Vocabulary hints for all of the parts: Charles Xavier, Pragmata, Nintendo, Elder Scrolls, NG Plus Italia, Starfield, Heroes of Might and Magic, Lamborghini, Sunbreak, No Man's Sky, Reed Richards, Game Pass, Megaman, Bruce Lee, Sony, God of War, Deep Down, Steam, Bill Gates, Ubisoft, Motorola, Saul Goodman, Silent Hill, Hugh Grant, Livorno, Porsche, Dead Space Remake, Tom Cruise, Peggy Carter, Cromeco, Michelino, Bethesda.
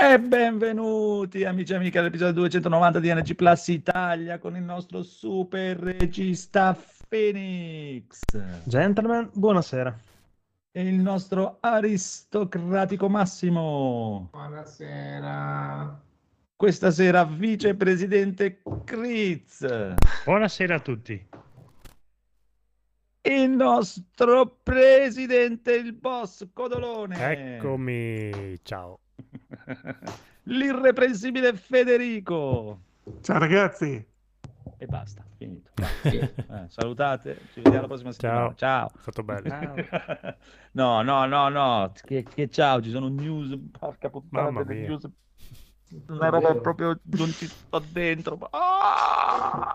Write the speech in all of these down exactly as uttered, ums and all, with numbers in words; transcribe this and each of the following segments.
E benvenuti amici e amiche all'episodio duecentonovanta di N G Plus Italia con il nostro super regista Phoenix. Gentlemen, buonasera. E il nostro aristocratico Massimo. Buonasera. Questa sera vicepresidente Kritz. Buonasera a tutti. Il nostro presidente, il boss Codolone. Eccomi, ciao. L'irreprensibile Federico. Ciao ragazzi. E basta, finito. eh, salutate, ci vediamo la prossima settimana. Ciao, ciao. È stato bello. Ciao. No, no, no, no. Che, che ciao, ci sono news. Porca puttana, delle news. Una roba proprio, non ci sto dentro. Ah!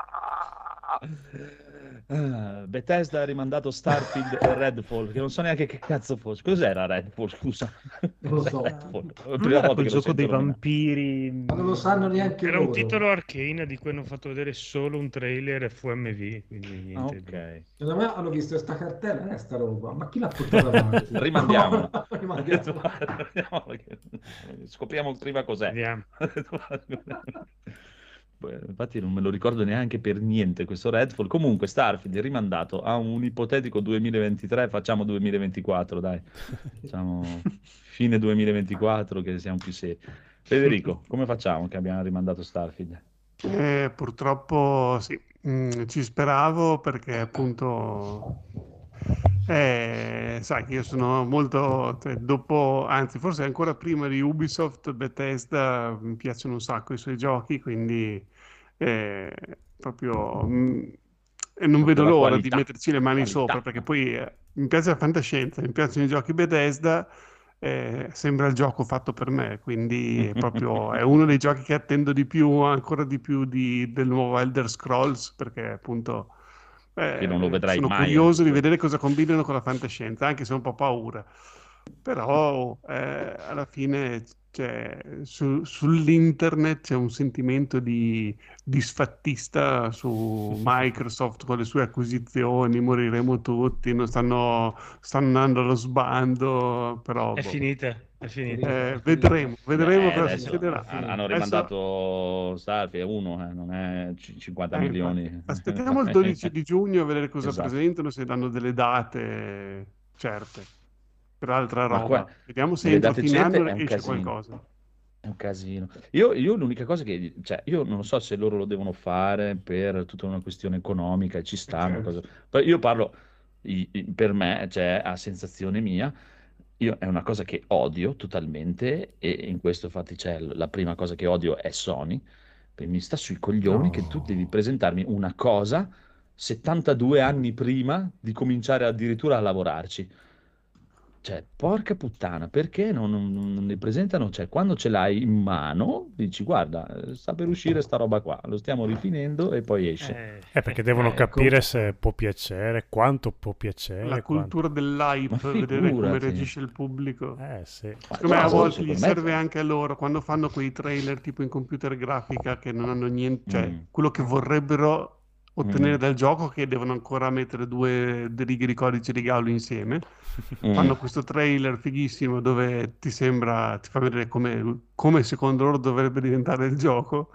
Uh, Bethesda ha rimandato Starfield e Redfall, che non so neanche che cazzo fosse. Cos'era Redfall, scusa? Non lo so. Redfall. Prima volta quel che gioco dei vampiri. Ma non lo sanno neanche Era loro. Un titolo arcane di cui hanno fatto vedere solo un trailer F M V, quindi niente. Okay. Secondo me hanno visto questa cartella, eh, sta roba. Ma chi l'ha portata avanti? Rimandiamo. Rimandiamo. Scopriamo prima cos'è. Andiamo. Infatti non me lo ricordo neanche per niente questo Redfall. Comunque Starfield è rimandato a un ipotetico duemilaventitré, facciamo duemilaventiquattro, dai. Facciamo fine duemilaventiquattro che siamo più seri. Federico, come facciamo che abbiamo rimandato Starfield? Eh, purtroppo sì, mm, ci speravo perché appunto... Eh, sai che io sono molto cioè, dopo, anzi forse ancora prima di Ubisoft, Bethesda mi piacciono un sacco i suoi giochi, quindi eh, proprio mh, non vedo l'ora qualità. Di metterci le mani qualità. Sopra, perché poi eh, mi piace la fantascienza, mi piacciono i giochi Bethesda, eh, sembra il gioco fatto per me, quindi è proprio è uno dei giochi che attendo di più, ancora di più di, del nuovo Elder Scrolls, perché appunto Eh, che non lo vedrai sono mai. Sono curioso di vedere cosa combinano con la fantascienza, anche se ho un po' paura. Però eh, alla fine cioè, su, sull'internet c'è un sentimento di disfattista su Microsoft con le sue acquisizioni, moriremo tutti, non stanno, stanno andando allo sbando. Però, è boh. finita. È finita. Eh, vedremo, vedremo eh, cosa adesso, succederà. Hanno rimandato Starfield uno, eh, non è cinquanta eh, milioni. Aspettiamo il dodici di giugno a vedere cosa esatto. presentano, se danno delle date certe. Per altra roba. Qua, vediamo se entro fine anno esce qualcosa. È un casino. Io, io l'unica cosa che... Cioè, io non so se loro lo devono fare per tutta una questione economica, ci stanno. Certo. Cosa... Io parlo, per me, cioè, a sensazione mia, Io, è una cosa che odio totalmente e in questo infatti c'è la prima cosa che odio è Sony, perché mi sta sui coglioni no. che tu devi presentarmi una cosa settantadue anni prima di cominciare addirittura a lavorarci, cioè porca puttana, perché non, non, non ne presentano, cioè quando ce l'hai in mano dici guarda sta per uscire sta roba qua, lo stiamo rifinendo e poi esce. Eh, perché devono eh, capire ecco. se può piacere, quanto può piacere, la cultura quanto... dell'hype, vedere come reagisce il pubblico. Eh sì. Come a volte gli serve anche a loro quando fanno quei trailer tipo in computer grafica che non hanno niente, cioè mm. quello che vorrebbero ottenere mm. dal gioco, che devono ancora mettere due righe di codice di Gaulle insieme. mm. Fanno questo trailer fighissimo dove ti sembra, ti fa vedere come, come secondo loro dovrebbe diventare il gioco,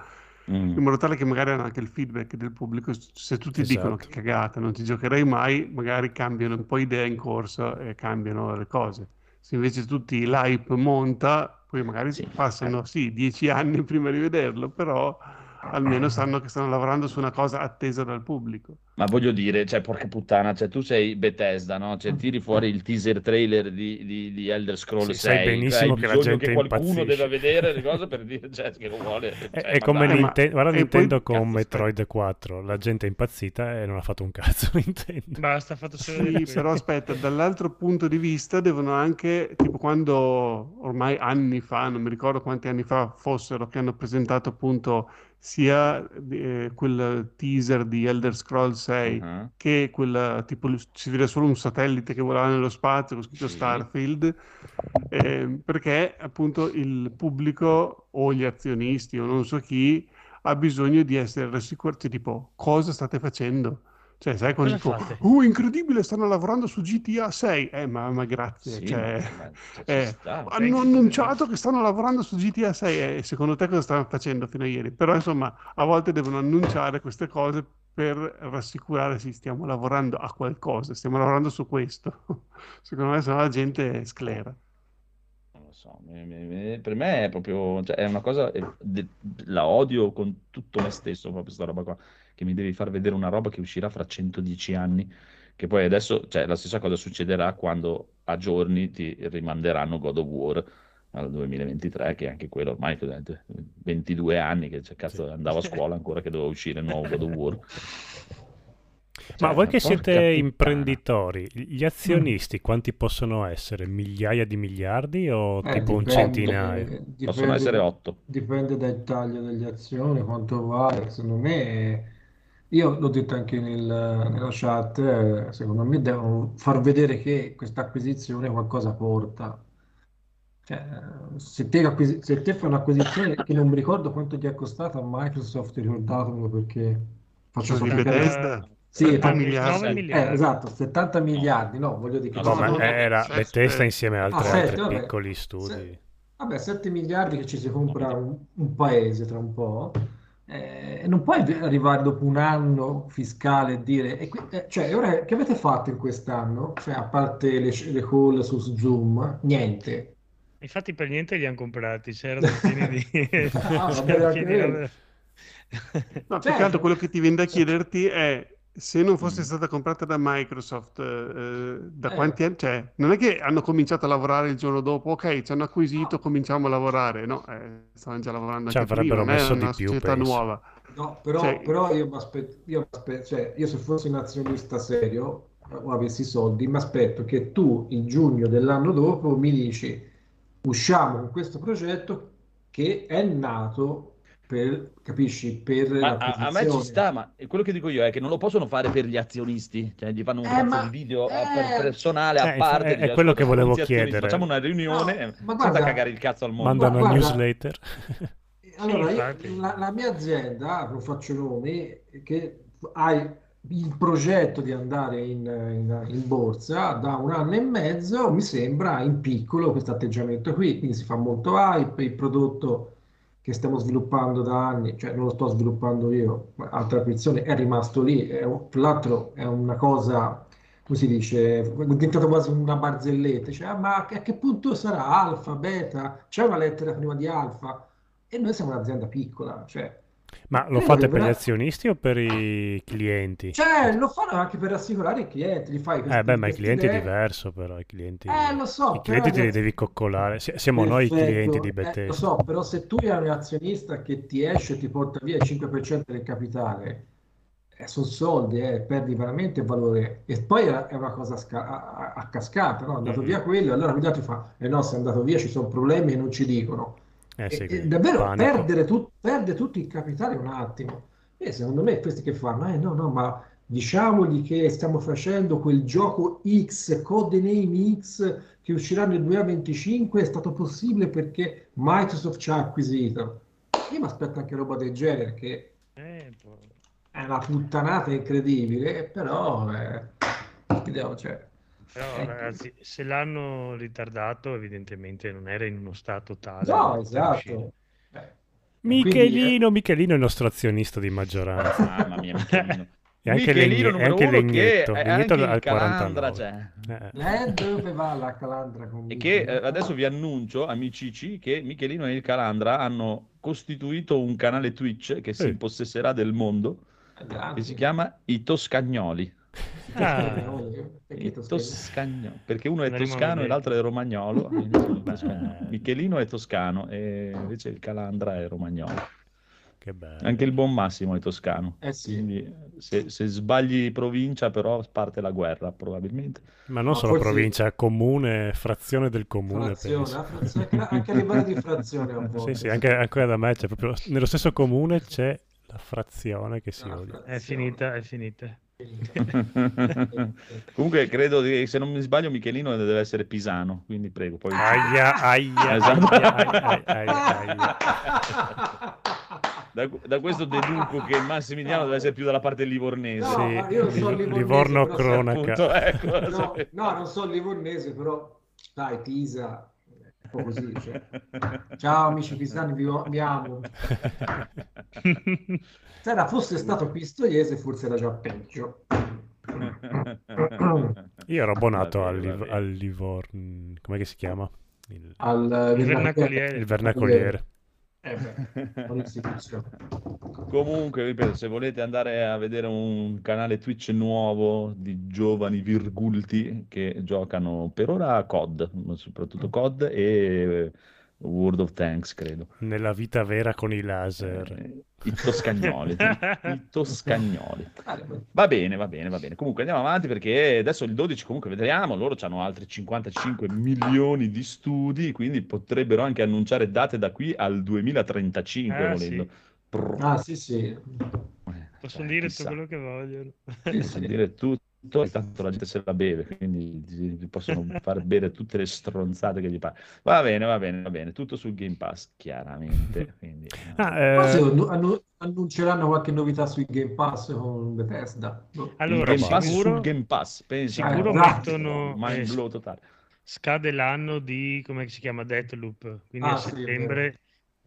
mm. in modo tale che magari hanno anche il feedback del pubblico. Se tutti esatto. dicono che cagata, non ti giocherei mai, magari cambiano un po' idea in corso e cambiano le cose. Se invece tutti l'hype monta, poi magari sì. passano sì dieci anni prima di vederlo, però almeno sanno che stanno lavorando su una cosa attesa dal pubblico. Ma voglio dire, cioè porca puttana, cioè tu sei Bethesda, no? Cioè tiri fuori il teaser trailer di, di, di Elder Scrolls sì, sei, sai benissimo che la gente che qualcuno impazzisce. Deve vedere le cose per dire cioè, che lo vuole. Cioè, è, è come Nintendo, guarda Nintendo con Metroid quattro, la gente è impazzita e non ha fatto un cazzo Nintendo. Basta, ha fatto solo sì, però aspetta, dall'altro punto di vista devono anche, tipo quando ormai anni fa, non mi ricordo quanti anni fa fossero, che hanno presentato appunto sia eh, quel teaser di Elder Scrolls sei uh-huh. che quella tipo si vede solo un satellite che volava nello spazio con scritto sì. Starfield, eh, perché appunto il pubblico o gli azionisti o non so chi ha bisogno di essere rassicurati, tipo cosa state facendo, Cioè, sai, così tipo, uh, incredibile, stanno lavorando su G T A sei. Eh, ma, ma grazie. Sì, cioè, ma eh, sta, hanno annunciato che stanno lavorando su G T A sei. E eh, secondo te cosa stanno facendo fino a ieri? Però, insomma, a volte devono annunciare queste cose per rassicurare, sì, stiamo lavorando a qualcosa, stiamo lavorando su questo. Secondo me, se no, la gente sclera. Non lo so, mi, mi, per me è proprio, cioè, è una cosa, è, de, la odio con tutto me stesso, proprio questa roba qua. Che mi devi far vedere una roba che uscirà fra centodieci anni, che poi adesso, cioè, la stessa cosa succederà quando a giorni ti rimanderanno God of War al duemilaventitré, che anche quello ormai ventidue anni che, cioè, cazzo, andavo a scuola ancora che doveva uscire il nuovo God of War. Cioè, ma voi che siete puttana. imprenditori, gli azionisti quanti possono essere? Migliaia di miliardi o eh, tipo dipende, un centinaio? Dipende, possono essere otto. Dipende dal taglio delle azioni, quanto vale. Secondo me... Io l'ho detto anche nel, nella chat, secondo me devono far vedere che questa acquisizione qualcosa porta. Cioè, se, te acquisi- se te fai un'acquisizione che non mi ricordo quanto ti è costata Microsoft, ricordatemelo perché faccio so Bethesda. Sì, miliardi. Eh, esatto, settanta miliardi, no, voglio dire che no, ma era Bethesda insieme ad altri, ah, altri sette, piccoli vabbè, studi. Se, vabbè, sette miliardi che ci si compra un, un paese tra un po'. Eh, non puoi arrivare dopo un anno fiscale e dire e qui, eh, cioè ora che avete fatto in quest'anno, cioè, a parte le, le call su Zoom, niente. Infatti per niente li hanno comprati, c'era da fine di ah, vabbè, chiedere... no, più che altro quello che ti viene da chiederti è se non fosse stata comprata da Microsoft, eh, da eh. quanti anni, cioè, non è che hanno cominciato a lavorare il giorno dopo, ok, ci hanno acquisito, no, cominciamo a lavorare, no, eh, stavano già lavorando, ci avrebbero messo di più, penso. È una società nuova. No, però, cioè, però io mi aspetto, aspet- cioè, io se fossi un azionista serio o avessi soldi, mi aspetto che tu in giugno dell'anno dopo mi dici, usciamo con questo progetto che è nato... Per, capisci? Per ma, a, a me ci sta, ma quello che dico io è che non lo possono fare per gli azionisti, cioè gli fanno un, eh, ma, video eh, per personale a eh, parte. È, è quello che volevo chiedere. Facciamo una riunione, no, ma guarda, senza cagare il cazzo al mondo. Mandano ma, newsletter. Allora, io, la, la mia azienda, lo faccio nome, che hai il progetto di andare in, in, in borsa da un anno e mezzo, mi sembra in piccolo questo atteggiamento qui, quindi si fa molto hype, il prodotto... che stiamo sviluppando da anni, cioè non lo sto sviluppando io, ma altra persona è rimasto lì, è, tra l'altro è una cosa, come si dice, è diventata quasi una barzelletta, cioè, ma a che punto sarà alfa, beta, c'è una lettera prima di alfa, e noi siamo un'azienda piccola, cioè... Ma lo fate per veramente... gli azionisti o per i clienti? Cioè, lo fanno anche per rassicurare i clienti. Li fai eh beh, ma i clienti idee. È diverso, però i clienti. Eh, lo so. I clienti te li devi coccolare. Siamo perfetto. Noi i clienti di Bethesda. Eh, lo so, però se tu hai un azionista che ti esce e ti porta via il cinque per cento del capitale, eh, sono soldi, eh, perdi veramente valore. E poi è una cosa sca- a-, a cascata, no? È andato mm-hmm. via quello, allora mi ti fa, eh no, se è andato via ci sono problemi e non ci dicono. Eh sì, e, davvero perdere tu, perde tutto il capitale un attimo e secondo me questi che fanno eh no no ma diciamogli che stiamo facendo quel gioco X, Codename X che uscirà nel duemilaventicinque, è stato possibile perché Microsoft ci ha acquisito. Io mi aspetto anche roba del genere che è una puttanata incredibile, però eh, vediamo, cioè. Però ragazzi, se l'hanno ritardato evidentemente non era in uno stato tale. No, esatto. Michelino, Michelino è il nostro azionista di maggioranza. Mamma mia, Michelino. E anche Michelino Legn- anche Legnetto, è Legnetto anche al Calandra, quarantanove. Cioè. Eh. Dove va la Calandra con E che eh, adesso vi annuncio, amicici, che Michelino e il Calandra hanno costituito un canale Twitch che eh. si impossesserà del mondo, Grande. Che si chiama I Toscagnoli. Ah, perché, toscagno. Perché uno è toscano e l'altro è romagnolo. Michelino è toscano e invece il Calandra è romagnolo. Che bello. Anche il buon Massimo è toscano. Eh sì. Quindi se, se sbagli provincia però parte la guerra probabilmente. Ma non no, solo forse... provincia, comune, frazione del comune. Frazione, frazione, anche a livello di frazione un po'. Sì, sì, anche ancora da me c'è proprio nello stesso comune c'è la frazione che si la odia. Frazione. È finita, è finita. Comunque credo che se non mi sbaglio Michelino deve essere pisano, quindi prego poi... aia aia, esatto. aia, aia, aia, aia. Da, da questo deduco che Massimiliano no, deve essere più dalla parte livornese. No, sì, io non sono livornese, Livorno però, cronaca. Appunto, ecco, no, no, non sono livornese, però dai, Pisa, un po' così. Cioè. Ciao amici pisani, vi, vi amo. Se era fosse stato pistoiese forse era già peggio. Io ero abbonato al, Liv- al Livorno, come si chiama? Il, al, il, il vernacoliere. Il vernacoliere. Eh beh, comunque ripeto, se volete andare a vedere un canale Twitch nuovo di giovani virgulti che giocano per ora a C O D, soprattutto C O D e World of Tanks, credo, nella vita vera con i laser, eh, i Toscagnoli. I Toscagnoli. Va bene, va bene, va bene. Comunque andiamo avanti, perché adesso il dodici comunque vedremo, loro hanno altri cinquantacinque milioni di studi, quindi potrebbero anche annunciare date da qui al duemilatrentacinque, eh, volendo. Sì. Prr- ah sì sì. Possono eh, dire chissà. tutto quello che vogliono. Possono dire tutto. Tanto la gente se la beve, quindi possono far bere tutte le stronzate che gli pare. Va bene, va bene, va bene. Tutto sul Game Pass, chiaramente. Quindi, ah, eh... annunceranno qualche novità sui Game Pass con Bethesda. No. Allora, Game Pass, sicuro, sul Game Pass, pensi, sicuro eh, mettono mind blow totale. Scade l'anno di, come si chiama, Deathloop, quindi ah, a settembre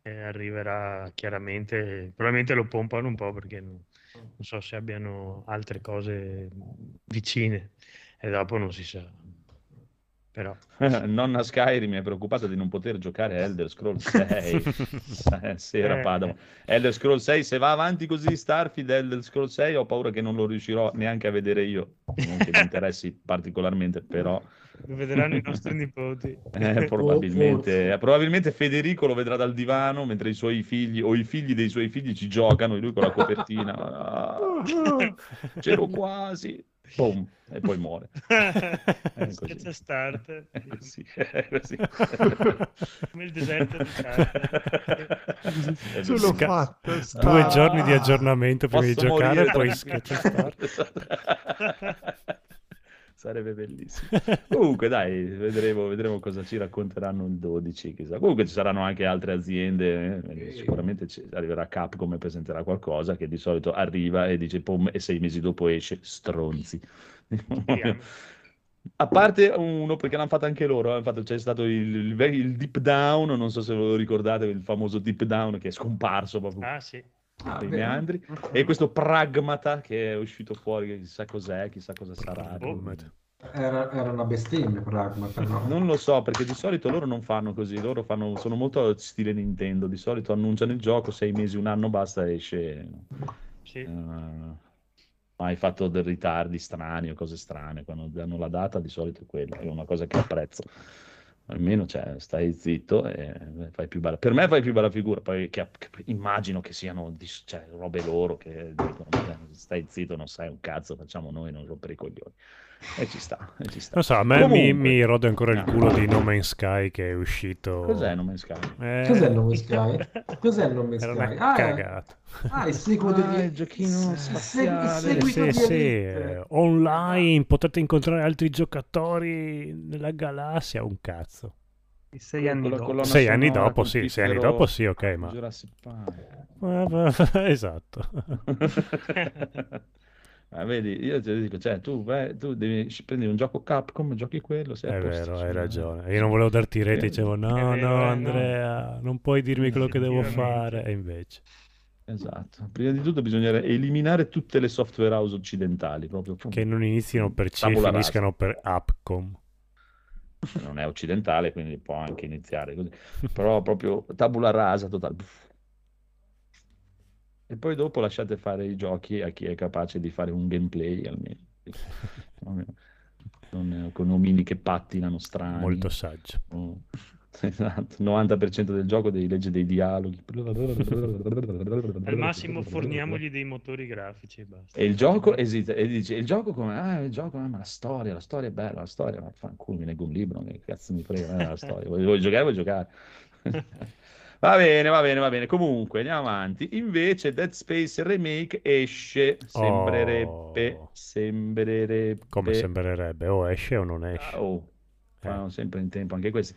sì, eh, arriverà chiaramente. Probabilmente lo pompano un po' perché non... non so se abbiano altre cose vicine, e dopo non si sa. Però nonna Skyrim è preoccupata di non poter giocare a Elder Scrolls sei. Sera Padova. Elder Scrolls sei, se va avanti così Starfield, Elder Scrolls sei, ho paura che non lo riuscirò neanche a vedere io, non che mi interessi particolarmente, però lo vedranno i nostri nipoti, eh, probabilmente, oh, probabilmente Federico lo vedrà dal divano mentre i suoi figli o i figli dei suoi figli ci giocano, e lui con la copertina ah, c'ero quasi, boom, e poi muore. Schiaccia start. È così, è così. Come il deserto di carta. Solo fatto. Due ah, giorni di aggiornamento prima di giocare e poi schiaccia start. Sarebbe bellissimo. Comunque dai, vedremo, vedremo cosa ci racconteranno il dodici, chissà. Comunque ci saranno anche altre aziende, eh? Sicuramente ci arriverà Capcom e presenterà qualcosa che di solito arriva e dice pom, e sei mesi dopo esce, stronzi. A parte uno, perché l'hanno fatto anche loro, hanno fatto, c'è stato il, il, il Deep Down, non so se ve lo ricordate, il famoso Deep Down che è scomparso proprio. Ah sì. Ah, meandri. E questo Pragmata che è uscito fuori, chissà cos'è, chissà cosa sarà. Era, era una bestemmia Pragmata, no? Non lo so, perché di solito loro non fanno così, loro fanno, sono molto stile Nintendo, di solito annunciano il gioco, sei mesi, un anno, basta, esce. Sì. Uh, hai fatto dei ritardi strani o cose strane, quando danno la data di solito è quella, è una cosa che apprezzo. Almeno cioè, stai zitto e fai più bella. Per me fai più bella figura. Poi che, che, immagino che siano cioè, robe loro che dicono: stai zitto, non sai un cazzo, facciamo noi, non rompere i coglioni. E ci sta, e ci sta. Non so, a me comunque... mi, mi rode ancora il culo di No Man's Sky che è uscito. Cos'è No Man's Sky? Eh... Cos'è No Man's Sky? Cos'è No Man's Sky? Era una ah, cagata. Ah, il seguito ah, degli... il giochino spaziale. Il seguito sì, sì, eh, online potete incontrare altri giocatori nella galassia, un cazzo. I sei anni dopo. Sei anni dopo, sì, sei anni dopo, sì, ok, ma... esatto. Ah, vedi, io ti dico, cioè, tu, vai, tu devi prendi un gioco Capcom, giochi quello, sei è vero, hai ragione. Io non volevo darti rete, dicevo no, vero, no, Andrea, no. non puoi dirmi quello che devo fare, e invece... Esatto, prima di tutto bisogna eliminare tutte le software house occidentali, proprio che non iniziano per C e finiscano per Appcom. Non è occidentale, quindi può anche iniziare così, però proprio tabula rasa totale. E poi dopo lasciate fare i giochi a chi è capace di fare un gameplay, almeno con, con omini che pattinano strani. Molto saggio. Oh. Esatto, novanta per cento del gioco dei legge dei dialoghi. Al massimo forniamogli dei motori grafici e basta. E il gioco esita, e dice il gioco come ah, il gioco ah, ma la storia, la storia è bella, la storia, ma fanculo, mi leggo un libro, che cazzo mi frega eh, la storia. Voglio giocare, voglio giocare. Va bene, va bene, va bene. Comunque andiamo avanti. Invece Dead Space Remake esce, sembrerebbe, oh. sembrerebbe. Come sembrerebbe? O esce o non esce. Ah, oh, fanno eh. sempre in tempo anche questi.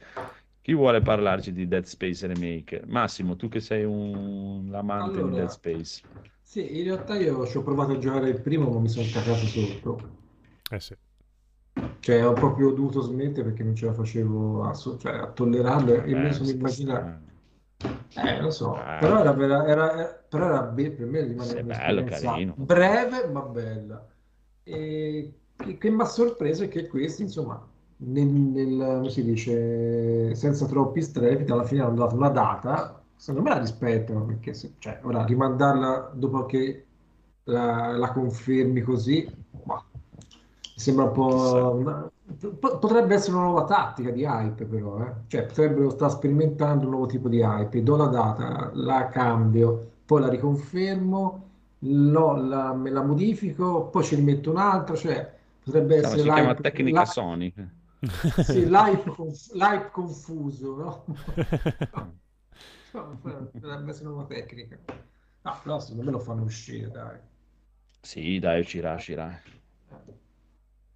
Chi vuole parlarci di Dead Space Remake? Massimo, tu che sei un amante allora, di Dead Space. Sì, in realtà io ci ho provato a giocare il primo ma mi sono cagato sotto. Eh sì. Cioè ho proprio dovuto smettere perché non ce la facevo a, so- cioè, a tollerarlo e eh, mi sono immaginato... Eh, lo so, ah. però era, vera, era, però era be- per me rimane un'esperienza breve ma bella. E che, che mi ha sorpreso è che questi, insomma... Nel, nel, come si dice, senza troppi strepiti, alla fine hanno dato una data, secondo me la rispettano, perché se, cioè, ora rimandarla dopo che la, la confermi così, ma, mi sembra un po'... Una, potrebbe essere una nuova tattica di hype però, eh? Cioè potrebbero stare sperimentando un nuovo tipo di hype, do la data, la cambio, poi la riconfermo, lo, la, me la modifico, poi ci rimetto un'altra, cioè potrebbe essere... Si chiama tecnica la... Sony. Sì, l'hype, conf- l'hype confuso, no? No, no, potrebbe essere una tecnica. No, però secondo me lo fanno uscire, dai. Sì, dai, uscirà, uscirà.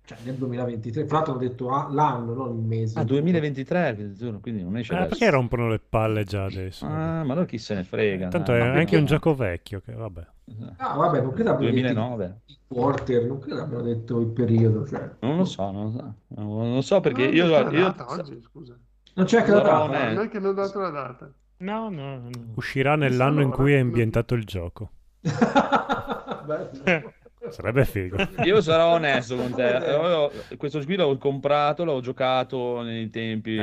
Cioè nel duemilaventitré, fra l'altro hanno detto ah, l'anno, non il mese. Ah, duemilaventitré, quindi non esce eh, adesso. Perché rompono le palle già adesso? Ah, ma allora chi se ne frega. Tanto no, è anche no. un gioco vecchio, che vabbè. Ah, vabbè, non credo abbiano duemilanove detto il quarter, non credo abbiano detto il periodo, cioè. Non lo so, non lo so, non lo so perché non io, c'è io... data oggi, scusa. Non c'è che la data, non è... non che non ho dato la data. No, no, no. Uscirà nell'anno in cui è ambientato il gioco. Bello. Sarebbe figo. Io sarò onesto con te. Io, questo qui l'ho comprato, l'ho giocato nei tempi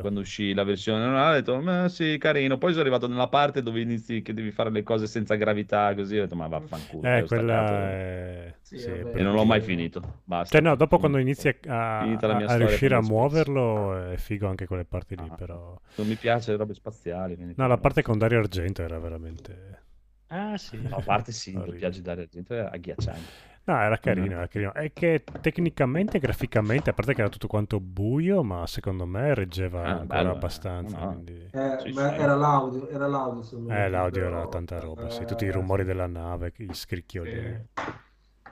quando uscì la versione. Non ho detto, ma sì, carino. Poi sono arrivato nella parte dove inizi che devi fare le cose senza gravità. Così ho detto, ma vaffanculo. Eh, quella è... sì, sì, e non l'ho mai finito. Basta. Cioè, no, dopo quando inizi a, a, a riuscire a muoverlo, è figo anche quelle parti lì. Ah, però non mi piace le robe spaziali. No, la però... parte con Dario Argento era veramente. Ah sì, no, a parte sì, il viaggio dare gente era agghiacciante. No, era carino, era carino. È che tecnicamente, graficamente, a parte che era tutto quanto buio, ma secondo me reggeva ah, ancora bello, abbastanza. No. Quindi... Eh, sì, beh, sì. Era l'audio, era l'audio. Eh, l'audio però... era tanta roba, eh, sì, tutti i rumori della nave, i scricchiolini. Sì.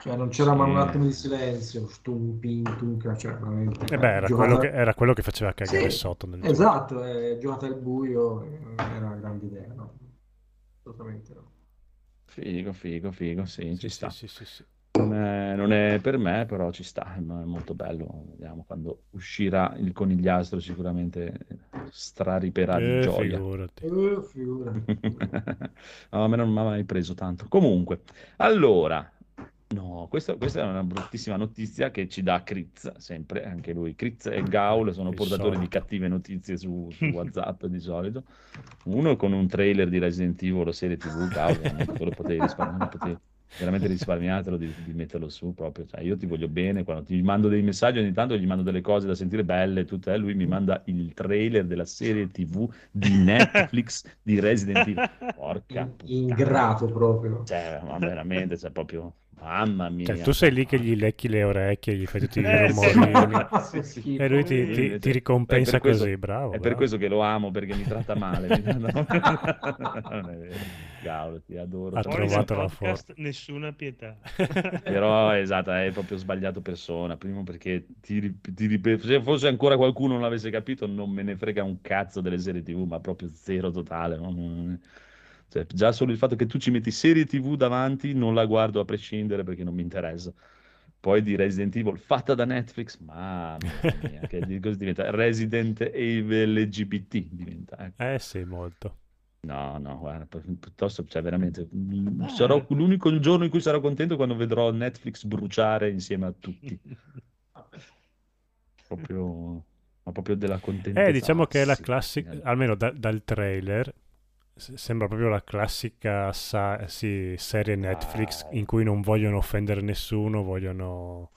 Cioè non c'era sì. mai un attimo di silenzio, stum, ping, tum, cioè, veramente, eh beh, era, giocata... quello che, era quello che faceva cagare sì. sotto. Nel esatto, eh, giocata al buio era una grande idea, no? Assolutamente no. Figo, figo, figo, sì, sì ci sta. Sì, sì, sì. Non, è, non è per me, però ci sta, è molto bello. Vediamo quando uscirà il conigliastro, sicuramente strariperà eh, di gioia. Figurati. Eh, figurati. No, a me non mi ha mai preso tanto. Comunque, allora, no, questa, questa è una bruttissima notizia che ci dà Kritz, sempre, anche lui. Kritz e Gaul sono il portatori solito. di cattive notizie su, su WhatsApp di solito. Uno con un trailer di Resident Evil o serie tivù, Gaul, te lo potevi risparmiare, potevi veramente risparmiartelo di, di metterlo su proprio. Cioè, io ti voglio bene, quando ti mando dei messaggi ogni tanto gli mando delle cose da sentire belle, tutte, eh, lui mi manda il trailer della serie tivù di Netflix di Resident Evil. Porca puttana. Ingrato proprio. Cioè, ma veramente, cioè proprio... Mamma mia. Cioè, tu sei lì che gli lecchi le orecchie, gli fai tutti i eh, rumorini sì, sì, e lui ti, ti, ti ricompensa questo, così, bravo. È bravo. Per questo che lo amo, perché mi tratta male. No, non è vero. Gaul, ti adoro. Ha trovato la forza. Nessuna pietà. Però, esatto, è proprio sbagliato persona. Primo perché ti, ti, se fosse ancora qualcuno non l'avesse capito, non me ne frega un cazzo delle serie tivù, ma proprio zero totale, no? Cioè, già solo il fatto che tu ci metti serie tivù davanti non la guardo a prescindere perché non mi interessa. Poi di Resident Evil fatta da Netflix, mamma mia, che cosa diventa? Resident Evil L G B T diventa. Eh sì, molto. No, no, guarda, piuttosto, cioè veramente, Beh. sarò l'unico giorno in cui sarò contento quando vedrò Netflix bruciare insieme a tutti. Proprio, ma proprio della contentezza. Eh, diciamo che è la classica, almeno da, dal trailer... Sembra proprio la classica sa- sì, serie Netflix in cui non vogliono offendere nessuno, vogliono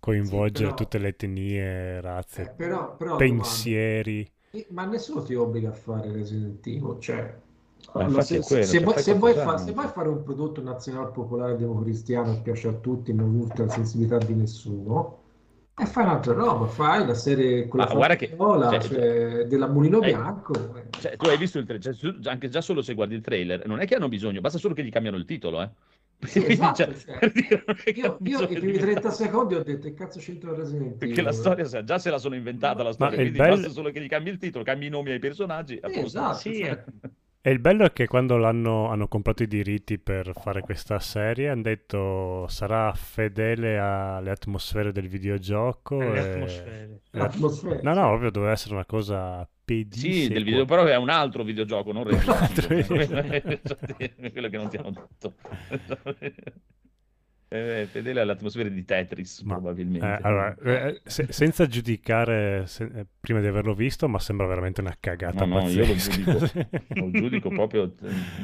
coinvolgere sì, però, tutte le etnie, razze, eh, però, però, pensieri. Domanda. Ma nessuno ti obbliga a fare Resident Evil, cioè, allora, se, quello, se, vuoi, se, vuoi fa- se vuoi fare un prodotto nazional popolare democristiano che piace a tutti, non urta la sensibilità di nessuno. E fai un'altra roba, fai la serie con la favola, che... cioè, cioè, della Mulino eh, Bianco. Cioè, tu hai visto il trailer, cioè, anche già solo se guardi il trailer, non è che hanno bisogno, basta solo che gli cambiano il titolo, eh. Sì, esatto, cioè, cioè. Per dire, io, io i primi trenta secondi ho detto che cazzo c'entra Resident Evil, perché la storia già se la sono inventata, la storia, quindi bello... basta solo che gli cambi il titolo, cambi i nomi ai personaggi, sì, esatto, sì. E il bello è che quando l'hanno hanno comprato i diritti per fare questa serie hanno detto sarà fedele alle atmosfere del videogioco, le e... atmosfere. Le atmosfere. No, no, ovvio, doveva essere una cosa pedissima. Sì, del video, però è un altro videogioco, non Resident Evil. Quello che non ti hanno detto. Eh, fedele all'atmosfera di Tetris, ma, probabilmente. Eh, allora, eh, se, senza giudicare se, prima di averlo visto, ma sembra veramente una cagata. No, no, pazzesca. Io lo giudico, lo giudico proprio,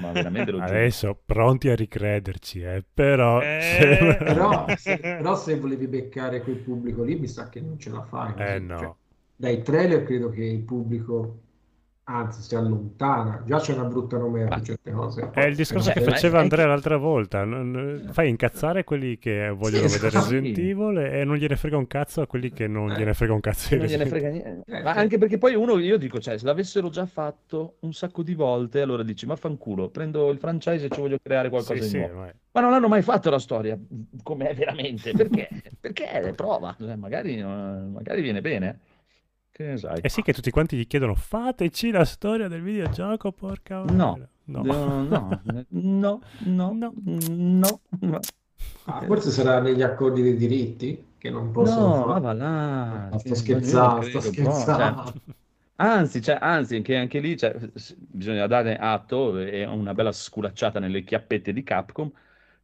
ma veramente lo giudico. Adesso pronti a ricrederci, eh, però, eh... Se... Però, se, però se volevi beccare quel pubblico lì, mi sa che non ce la fai. Eh, no. Cioè, dai trailer credo che il pubblico, anzi, si allontana, già c'è una brutta nomea di certe cose. È il discorso che faceva Andrea l'altra volta, fai incazzare quelli che vogliono sì, vedere Resident Evil e non gliene frega un cazzo a quelli che non eh, gliene frega un cazzo, non gliene frega niente. Ma anche perché poi uno, io dico, cioè, se l'avessero già fatto un sacco di volte, allora dici ma fanculo, prendo il franchise e ci voglio creare qualcosa sì, di nuovo, sì, ma... ma non l'hanno mai fatto la storia com'è veramente, perché perché prova, cioè, magari, magari viene bene. E eh sì che tutti quanti gli chiedono fateci la storia del videogioco, porca no no. No, no, no, no, no, no, no. Ah, forse sarà negli accordi dei diritti che non possono. No, far... va là. Ah, sto scherzando, credo, sto scherzando. No, cioè, anzi, cioè, anzi, anche, anche lì cioè, bisogna dare atto e una bella sculacciata nelle chiappette di Capcom,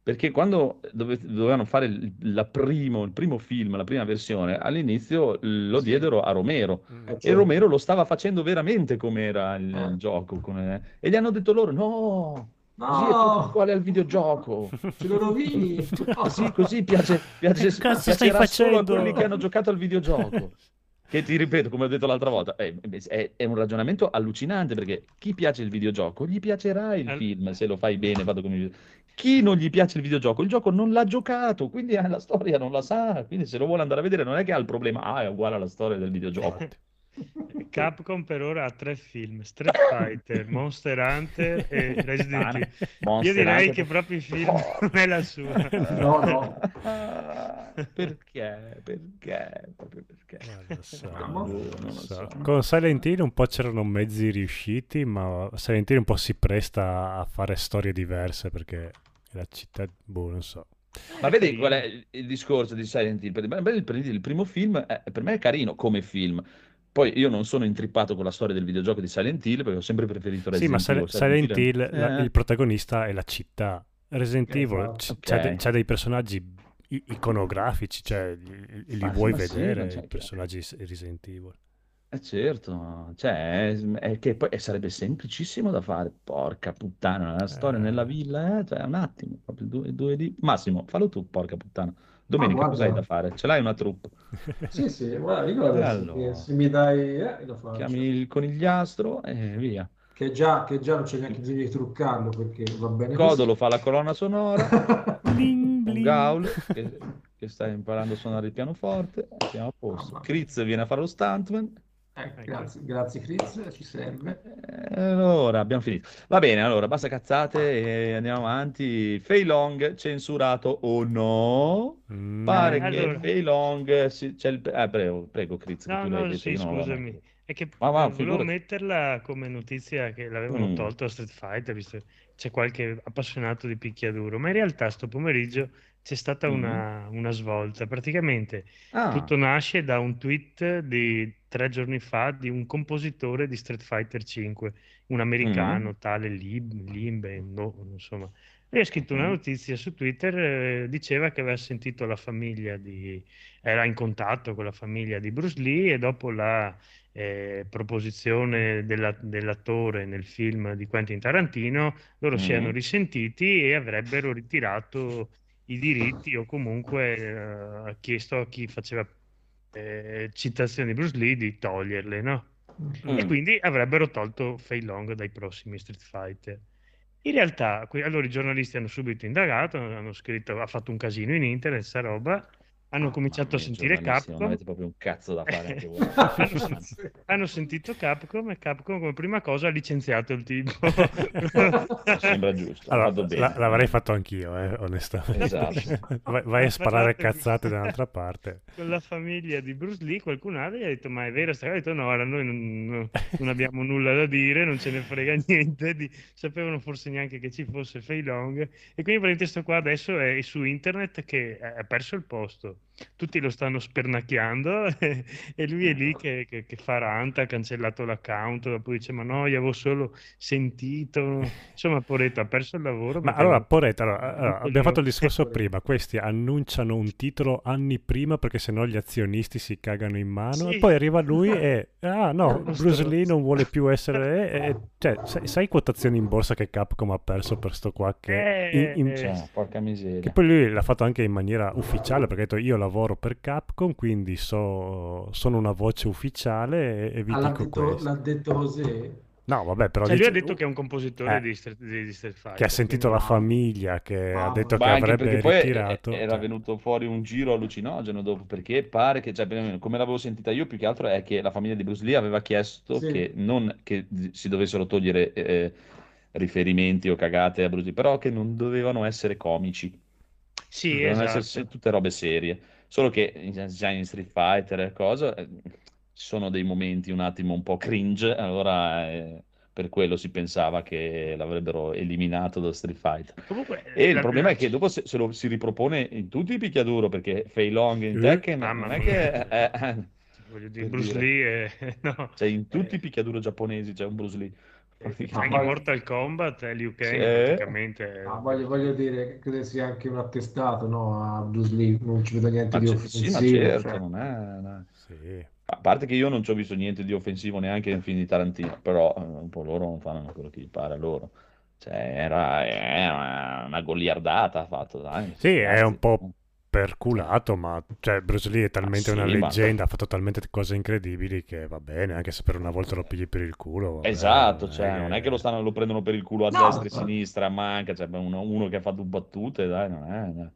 perché quando dove, dovevano fare la primo, il primo film, la prima versione, all'inizio lo sì. diedero a Romero, mm. e cioè. Romero lo stava facendo veramente come era il, ah. il gioco, come... e gli hanno detto loro no, no. Così è al videogioco, ce lo rovini, oh, sì, così piace, piace che cazzo stai facendo? Solo a quelli che hanno giocato al videogioco. Che ti ripeto, come ho detto l'altra volta, è, è, è un ragionamento allucinante, perché chi piace il videogioco gli piacerà il All... film, se lo fai bene, vado con il... Chi non gli piace il videogioco, il gioco non l'ha giocato, quindi la storia non la sa, quindi se lo vuole andare a vedere non è che ha il problema, ah, è uguale alla storia del videogioco. Capcom per ora ha tre film: Street Fighter, Monster Hunter e Resident Evil. Monster Io direi Hunter... che proprio i film oh. non è la sua. No, no. Perché? Perché? Proprio perché? Non lo so, no, non lo non lo so. So. Con Silent Hill un po' c'erano mezzi riusciti, ma Silent Hill un po' si presta a fare storie diverse perché la città, boh, non so. Ma vedi qual è il discorso di Silent Hill? Il primo film è, per me è carino come film. Poi io non sono intrippato con la storia del videogioco di Silent Hill, perché ho sempre preferito Resident Evil. Sì, ma Silent, Silent Hill, Hill la, eh. il protagonista è la città. Resident Evil okay. c- c'ha, de- c'ha dei personaggi i- iconografici, cioè li, li ma, vuoi ma vedere, sì, i personaggi che... Resident Evil. Eh certo, cioè, è che poi sarebbe semplicissimo da fare, porca puttana, la storia eh. nella villa, eh? Cioè un attimo, proprio due, due di... Massimo, fallo tu, porca puttana. Domenica, ah, cos'hai da fare? Ce l'hai una troupe? Sì, sì, guarda, io guarda, allora. se mi dai... Eh, lo faccio. Chiami il conigliastro e via. Che già, che già non c'è neanche bisogno di truccarlo, perché va bene Codolo così. Fa la colonna sonora, bling, bling. Un gaul che, che sta imparando a suonare il pianoforte, siamo a posto. Ah, Kritz viene a fare lo stuntman. Eh, grazie, grazie Chris, ci serve. Allora, abbiamo finito. Va bene, allora, basta cazzate e andiamo avanti. Fei Long censurato o oh no? Mm. Pare allora. che Fei Long... Si... C'è il... eh, prego, prego Chris. No, no, detto, sì, scusami. È che ma, ma, volevo metterla come notizia che l'avevano mm. tolto a Street Fighter, visto che c'è qualche appassionato di picchiaduro, ma in realtà sto pomeriggio c'è stata mm. una, una svolta. Praticamente ah. tutto nasce da un tweet di tre giorni fa di un compositore di Street Fighter cinque, un americano mm. tale Lib, Limbe, no, insomma. Lui ha scritto una notizia su Twitter, eh, diceva che aveva sentito la famiglia di... era in contatto con la famiglia di Bruce Lee e dopo la eh, proposizione della, dell'attore nel film di Quentin Tarantino, loro mm. si erano risentiti e avrebbero ritirato i diritti o comunque eh, ha chiesto a chi faceva eh, citazioni di Bruce Lee di toglierle, no? Mm. E quindi avrebbero tolto Fei Long dai prossimi Street Fighter. In realtà, que- allora i giornalisti hanno subito indagato, hanno scritto, ha fatto un casino in internet sta roba hanno ah, cominciato a sentire Capcom. Non avete proprio un cazzo da fare anche voi. hanno, sentito, hanno sentito Capcom e Capcom come prima cosa ha licenziato il tipo. Sembra giusto. Allora, la, l'avrei fatto anch'io, eh, onestamente. Esatto. vai, vai a sparare cazzate da un'altra parte. Con la famiglia di Bruce Lee qualcun altro gli ha detto ma è vero? Ha detto no, allora noi non, non abbiamo nulla da dire, non ce ne frega niente. Di... Sapevano forse neanche che ci fosse Fei Long. E quindi praticamente sto qua adesso è su internet che ha perso il posto. Tutti lo stanno spernacchiando e, e lui è lì che, che, che fa ranta, ha cancellato l'account, poi dice ma no, io avevo solo sentito, insomma Poretta ha perso il lavoro. Ma allora Poretta, allora, allora, abbiamo fatto il discorso prima, questi annunciano un titolo anni prima perché sennò gli azionisti si cagano in mano, sì. E poi arriva lui e ah no, Bruce Lee non vuole più essere e, cioè, sai, sai quotazioni in borsa che Capcom ha perso per sto qua che in, in, cioè, porca miseria, che poi lui l'ha fatto anche in maniera ufficiale perché ha detto io la lavoro per Capcom, quindi so, sono una voce ufficiale e, e vi ah, dico detto, questo. L'ha detto José? No, vabbè, però... Cioè, dice... Lui ha detto che è un compositore eh, di, Street, di Street Fighter. Che ha sentito la no. famiglia, che no. ha detto ma che avrebbe ritirato. Era venuto fuori un giro allucinogeno dopo, perché pare che, cioè, come l'avevo sentita io, più che altro è che la famiglia di Bruce Lee aveva chiesto sì. che non che si dovessero togliere eh, riferimenti o cagate a Bruce Lee, però che non dovevano essere comici. Sì, esatto. Tutte robe serie, solo che già in Street Fighter e cosa ci sono dei momenti un attimo un po' cringe, allora eh, per quello si pensava che l'avrebbero eliminato da Street Fighter. Comunque, e il problema piace. È che dopo se, se lo si ripropone in tutti i picchiaduro, perché Fei Long in uh, Tekken non è che... Eh, eh, voglio dire, Bruce dire. Lee è... no. Cioè in tutti eh. i picchiaduro giapponesi c'è un Bruce Lee. Anche voglio... Mortal Kombat è l'U K sì. praticamente. Ah, voglio, voglio dire, credo che sia anche un attestato, no? A Bruce Lee non ci vedo niente ma di offensivo. Sì, ma certo, cioè... non è, no. sì. A parte che io non ci ho visto niente di offensivo neanche in film di Tarantino, però un po' loro non fanno quello che gli pare a loro. Cioè, era, era una goliardata fatto, dai. Sì, è un po' perculato, ma cioè Bruce Lee è talmente ah, sì, una leggenda, ma... ha fatto talmente cose incredibili che va bene, anche se per una volta lo pigli per il culo. Vabbè, esatto, cioè eh... non è che lo stanno lo prendono per il culo a no, destra e a no. sinistra, manca, cioè uno, uno che ha fatto battute, dai, non è... No,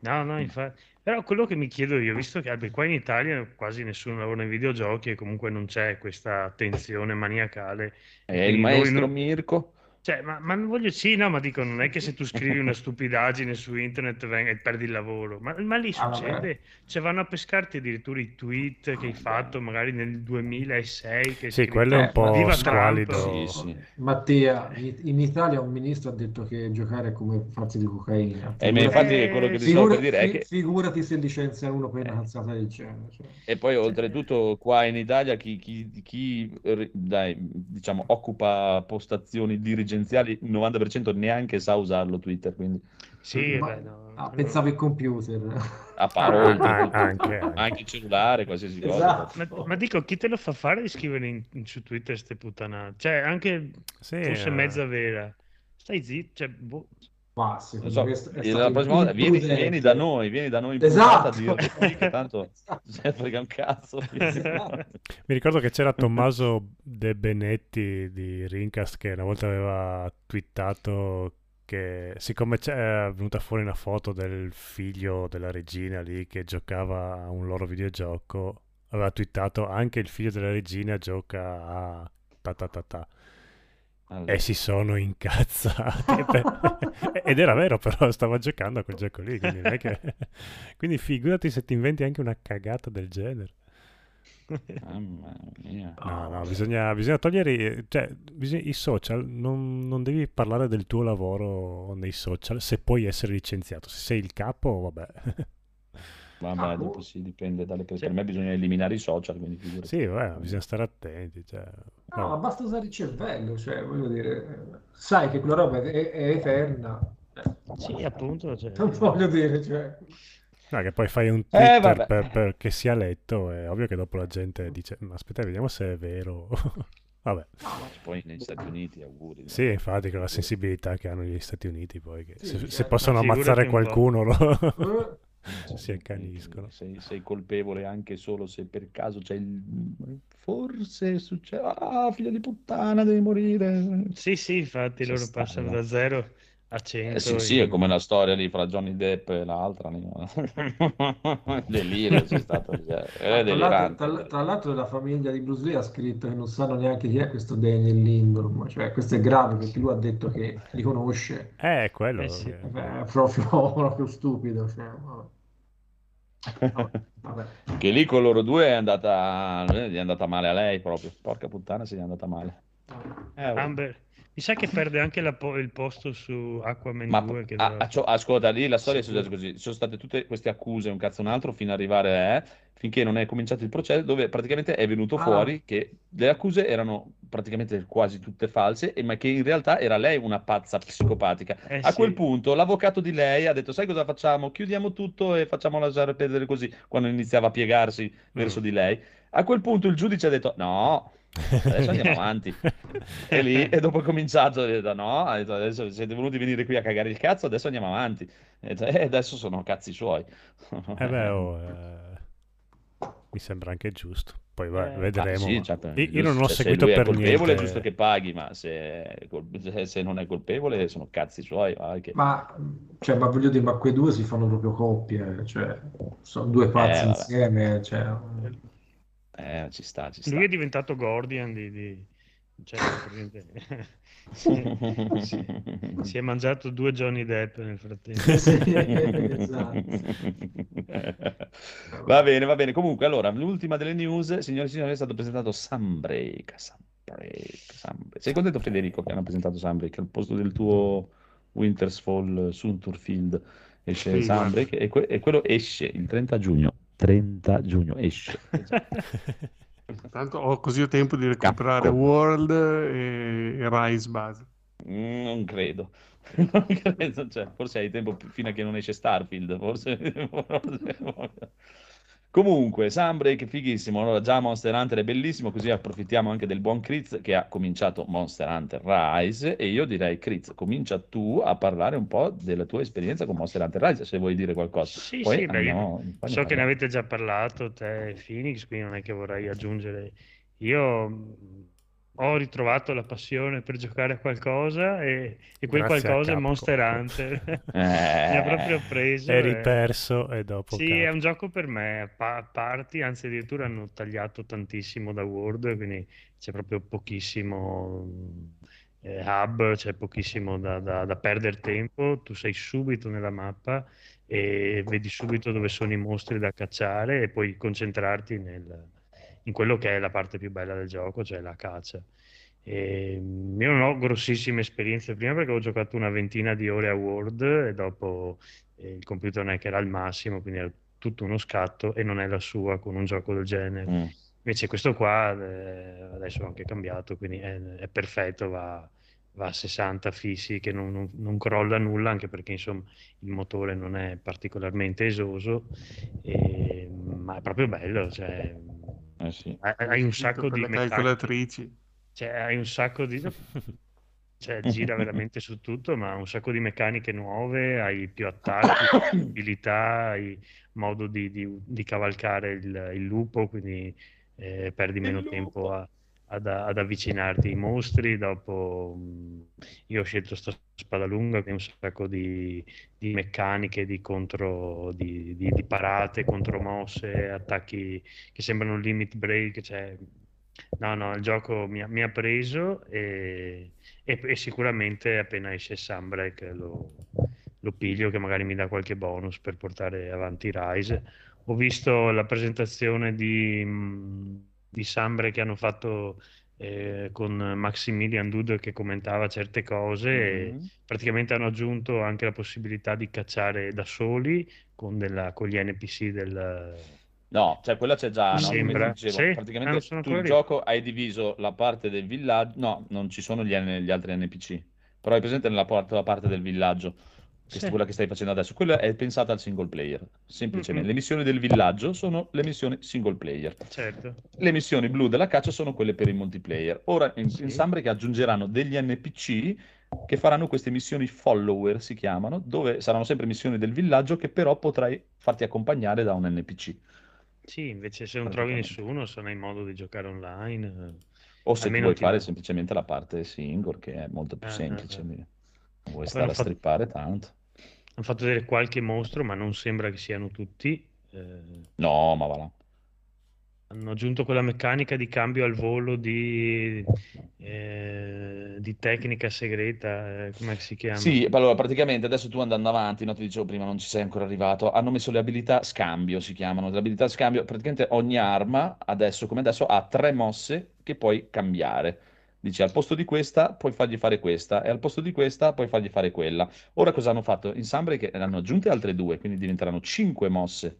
no, no infatti... Però quello che mi chiedo io, visto che beh, qua in Italia quasi nessuno lavora nei videogiochi e comunque non c'è questa attenzione maniacale... E il maestro non... Mirko... Cioè, ma, ma non voglio, sì, no, ma dico, non è che se tu scrivi una stupidaggine su internet veng- e perdi il lavoro, ma, ma lì succede, cioè vanno a pescarti addirittura i tweet che hai fatto magari nel duemilasei. Che sì, quello è un po' squallido. Sì, sì. Mattia, in Italia un ministro ha detto che giocare è come farsi di cocaina. E eh, infatti è quello che ti figurati, per dire è che... Figurati se licenzia uno per una cazzata del genere. Cioè. E poi oltretutto qua in Italia chi, chi, chi dai, diciamo, occupa postazioni dirigenti il novanta per cento neanche sa usarlo Twitter, quindi sì, ma, beh, no, ah, no. pensavo il computer a parole, ah, anche, anche il cellulare, qualsiasi esatto. cosa. Ma, ma dico, chi te lo fa fare di scrivere in, in, su Twitter ste puttanate? Cioè anche sì, forse eh. mezza vera, stai zitto, cioè, boh. Ma secondo so, me è la prossima volta vieni, vieni da noi, vieni da noi in esatto. puntata a dire, tanto frega un cazzo. Esatto. Mi ricordo che c'era Tommaso De Benetti di Rincast che una volta aveva twittato che siccome è venuta fuori una foto del figlio della regina lì che giocava a un loro videogioco, aveva twittato anche il figlio della regina gioca a ta ta ta ta. Allora. E si sono incazzati ed era vero, però stava giocando a quel gioco lì, quindi, non è che... quindi figurati se ti inventi anche una cagata del genere. Mamma mia. No, no, bisogna, bisogna togliere, cioè, bisogna, i social, non, non devi parlare del tuo lavoro nei social se puoi essere licenziato, se sei il capo, vabbè. Vabbè, ah, dopo si dipende dalle cioè, per me bisogna eliminare i social, quindi figurati. Sì, beh, bisogna stare attenti, cioè. No, no, basta usare il cervello, cioè, voglio dire, sai che quella roba è, è eterna. Sì, appunto, cioè. Non voglio dire, cioè. No, che poi fai un Twitter eh, per, per che sia letto, è ovvio che dopo la gente dice "Ma aspetta, vediamo se è vero". Vabbè. Poi negli Stati Uniti auguri. Sì, infatti con la sensibilità che hanno gli Stati Uniti poi che sì, se, cioè, se possono ammazzare qualcuno lo... si accaniscono. Sei, sei colpevole anche solo se per caso c'è il forse succede ah figlia di puttana devi morire sì sì infatti loro stanno. Passano da zero Eh sì, sì, è come la storia lì fra Johnny Depp e l'altra. Delirio c'è stato. È tra, l'altro, tra, tra l'altro la famiglia di Bruce Lee ha scritto che non sanno neanche chi è questo Daniel Lindrum, cioè questo è grave perché lui ha detto che li conosce. Eh, quello eh sì. Che... Beh, è proprio, proprio stupido. Cioè, vabbè. No, vabbè. Che lì con loro due è andata, è andata male a lei proprio. Porca puttana, se gli è andata male. Eh, Amber. Mi sa che perde anche la po- il posto su Aquaman ma, due. Che a, a, ascolta, lì la storia sì. È successa così. Ci sono state tutte queste accuse, un cazzo un altro, fino ad arrivare a, finché non è cominciato il processo, dove praticamente è venuto ah. fuori che le accuse erano praticamente quasi tutte false, e, ma che in realtà era lei una pazza psicopatica. Eh, a sì. quel punto l'avvocato di lei ha detto, sai cosa facciamo? Chiudiamo tutto e facciamo lasciare perdere così, quando iniziava a piegarsi mm. verso di lei. A quel punto il giudice ha detto, no... adesso andiamo avanti e lì e dopo ha cominciato ha detto, no ha detto, adesso siete venuti venire qui a cagare il cazzo, adesso andiamo avanti e eh, adesso sono cazzi suoi eh beh, oh, eh... mi sembra anche giusto poi va, eh, vedremo ah, sì, certo, io, io non ho cioè, seguito per niente se lui è colpevole niente... è giusto che paghi ma se, col... se non è colpevole sono cazzi suoi anche. Ma, cioè, ma voglio dire ma quei due si fanno proprio coppie cioè sono due pazzi eh, insieme cioè Eh, ci sta, ci sta. Lui è diventato Gordian di, di... Cioè, si, si, si è mangiato due Johnny Depp nel frattempo. Sì, esatto. Va bene, va bene. Comunque, allora, l'ultima delle news, signori e signori, è stato presentato Sunbreak. Sunbreak, Sunbreak. Sei contento, Federico, che hanno presentato Sunbreak al posto del tuo Winter's Fall Sunturfield? Esce sì, Sunbreak e, que- e quello esce il trenta giugno. trenta giugno esce. Tanto ho così tempo di recuperare Capcom. World e, e Rise Base. Mm, non credo. Non credo. Cioè, forse hai tempo fino a che non esce Starfield. Forse. Comunque, Sunbreak fighissimo. Allora, già Monster Hunter è bellissimo. Così approfittiamo anche del buon Kritz che ha cominciato Monster Hunter Rise. E io direi, Kritz, comincia tu a parlare un po' della tua esperienza con Monster Hunter Rise. Se vuoi dire qualcosa, sì, poi sì, andiamo, beh, so che ne avete già parlato te e Phoenix. Quindi non è che vorrei aggiungere. Io ho ritrovato la passione per giocare a qualcosa. E, e quel Grazie qualcosa è Monster Hunter. eh, Mi ha proprio preso. Eri e... perso e dopo. Sì, Capcom. È un gioco per me. A parti, anzi, addirittura hanno tagliato tantissimo da World. Quindi c'è proprio pochissimo eh, hub, c'è pochissimo da, da, da perdere tempo. Tu sei subito nella mappa e vedi subito dove sono i mostri da cacciare e puoi concentrarti nel. In quello che è la parte più bella del gioco, cioè la caccia. E io non ho grossissime esperienze prima perché ho giocato una ventina di ore a World e dopo il computer non è che era al massimo, quindi era tutto uno scatto e non è la sua con un gioco del genere. Mm. Invece questo qua adesso ho anche cambiato, quindi è, è perfetto, va, va a sessanta fissi che non, non, non crolla nulla, anche perché insomma il motore non è particolarmente esoso, e, ma è proprio bello, cioè... Eh sì. Hai un sacco di calcolatrici, cioè, hai un sacco di cioè, gira veramente su tutto, ma un sacco di meccaniche nuove, hai più attacchi, più abilità, hai modo di, di, di cavalcare il, il lupo, quindi eh, perdi il meno lupo. tempo a, ad, ad avvicinarti ai mostri. Dopo io ho scelto sta spada lunga che è un sacco di, di meccaniche di contro di, di, di parate, contromosse, attacchi che sembrano limit break, cioè no no il gioco mi ha, mi ha preso e, e, e sicuramente appena esce Sunbreak lo, lo piglio, che magari mi dà qualche bonus per portare avanti Rise. Ho visto la presentazione di di Sunbreak che hanno fatto Eh, con Maximilian Dude che commentava certe cose mm-hmm. e praticamente hanno aggiunto anche la possibilità di cacciare da soli con, della, con gli N P C del... No, cioè quella c'è già, no? Come dicevo, sì. praticamente ah, tu il gioco hai diviso la parte del villaggio, no, non ci sono gli, gli altri N P C, però hai presente nella parte, la parte del villaggio. Sì. Quella che stai facendo adesso, quella è pensata al single player, semplicemente. Mm-hmm. Le missioni del villaggio sono le missioni single player. Certo. Le missioni blu della caccia sono quelle per il multiplayer. Ora in, sì. in Sunbreak aggiungeranno degli N P C che faranno queste missioni follower, si chiamano, dove saranno sempre missioni del villaggio che però potrai farti accompagnare da un N P C. Sì, invece se non trovi nessuno sarai in modo di giocare online. O se vuoi fare semplicemente la parte single, che è molto più ah, semplice. Ah, ah. Vuoi stare a fatto... strippare tanto. Hanno fatto vedere qualche mostro, ma non sembra che siano tutti. Eh... No, ma va là. Hanno aggiunto quella meccanica di cambio al volo di, eh, di tecnica segreta, eh, come si chiama? Sì, allora praticamente adesso tu andando avanti, no, ti dicevo prima non ci sei ancora arrivato, hanno messo le abilità scambio, si chiamano, le abilità scambio, praticamente ogni arma adesso come adesso ha tre mosse che puoi cambiare. Dici al posto di questa puoi fargli fare questa e al posto di questa puoi fargli fare quella. Ora cosa hanno fatto? In Sunbreak ne hanno aggiunte altre due, quindi diventeranno cinque mosse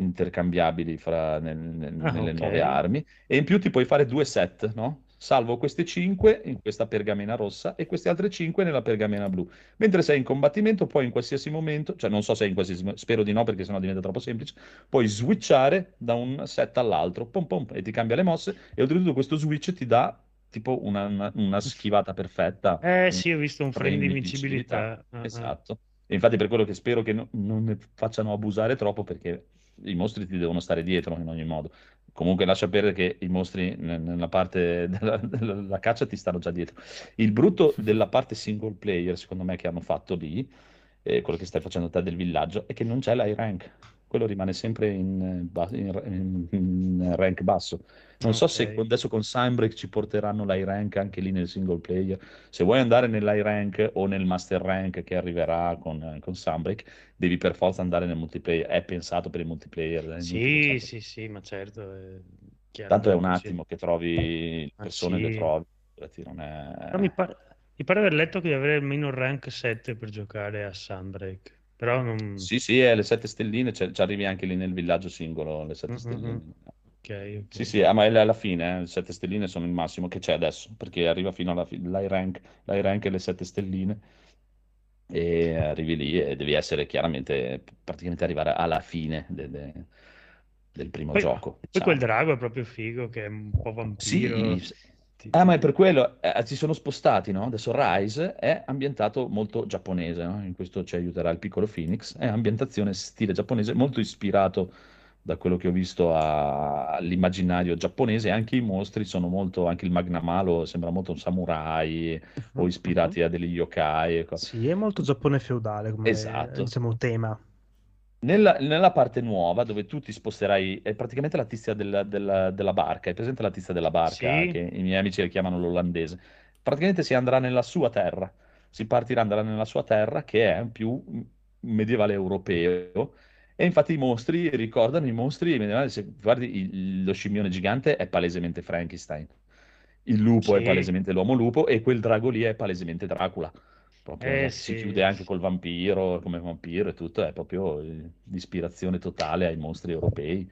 intercambiabili fra nel, nel, ah, nelle okay. nuove armi, e in più ti puoi fare due set, no? Salvo queste cinque in questa pergamena rossa e queste altre cinque nella pergamena blu. Mentre sei in combattimento puoi in qualsiasi momento, cioè non so se in qualsiasi momento, spero di no perché sennò diventa troppo semplice, puoi switchare da un set all'altro, pom pom, e ti cambia le mosse, e oltretutto questo switch ti dà tipo una, una, una schivata perfetta. Eh un, sì, ho visto un frame di invincibilità. Uh-huh. Esatto. E infatti per quello che spero che no, non ne facciano abusare troppo, perché i mostri ti devono stare dietro in ogni modo. Comunque lascia perdere che i mostri nella parte della, della caccia ti stanno già dietro. Il brutto della parte single player, secondo me, che hanno fatto lì, eh, quello che stai facendo te del villaggio, è che non c'è l'high rank. Quello rimane sempre in, in, in rank basso. Non okay. so se adesso con Sunbreak ci porteranno l'high rank anche lì nel single player. Se vuoi andare nell'high rank o nel master rank che arriverà con, con Sunbreak, devi per forza andare nel multiplayer. È pensato per il multiplayer. Eh? Sì, il sì, sì, ma certo. È Tanto è un attimo sì. che trovi persone ah, sì. le trovi. Non è... mi, par- mi pare aver letto che devi avere almeno rank sette per giocare a Sunbreak. Però non... Sì, sì, è le sette stelline, ci arrivi anche lì nel villaggio singolo, le sette mm-hmm. stelline. Okay, okay. Sì, sì, ma è alla fine, eh, le sette stelline sono il massimo che c'è adesso, perché arriva fino alla fi- l'high rank, l'high rank e le sette stelline, e arrivi lì e devi essere chiaramente, praticamente arrivare alla fine de- de- del primo poi, gioco. Poi diciamo. Quel drago è proprio figo, che è un po' vampiro. Sì, Ti... Ah, ma è per quello, eh, si sono spostati, no? Adesso Rise è ambientato molto giapponese, no? In questo ci aiuterà il piccolo Phoenix, è ambientazione stile giapponese, molto ispirato da quello che ho visto a... all'immaginario giapponese, anche i mostri sono molto, anche il Magnamalo sembra molto un samurai, o ispirati a degli yokai. E cose. Sì, è molto Giappone feudale come esatto. diciamo, tema. Nella, nella parte nuova dove tu ti sposterai è praticamente la tizia della, della, della barca, è presente la tizia della barca sì. che i miei amici la chiamano l'olandese, praticamente si andrà nella sua terra, si partirà andrà nella sua terra che è più medievale europeo, e infatti i mostri ricordano i mostri medievali, se guardi il, lo scimmione gigante è palesemente Frankenstein, il lupo sì. è palesemente l'uomo lupo, e quel drago lì è palesemente Dracula. Proprio, eh, si sì. chiude anche col vampiro, come vampiro e tutto, è proprio l'ispirazione totale ai mostri europei.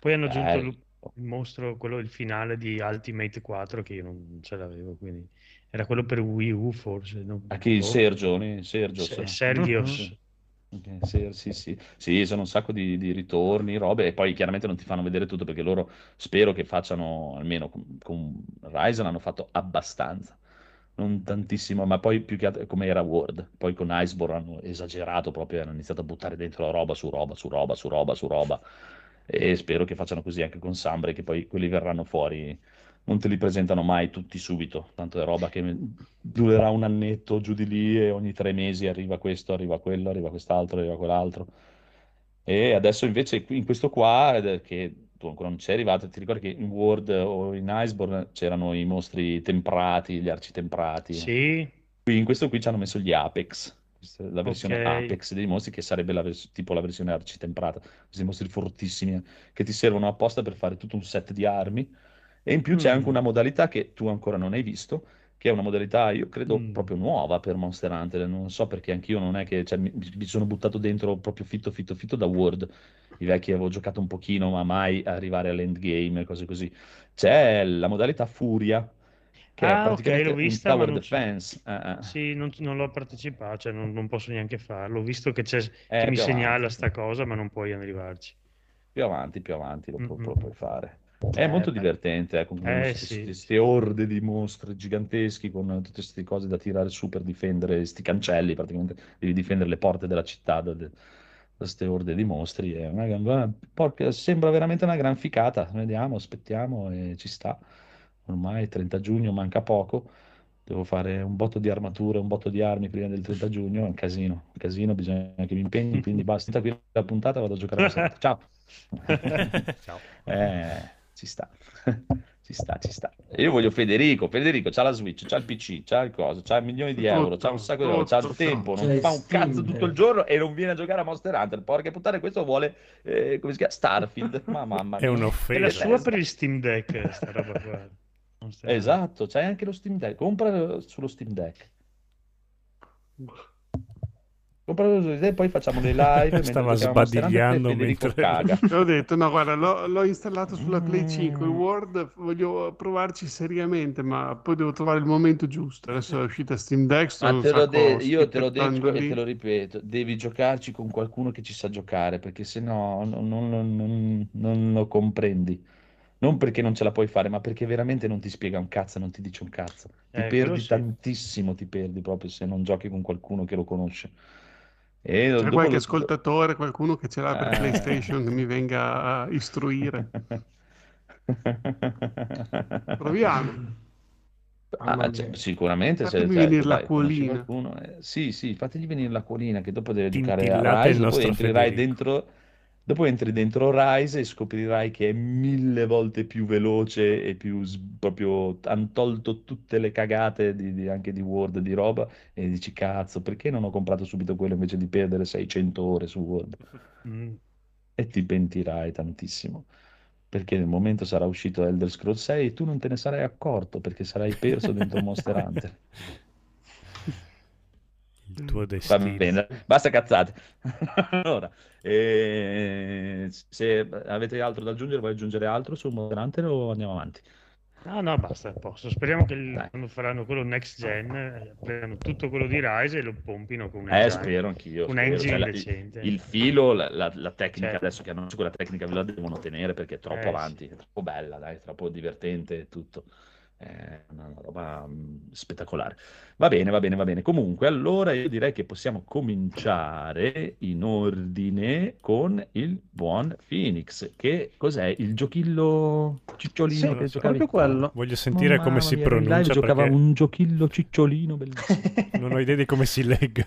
Poi hanno aggiunto eh. il mostro, quello il finale di Ultimate quattro, che io non ce l'avevo, quindi era quello per Wii U forse. No? Anche il Sergio, no? Sergio Se- Sergios. Okay, sì, sì, sì. sì, sono un sacco di, di ritorni, robe, e poi chiaramente non ti fanno vedere tutto, perché loro spero che facciano, almeno con, con Ryzen hanno fatto abbastanza. Non tantissimo, ma poi più che altro, come era World, poi con Iceborne hanno esagerato proprio, hanno iniziato a buttare dentro roba su roba, su roba, su roba, su roba, e spero che facciano così anche con Sunbreak, che poi quelli verranno fuori, non te li presentano mai tutti subito, tanto è roba che durerà un annetto giù di lì, e ogni tre mesi arriva questo, arriva quello, arriva quest'altro, arriva quell'altro, e adesso invece in questo qua, che... tu ancora non ci sei arrivato, ti ricordi che in World o in Iceborne c'erano i mostri temprati, gli arcitemprati? Sì. Qui in questo qui ci hanno messo gli Apex, la versione okay. Apex dei mostri, che sarebbe la vers- tipo la versione arcitemprata, questi mostri fortissimi che ti servono apposta per fare tutto un set di armi, e in più mm. c'è anche una modalità che tu ancora non hai visto, che è una modalità, io credo, mm. proprio nuova per Monster Hunter, non so perché anch'io non è che, cioè, mi, mi sono buttato dentro proprio fitto fitto fitto da World, i vecchi avevo giocato un pochino ma mai arrivare all'endgame e cose così. C'è la modalità Furia, che ah, è praticamente okay, l'ho vista, un Tower Defense. Ah, ah. Sì, non, non l'ho partecipato, cioè non, non posso neanche farlo, ho visto che, c'è, eh, che mi segnala avanti. Sta cosa, ma non puoi arrivarci. Più avanti, più avanti lo, mm-hmm. lo puoi fare. È eh, molto beh. divertente, eh, con eh, queste sì. orde di mostri giganteschi, con tutte queste cose da tirare su per difendere sti cancelli, praticamente devi difendere le porte della città da queste orde di mostri, è una, una, porca, sembra veramente una gran ficata, vediamo, aspettiamo, e ci sta, ormai trenta giugno manca poco, Devo fare un botto di armature, un botto di armi prima del trenta giugno, è un casino, un casino, bisogna che mi impegni, quindi basta qui la puntata, vado a giocare a sette. Ciao. Ciao. Eh, ci sta, ci sta, ci sta. Io voglio Federico, Federico c'ha la Switch, c'ha il P C, c'ha il coso, c'ha milioni di euro, tutto, c'ha un sacco di euro, c'ha il tempo, non fa un Steam, cazzo tutto il giorno e non viene a giocare a Monster Hunter, porca puttana, questo vuole, eh, come si chiama, Starfield, ma mamma mia. È un'offesa. È la sua per il Steam Deck, questa roba qua. Esatto, c'hai anche lo Steam Deck, compra sullo Steam Deck, compra sullo e poi facciamo le live. Stava sbadigliando mentre caga. Ho detto no, guarda, l'ho, l'ho installato sulla Play cinque il Word, voglio provarci seriamente, ma poi devo trovare il momento giusto. Adesso è uscita Steam Deck, ma te lo de- io te l'ho detto lì. E te lo ripeto, devi giocarci con qualcuno che ci sa giocare, perché se no non, non, non, non lo comprendi. Non perché non ce la puoi fare, ma perché veramente non ti spiega un cazzo, non ti dice un cazzo. Ti eh, perdi sì. tantissimo, ti perdi proprio se non giochi con qualcuno che lo conosce. E C'è qualche lo... ascoltatore, qualcuno che ce l'ha per eh. PlayStation che mi venga a istruire. Proviamo. Ah, cioè, sicuramente fategli cioè, venire la colina. Eh, sì, sì, fategli venire la colina che dopo deve giocare a Rise, poi entrerai dentro... Dopo entri dentro Rise e scoprirai che è mille volte più veloce e più proprio... Han tolto tutte le cagate di, di, anche di Word, di roba, e dici cazzo, perché non ho comprato subito quello invece di perdere seicento ore su Word? Mm. E ti pentirai tantissimo, perché nel momento sarà uscito Elder Scrolls sei e tu non te ne sarai accorto, perché sarai perso dentro Monster Hunter. Il tuo destino. Va bene, basta cazzate. Allora, eh, se avete altro da aggiungere, vuoi aggiungere altro su Monster Hunter o andiamo avanti? No, no, basta, posso. Speriamo che il, faranno quello next gen, prendano tutto quello di Rise e lo pompino con un eh, spero anch'io. Un engine decente. Il, il filo, la, la, la tecnica, certo. Adesso che hanno quella tecnica ve la devono tenere perché è troppo eh, avanti, sì. È troppo bella, dai, è troppo divertente e tutto. È una roba spettacolare. Va bene, va bene, va bene. Comunque, allora io direi che possiamo cominciare in ordine con il buon Phoenix. Che cos'è? Il giochillo cicciolino? Sì, che so, proprio quello. Voglio sentire oh, come si mia, pronuncia. Live giocava un giochillo cicciolino bellissimo. Non ho idea di come si legga.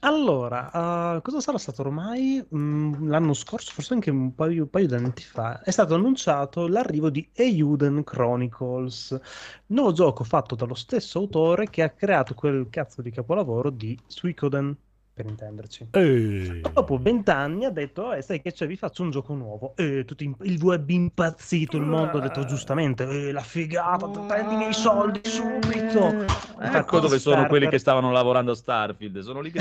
Allora, uh, cosa sarà stato ormai mm, l'anno scorso, forse anche un paio, un paio di anni fa, è stato annunciato l'arrivo di Euden Chronicles, nuovo gioco fatto dallo stesso autore che ha creato quel cazzo di capolavoro di Suikoden, per intenderci. Ehi. Dopo vent'anni ha detto, eh, sai che c'è, vi faccio un gioco nuovo. Eh, tutto in... Il web impazzito, il mondo ha detto giustamente, eh, la figata, prendi i miei soldi subito. Eh, ecco dove Starter. Sono quelli che stavano lavorando a Starfield, sono lì che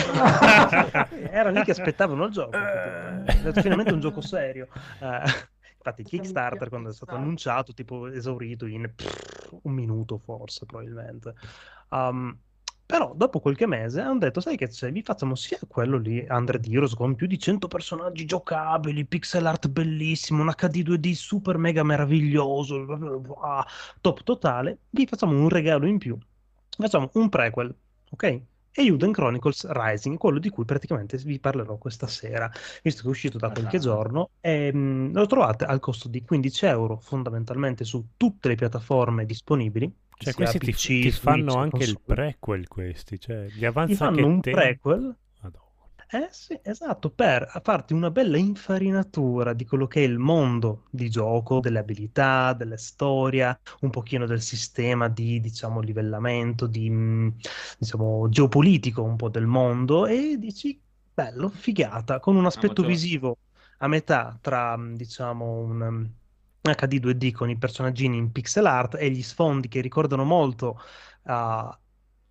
erano lì che aspettavano il gioco. Eh. Finalmente un gioco serio. Eh. Infatti Kickstarter quando è stato annunciato tipo esaurito in pff, un minuto forse probabilmente. Um, Però dopo qualche mese hanno detto, sai che c'è, vi facciamo sia quello lì, Hundred Heroes, con più di cento personaggi giocabili, pixel art bellissimo, un acca di due D super mega meraviglioso, blah, top totale, vi facciamo un regalo in più. Facciamo un prequel, ok? Euden Chronicles Rising, quello di cui praticamente vi parlerò questa sera, visto che è uscito da qualche giorno, e, mh, lo trovate al costo di quindici euro fondamentalmente su tutte le piattaforme disponibili. Cioè questi ti, P C, ti fanno Switch, anche console. Il prequel questi, cioè gli avanza ti fanno anche un tempo. Prequel. Eh sì, esatto, per farti una bella infarinatura di quello che è il mondo di gioco, delle abilità, della storia, un pochino del sistema di, diciamo, livellamento, di, diciamo, geopolitico un po' del mondo, e dici, bello, figata, con un aspetto ah, visivo a metà tra, diciamo, un acca di due D con i personaggini in pixel art e gli sfondi che ricordano molto uh,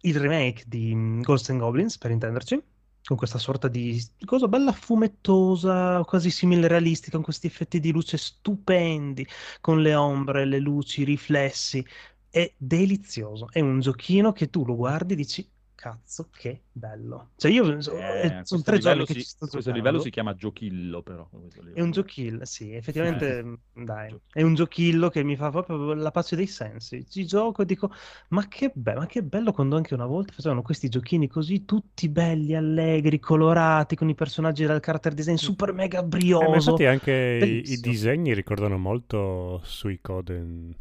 il remake di Ghosts and Goblins, per intenderci, con questa sorta di cosa bella fumettosa, quasi simile realistica, con questi effetti di luce stupendi, con le ombre, le luci, i riflessi. È delizioso, è un giochino che tu lo guardi e dici cazzo che bello. Cioè io eh, sono, sono tre giorni che si, ci sto giocando. Questo livello si chiama giochillo, però è un giochillo, sì, effettivamente eh. Dai, è un giochillo che mi fa proprio la pace dei sensi, ci gioco e dico ma che, be- ma che bello, quando anche una volta facevano questi giochini così tutti belli, allegri, colorati, con i personaggi dal character design super mega brioso, eh, ma infatti anche i, i disegni ricordano molto Suikoden.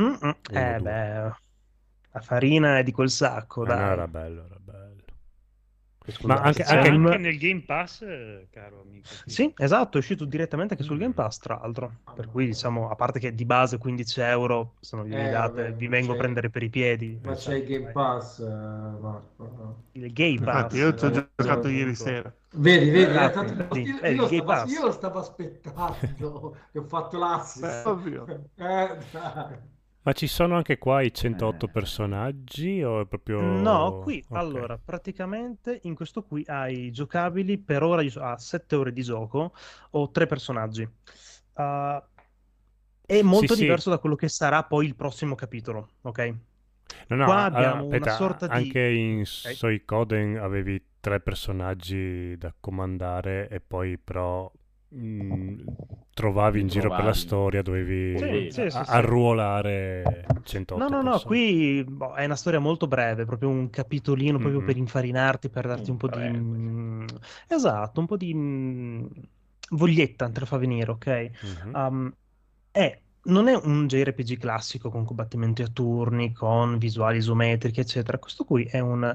Mm-hmm. Eh beh, la farina è di quel sacco, dai. Ah, era bello, era bello. Scusate, ma anche, anche, anche nel Game Pass, caro amico. Sì, esatto, è uscito direttamente anche sul Game Pass, tra l'altro. Per cui, diciamo, a parte che di base quindici euro, se non glieli eh, date, vabbè, vi vengo a prendere per i piedi. Ma c'è il Game Pass, Marco. Il Game Pass. Infatti, io ci ho giocato ieri sera. Vedi, vedi, ah, tanto... sì, io, lo stavo, io lo stavo aspettando, che ho fatto l'assist. Ovvio. Eh, dai. Ma ci sono anche qua i centootto eh. personaggi o è proprio... No, qui, okay. Allora, praticamente in questo qui hai giocabili per ora a sette ore di gioco o tre personaggi. Uh, è molto sì, diverso sì. da quello che sarà poi il prossimo capitolo, ok? No, no, qua abbiamo allora, una sorta di... Anche in okay. Suikoden avevi tre personaggi da comandare e poi però... Mh, trovavi in giro trovavi. per la storia, dovevi sì, sì, sì, arruolare centootto. No, no, persone. no, qui boh, è una storia molto breve, proprio un capitolino, proprio mm-hmm. per infarinarti, per darti un po' breve. di... Mh, esatto, un po' di mh, voglietta te la fa venire, ok? Mm-hmm. Um, è... Non è un J R P G classico con combattimenti a turni, con visuali isometriche, eccetera. Questo qui è un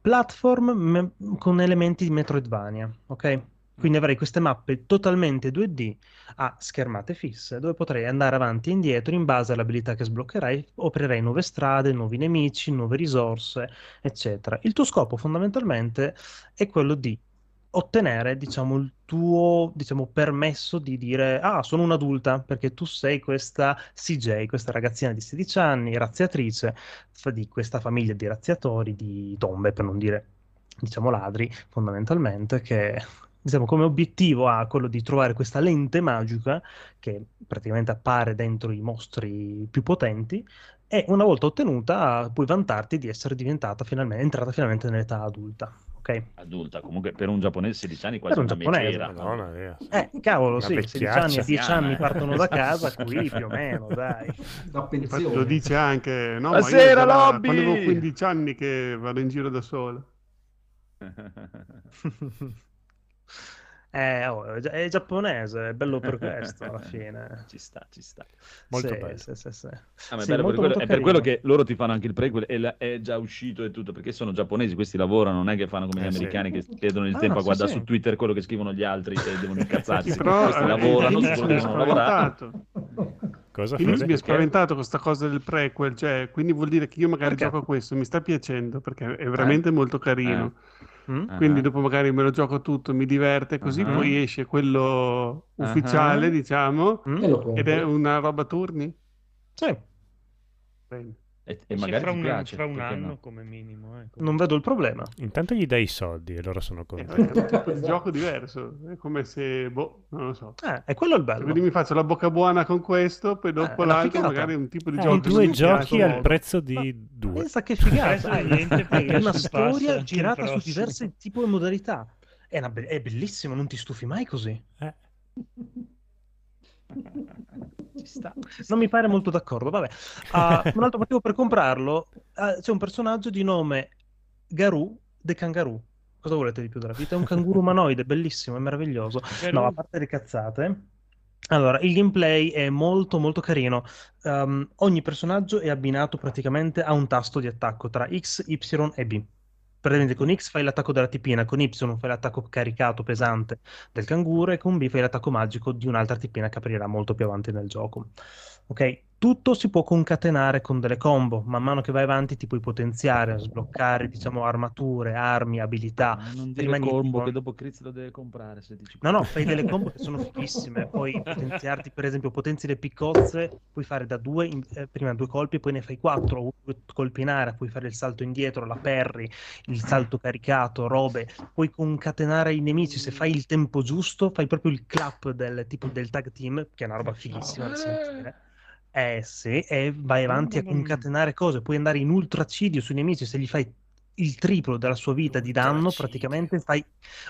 platform me- con elementi di Metroidvania, ok? Quindi avrei queste mappe totalmente due D a schermate fisse, dove potrei andare avanti e indietro in base all'abilità che sbloccherai, opererei nuove strade, nuovi nemici, nuove risorse, eccetera. Il tuo scopo fondamentalmente è quello di ottenere, diciamo, il tuo diciamo, permesso di dire ah, sono un'adulta, perché tu sei questa C J, questa ragazzina di sedici anni, razziatrice, di questa famiglia di razziatori, di tombe, per non dire, diciamo, ladri, fondamentalmente, che... Diciamo, come obiettivo ha quello di trovare questa lente magica che praticamente appare dentro i mostri più potenti e una volta ottenuta puoi vantarti di essere diventata finalmente, entrata finalmente nell'età adulta. Okay? Adulta, comunque per un giapponese sedici anni quasi per un una metiera. No? Eh, cavolo, una sì, sedici anni, dieci anni partono da casa, qui più o meno, dai. Infatti lo dice anche, no, buonasera, ma io Lobby! Quando avevo quindici anni che vado in giro da sola. Eh, oh, è giapponese, è bello per questo alla fine. Ci sta, ci sta. Molto sì, bello. Sì, sì, sì. Ah, ma è sì, bello molto, per, quello, è per quello che loro ti fanno anche il prequel e la, è già uscito e tutto, perché sono giapponesi, questi lavorano, non è che fanno come gli eh, americani sì. che vedono il ah, tempo a sì, guardare sì. su Twitter quello che scrivono gli altri e devono incazzarsi. Sì, però, questi eh, lavorano, devono lavorare. Cosa io mi è spaventato questa cosa del prequel, cioè, quindi vuol dire che io magari okay. gioco a questo, mi sta piacendo perché è veramente eh? molto carino. Eh. Mm? Quindi uh-huh. dopo magari me lo gioco tutto, mi diverte, così uh-huh. poi esce quello ufficiale, uh-huh. diciamo, mm? ed è una roba turni? Sì. Bene. E, e magari fra un, piace, fra un anno no? come minimo. Ecco. Non vedo il problema. Intanto gli dai i soldi e loro sono contenti. È un gioco diverso, è come se, boh, non lo so. Eh, è quello il bello. Quindi mi faccio la bocca buona con questo, poi dopo eh, l'altro la magari un tipo di eh, gioco. Due giochi al prezzo di ma due. Pensa che figata, è una storia girata su diverse tipi di modalità. È, una be- è bellissimo, non ti stufi mai così. Eh. Ci sta, ci sta. Non mi pare molto d'accordo, vabbè. Uh, un altro motivo per comprarlo, uh, c'è un personaggio di nome Garou de Kangaroo. Cosa volete di più della vita? È un canguro umanoide, bellissimo, è meraviglioso. Garou. No, a parte le cazzate. Allora, il gameplay è molto molto carino. Um, ogni personaggio è abbinato praticamente a un tasto di attacco tra X, Y e B. Praticamente con X fai l'attacco della tipina, con Y fai l'attacco caricato pesante del canguro e con B fai l'attacco magico di un'altra tipina che aprirà molto più avanti nel gioco. Ok? Tutto si può concatenare con delle combo, man mano che vai avanti ti puoi potenziare, sbloccare diciamo armature, armi, abilità. Non dire combo che dopo Kritz lo deve comprare. Se dici no no, fai delle combo che sono fighissime, puoi potenziarti, per esempio potenzi le piccozze, puoi fare da due, in, eh, prima due colpi poi ne fai quattro, o due colpi in aria, puoi fare il salto indietro, la parry, il salto caricato, robe, puoi concatenare i nemici, se fai il tempo giusto fai proprio il clap del tipo del tag team, che è una roba fighissima da sentire. Eh sì, e vai avanti a concatenare cose, puoi andare in ultracidio sui nemici, se gli fai il triplo della sua vita di danno praticamente fai,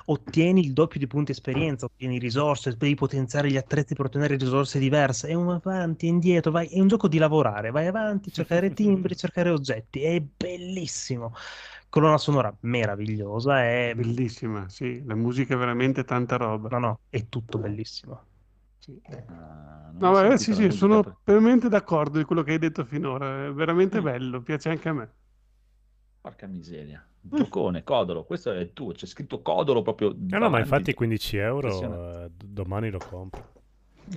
ottieni il doppio di punti esperienza, ottieni risorse, devi potenziare gli attrezzi per ottenere risorse diverse, è un avanti e indietro, vai, è un gioco di lavorare, vai avanti, cercare timbri, cercare oggetti, è bellissimo. Colonna sonora meravigliosa, è bellissima, sì, la musica è veramente tanta roba. No no, è tutto bellissimo. Sì. Ah, no, vabbè, sì, sì, sono per... veramente d'accordo di quello che hai detto finora. È veramente mm. bello, piace anche a me. Porca miseria. Mm. Giocone, Codolo, questo è il tuo. C'è scritto Codolo proprio. Eh davanti. No, ma infatti quindici euro domani lo compro.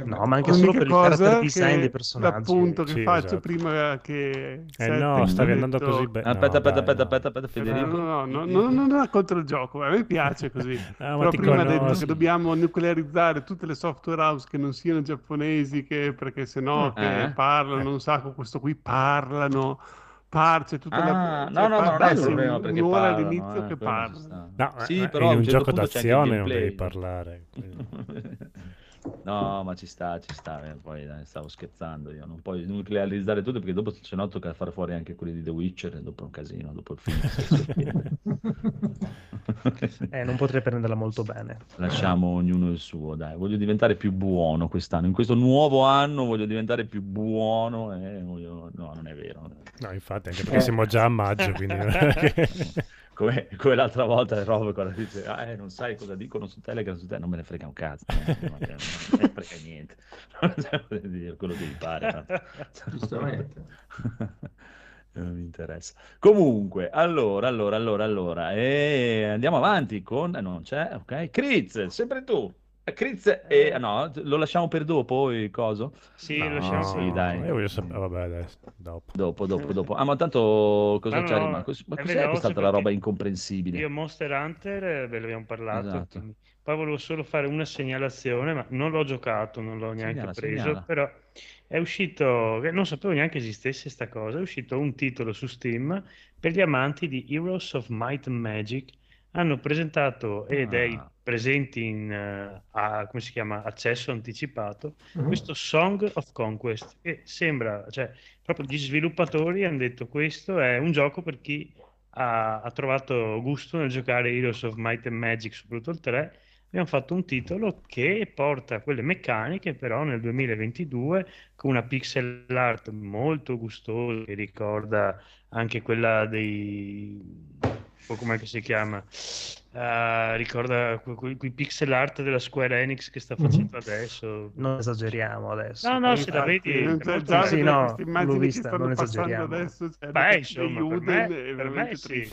No, ma anche solo per il character design dei personaggi. L'appunto che sì, faccio esatto. prima che... Eh no, stavi detto... andando così bene. Aspetta, no, aspetta, aspetta, aspetta, aspetta, Federico. No, no, no, no, non è contro il gioco, a me piace così. Ah, però prima conosco. Detto che dobbiamo nuclearizzare tutte le software house che non siano giapponesi, che, perché sennò che eh? parlano, eh. non sa con questo qui parlano... Parce tutta ah, la cioè, no, no, no, non è il problema perché un'ora parlano, all'inizio eh, che parla. No, sì, eh, però in un, un certo gioco d'azione non devi parlare. No, ma ci sta, ci sta. Eh, poi dai, stavo scherzando io. Non puoi nuclearizzare tutto perché dopo c'è noto che far fuori anche quelli di The Witcher e dopo è un casino, dopo il film. eh, non potrei prenderla molto bene. Lasciamo ognuno il suo, dai. Voglio diventare più buono quest'anno. In questo nuovo anno voglio diventare più buono. Eh, voglio... No, non è vero. No, infatti. Anche perché eh. siamo già a maggio, quindi come, come l'altra volta Rob quando dice ah, eh, non sai cosa dicono su Telegram, su Telegram non me ne frega un cazzo, non me ne frega niente, quello devi fare, giustamente. Non mi interessa. Comunque, allora, allora, allora, allora, e andiamo avanti con eh, non c'è, ok? Kritz, sempre tu. Kritz e no, lo lasciamo per dopo il coso? Sì, no, lo lasciamo. Sì, dai. Io voglio sapere, vabbè, adesso, dopo. Dopo, dopo, dopo. Ah, ma tanto cosa no, c'è no, rimasto? Ma cos'è quest'altra roba incomprensibile? Io Monster Hunter ve l'abbiamo parlato. Esatto. Poi volevo solo fare una segnalazione, ma non l'ho giocato, non l'ho neanche segnala, preso, segnala. Però è uscito, non sapevo neanche esistesse sta cosa, è uscito un titolo su Steam per gli amanti di Heroes of Might and Magic. Hanno presentato ed è ah. presenti in uh, a, come si chiama accesso anticipato mm. questo Song of Conquest che sembra, cioè proprio gli sviluppatori hanno detto questo è un gioco per chi ha, ha trovato gusto nel giocare Heroes of Might and Magic, soprattutto il tre. Abbiamo fatto un titolo che porta quelle meccaniche però nel duemilaventidue con una pixel art molto gustosa che ricorda anche quella dei... come si chiama uh, ricorda quei, quei pixel art della Square Enix che sta facendo mm-hmm. adesso. Non esageriamo adesso. No no, se la vedi non è già sì, no, l'ho vista, non esageriamo adesso, cioè, beh insomma per me, per me sì.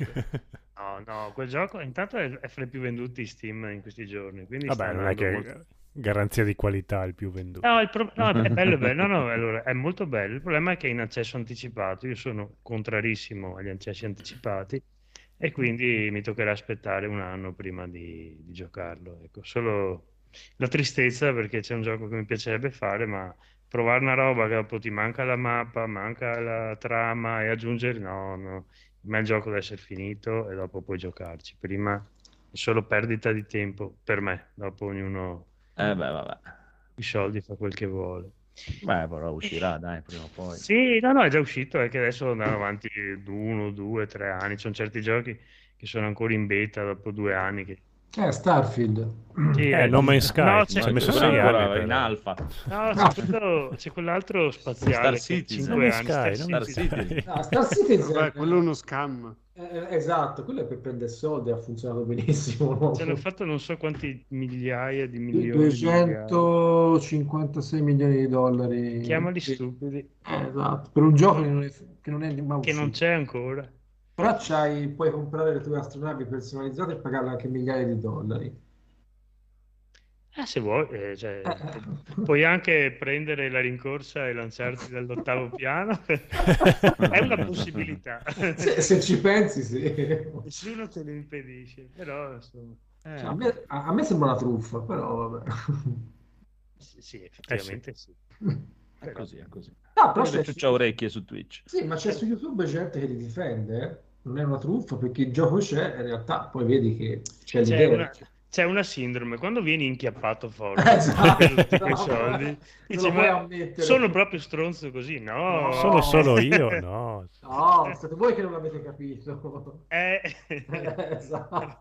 no no quel gioco intanto è, è fra i più venduti in Steam in questi giorni, quindi vabbè non è che molto... garanzia di qualità il più venduto. No, il pro... no è bello, bello. No, no, allora, è molto bello. Il problema è che è in accesso anticipato. Io sono contrarissimo agli accessi anticipati e quindi mi toccherà aspettare un anno prima di, di giocarlo, ecco, solo la tristezza perché c'è un gioco che mi piacerebbe fare, ma provare una roba che poi ti manca la mappa, manca la trama e aggiungere no, no, ma il gioco deve essere finito e dopo puoi giocarci, prima è solo perdita di tempo per me, dopo ognuno eh beh, vabbè. i soldi fa quel che vuole. Beh, però uscirà, dai, prima o poi. Sì, no, no, è già uscito, è che adesso andranno avanti uno, due, tre anni. Ci sono certi giochi che sono ancora in beta dopo due anni. Che... Eh, Starfield. Sì, eh, No Man's Sky. No, c'è, c'è messo sei anni in alfa. No, c'è, quello, c'è quell'altro spaziale. Star Citizen. Star Citizen. No, Star Citizen. Vabbè, quello è uno scam. Eh, esatto, quello è per prendere soldi, ha funzionato benissimo. No? Ci hanno fatto non so quanti migliaia di milioni. duecentocinquantasei milioni di dollari. Chiamali stupidi. Eh, esatto, per un gioco che non è, che non, è che non c'è ancora. Però c'hai, puoi comprare le tue astronavi personalizzate e pagarle anche migliaia di dollari. Eh, se vuoi, eh, cioè, puoi anche prendere la rincorsa e lanciarti dall'ottavo piano, è una possibilità. Se, se ci pensi, sì. Nessuno te lo impedisce, però insomma. Eh. Cioè, a, me, a, a me sembra una truffa, però vabbè. Sì, sì effettivamente eh sì. sì. È così, è così. No, però c'è su... orecchie su Twitch. Sì, ma c'è su YouTube gente che li difende, non è una truffa perché il gioco c'è, in realtà poi vedi che c'è, c'è l'idea. Una... C'è una sindrome, quando vieni inchiappato forte esatto, per tutti quei no, soldi, dici, ma sono proprio stronzo così, no? no sono solo io, no. No, state voi che non l'avete capito. Eh, esatto.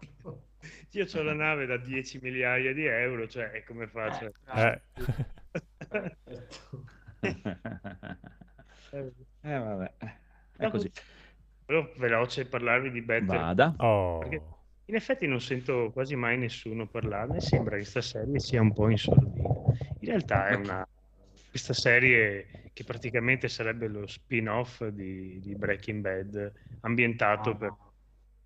Io ho la nave da dieci migliaia di euro, cioè come faccio? Eh. eh vabbè, è così. Volevo veloce parlarvi di Better. Vada. Oh. Perché... In effetti non sento quasi mai nessuno parlarne, sembra che sta serie sia un po' in sordina. In realtà è una questa serie che praticamente sarebbe lo spin-off di, di Breaking Bad, ambientato per,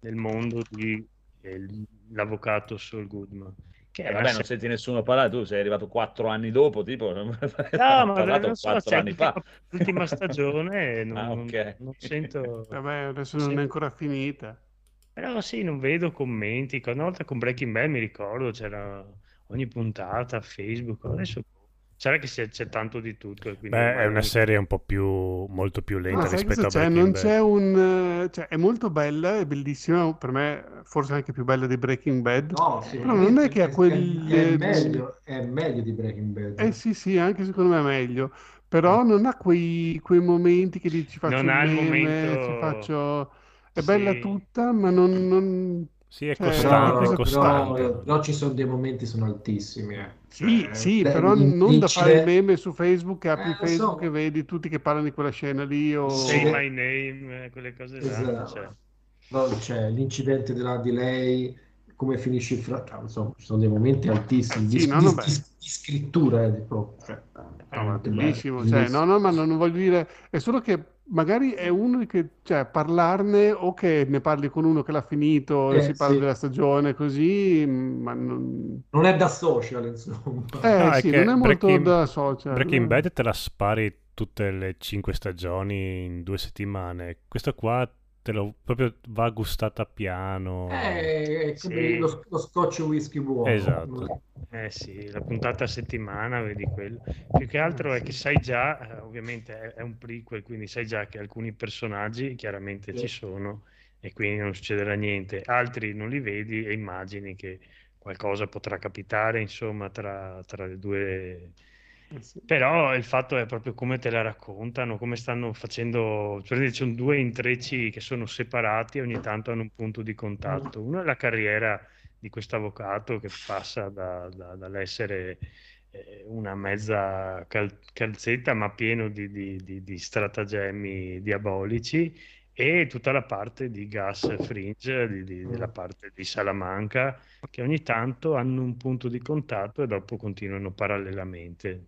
nel mondo di eh, l'avvocato Saul Goodman. Che eh, vabbè, serie... non senti nessuno parlare, tu sei arrivato quattro anni dopo, tipo. No, ma quattro so, anni fa. L'ultima stagione non, ah, okay. non, non sento... Vabbè, adesso non è ancora finita. Però sì, non vedo commenti. Una volta con Breaking Bad mi ricordo c'era ogni puntata, Facebook, adesso... Sarà che c'è, c'è tanto di tutto. Beh, è una serie un po' più, molto più lenta no, rispetto a Breaking non Bad. C'è un, cioè, è molto bella, è bellissima, per me forse anche più bella di Breaking Bad. No, sì, però non è che ha quel... È meglio, è meglio di Breaking Bad. Eh sì, sì, anche secondo me è meglio. Però non ha quei, quei momenti che dici faccio non un meme, momento... ci faccio... È sì. bella tutta, ma non... non... Sì, è costante, cioè, è costante. Però, però ci sono dei momenti sono altissimi. Eh. Sì, cioè, sì però difficile. Non da fare il meme su Facebook, apri eh, Facebook so. E vedi tutti che parlano di quella scena lì. O... Say my name, quelle cose esatto. là. Cioè. No, cioè, l'incidente della di lei, come finisce il fratello, insomma, ci sono dei momenti altissimi eh, sì, di, no, no, di, di, di scrittura. Eh, proprio. Cioè, no, bellissimo, cioè, no, no, ma non, non voglio dire, è solo che magari è uno che, cioè, parlarne o che ne parli con uno che l'ha finito eh, si parla sì. della stagione così, ma non... non è da social, insomma. Eh no, sì, è non è molto Breaking, da social. Breaking Bad te la spari tutte le cinque stagioni in due settimane. Questa qua te lo proprio va gustata piano. Eh, è come sì. lo, lo scotch whisky buono. Esatto. Eh sì, la puntata a settimana, vedi quello. Più che altro è che sai già, ovviamente è un prequel, quindi sai già che alcuni personaggi chiaramente sì. ci sono e quindi non succederà niente. Altri non li vedi e immagini che qualcosa potrà capitare, insomma, tra, tra le due... Sì. Però il fatto è proprio come te la raccontano, come stanno facendo, cioè, ci sono due intrecci che sono separati e ogni tanto hanno un punto di contatto. Uno è la carriera di questo avvocato che passa da, da, dall'essere eh, una mezza cal- calzetta ma pieno di, di, di, di stratagemmi diabolici, e tutta la parte di Gas Fringe, di, di, della parte di Salamanca, che ogni tanto hanno un punto di contatto e dopo continuano parallelamente.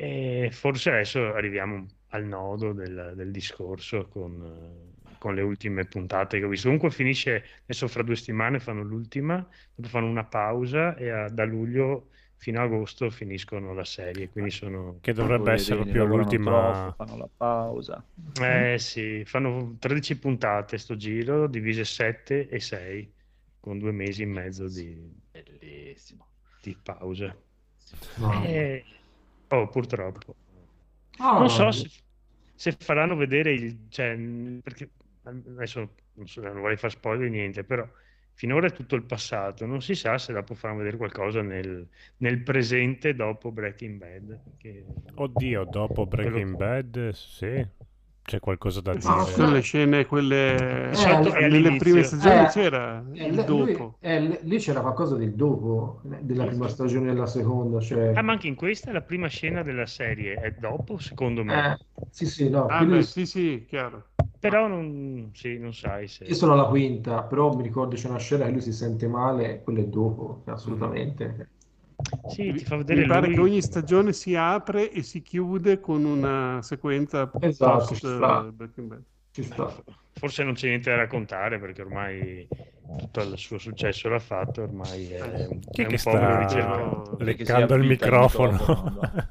E forse adesso arriviamo al nodo del, del discorso con, con le ultime puntate che ho visto. Comunque finisce, adesso fra due settimane fanno l'ultima, dopo fanno una pausa e a, da luglio fino a agosto finiscono la serie, quindi sono... Che dovrebbe essere proprio l'ultima... Trof, fanno la pausa. Eh sì, fanno tredici puntate sto giro, divise sette e sei, con due mesi e mezzo di... Bellissimo. Di pausa. Wow. E... Oh, purtroppo. Oh. Non so se, se faranno vedere il... Cioè, perché adesso non, so, non vorrei far spoiler niente, però... Finora è tutto il passato, non si sa se dopo faranno vedere qualcosa nel, nel presente dopo Breaking Bad. Che... Oddio, dopo Breaking Bad, sì, c'è qualcosa da dire. Sono le scene, quelle... Eh, nelle prime stagioni eh, c'era eh, il dopo. Lui, eh, lì c'era qualcosa del dopo, della prima stagione e della seconda. Cioè... Ah, ma anche in questa la prima scena della serie è dopo, secondo me. Eh, sì, sì, no. Ah, quindi... beh, sì, sì, chiaro. Però non, sì, non sai se... Io sono alla quinta, però mi ricordo c'è una scena che lui si sente male, quello è dopo, assolutamente. Sì, ti fa vedere mi pare lui... che ogni stagione si apre e si chiude con una sequenza... Esatto, post... ci sta. Ci sta. Forse non c'è niente da raccontare, perché ormai tutto il suo successo l'ha fatto, ormai è, è un po' sta... ricercato. Leccando il microfono. Il microfono.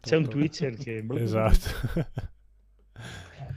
C'è un Twitcher che esatto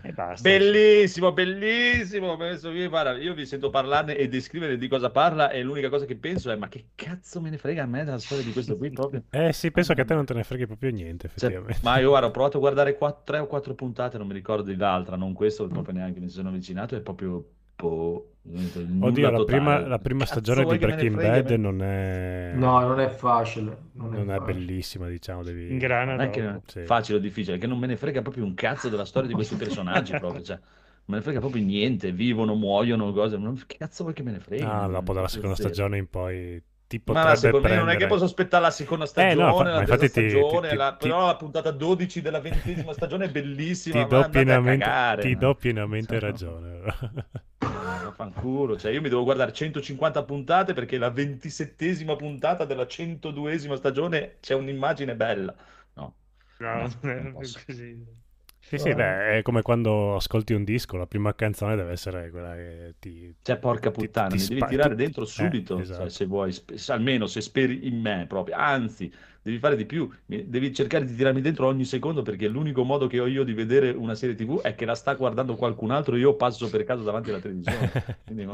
e basta. Bellissimo, bellissimo. Io vi sento parlarne e descrivere di cosa parla e l'unica cosa che penso è ma che cazzo me ne frega a me della storia di questo qui proprio. Eh sì, penso che a te non te ne freghi proprio niente effettivamente. Cioè, ma io guarda, ho provato a guardare tre o quattro puntate, non mi ricordo l'altra, non questo proprio neanche mi sono avvicinato, è proprio po'... Oddio, la prima, la prima stagione di Breaking Bad non è... No, non è facile. Non, non è, è bellissima, diciamo. Devi... Ingrana, non è che sì. facile o difficile, che non me ne frega proprio un cazzo della storia di questi personaggi, proprio, cioè, non me ne frega proprio niente, vivono, muoiono, cose, non che cazzo vuoi che me ne frega? Ah, dopo dalla seconda stagione in poi... Ma secondo me non è che posso aspettare la seconda stagione, eh, no, la terza stagione, ti, ti, la... Ti, però la puntata dodici della ventesima stagione è bellissima. Ti do pienamente, ti do pienamente ragione. No, vaffanculo, cioè io mi devo guardare centocinquanta puntate perché la ventisettesima puntata della centoduesima stagione c'è un'immagine bella. No, no, no, così. Sì, sì, beh, è come quando ascolti un disco, la prima canzone deve essere quella che ti... Cioè, porca puttana, ti, ti mi devi spa- tirare ti... dentro subito, eh, esatto. Cioè, se vuoi, se, almeno se speri in me proprio, anzi, devi fare di più, devi cercare di tirarmi dentro ogni secondo, perché l'unico modo che ho io di vedere una serie tivù è che la sta guardando qualcun altro, io passo per caso davanti alla televisione. Quindi, no,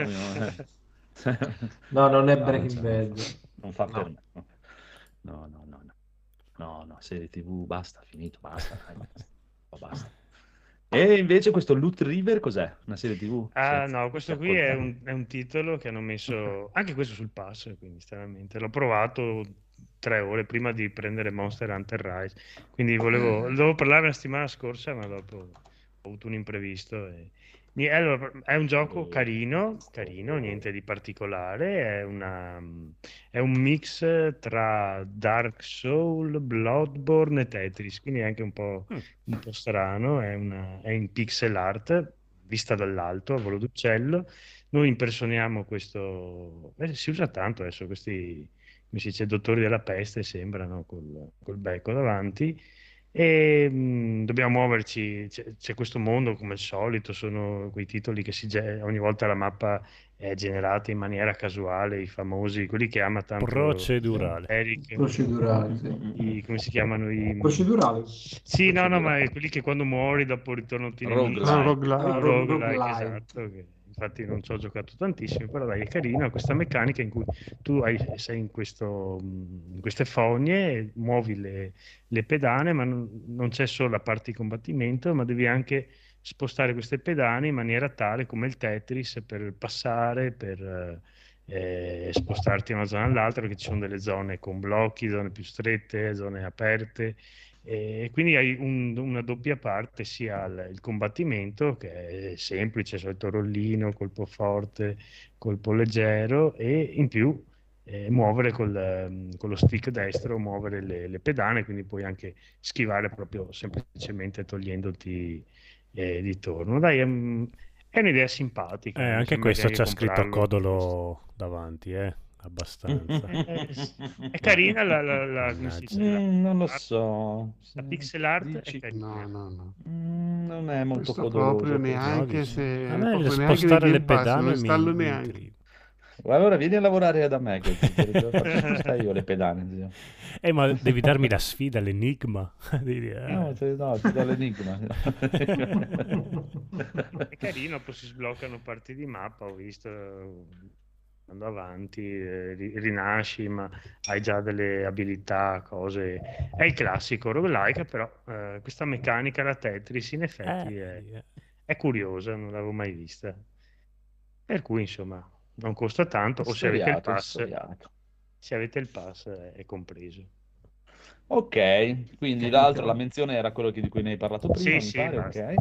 no, non è Breaking Bad. Non fa per me. No, no, no, no, no, no, serie tivù, basta, finito, basta, basta. Basta. E invece questo Loot River cos'è? Una serie tivù? Ah, no, questo qui è un, è un titolo che hanno messo anche questo sul pass, quindi stranamente l'ho provato tre ore prima di prendere Monster Hunter Rise, quindi volevo dovevo parlarne la settimana scorsa, ma dopo ho avuto un imprevisto e... Allora, è un gioco carino, carino, niente di particolare, è, una, è un mix tra Dark Souls, Bloodborne e Tetris, quindi è anche un po', un po' strano, è, una, è in pixel art, vista dall'alto, a volo d'uccello. Noi impersoniamo questo, eh, si usa tanto adesso questi, come si dice, dottori della peste sembrano, col, col becco davanti. E mh, dobbiamo muoverci, c'è, c'è questo mondo come al solito, sono quei titoli che si ge- ogni volta la mappa è generata in maniera casuale, i famosi, quelli che ama tanto procedurale, Eric, procedurale, sì. I, come si chiamano i procedurale? Sì, procedurale. No, no, ma è quelli che quando muori dopo ritorno ti roguelike, esatto, che infatti non ci ho giocato tantissimo, però dai, è carino, questa meccanica in cui tu hai, sei in, questo, in queste fogne, muovi le, le pedane, ma non, non c'è solo la parte di combattimento, ma devi anche spostare queste pedane in maniera tale, come il Tetris, per passare, per eh, spostarti da una zona all'altra, perché ci sono delle zone con blocchi, zone più strette, zone aperte, e quindi hai un, una doppia parte, sia il, il combattimento che è semplice, solito rollino, colpo forte, colpo leggero, e in più eh, muovere col, con lo stick destro, muovere le, le pedane, quindi puoi anche schivare proprio semplicemente togliendoti eh, di torno. Dai, è, è un'idea simpatica, eh, anche questo c'è scritto Codolo davanti, eh abbastanza è, è carina la, la, la, come si dice, la mm, non lo so la pixel art dici... è no, no, no. Mm, non è molto codoloso proprio, neanche no, se a me spostare le pedane non stallo neanche. Allora vieni a lavorare da me che spostare io le pedane, zio. Eh, ma devi darmi la sfida, l'enigma. No, te, no, ti do l'enigma. È carino, poi si sbloccano parti di mappa, ho visto, andando avanti, eh, rinasci, ma hai già delle abilità, cose. È il classico roguelike, però eh, questa meccanica la Tetris in effetti eh. è, è curiosa, non l'avevo mai vista, per cui insomma non costa tanto, o se avete il pass, se avete il pass è compreso. Ok, quindi l'altro, la menzione era quello che, di cui ne hai parlato prima, sì, mi pare, sì, okay.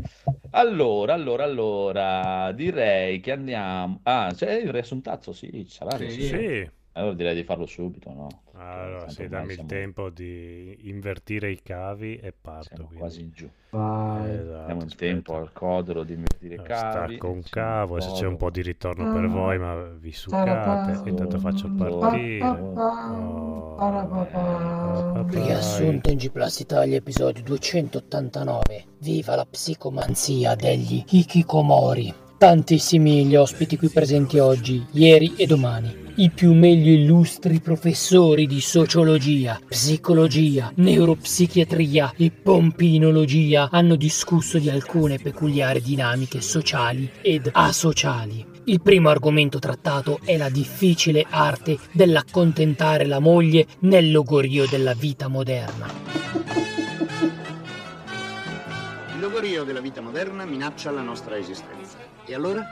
Allora, allora, allora, direi che andiamo... Ah, c'è il riassuntazzo, sì, sarà sì, sì. sì. Allora direi di farlo subito, no? Allora, se dammi siamo... il tempo di invertire i cavi e parto. Siamo quasi giù. Vai. Esatto, diamo il tempo al codolo di invertire i allora, cavi. Stacco un cavo, se c'è un po' di ritorno ah, per voi, ma vi succate. Ah, intanto faccio partire. Oh, oh, riassunto in N G Plus Italia, episodio duecentottantanove. Viva la psicomanzia degli hikikomori. Tantissimi gli ospiti qui presenti oggi, ieri e domani. I più meglio illustri professori di sociologia, psicologia, neuropsichiatria e pompinologia hanno discusso di alcune peculiari dinamiche sociali ed asociali. Il primo argomento trattato è la difficile arte dell'accontentare la moglie nel logorio della vita moderna. Il logorio della vita moderna minaccia la nostra esistenza. E allora?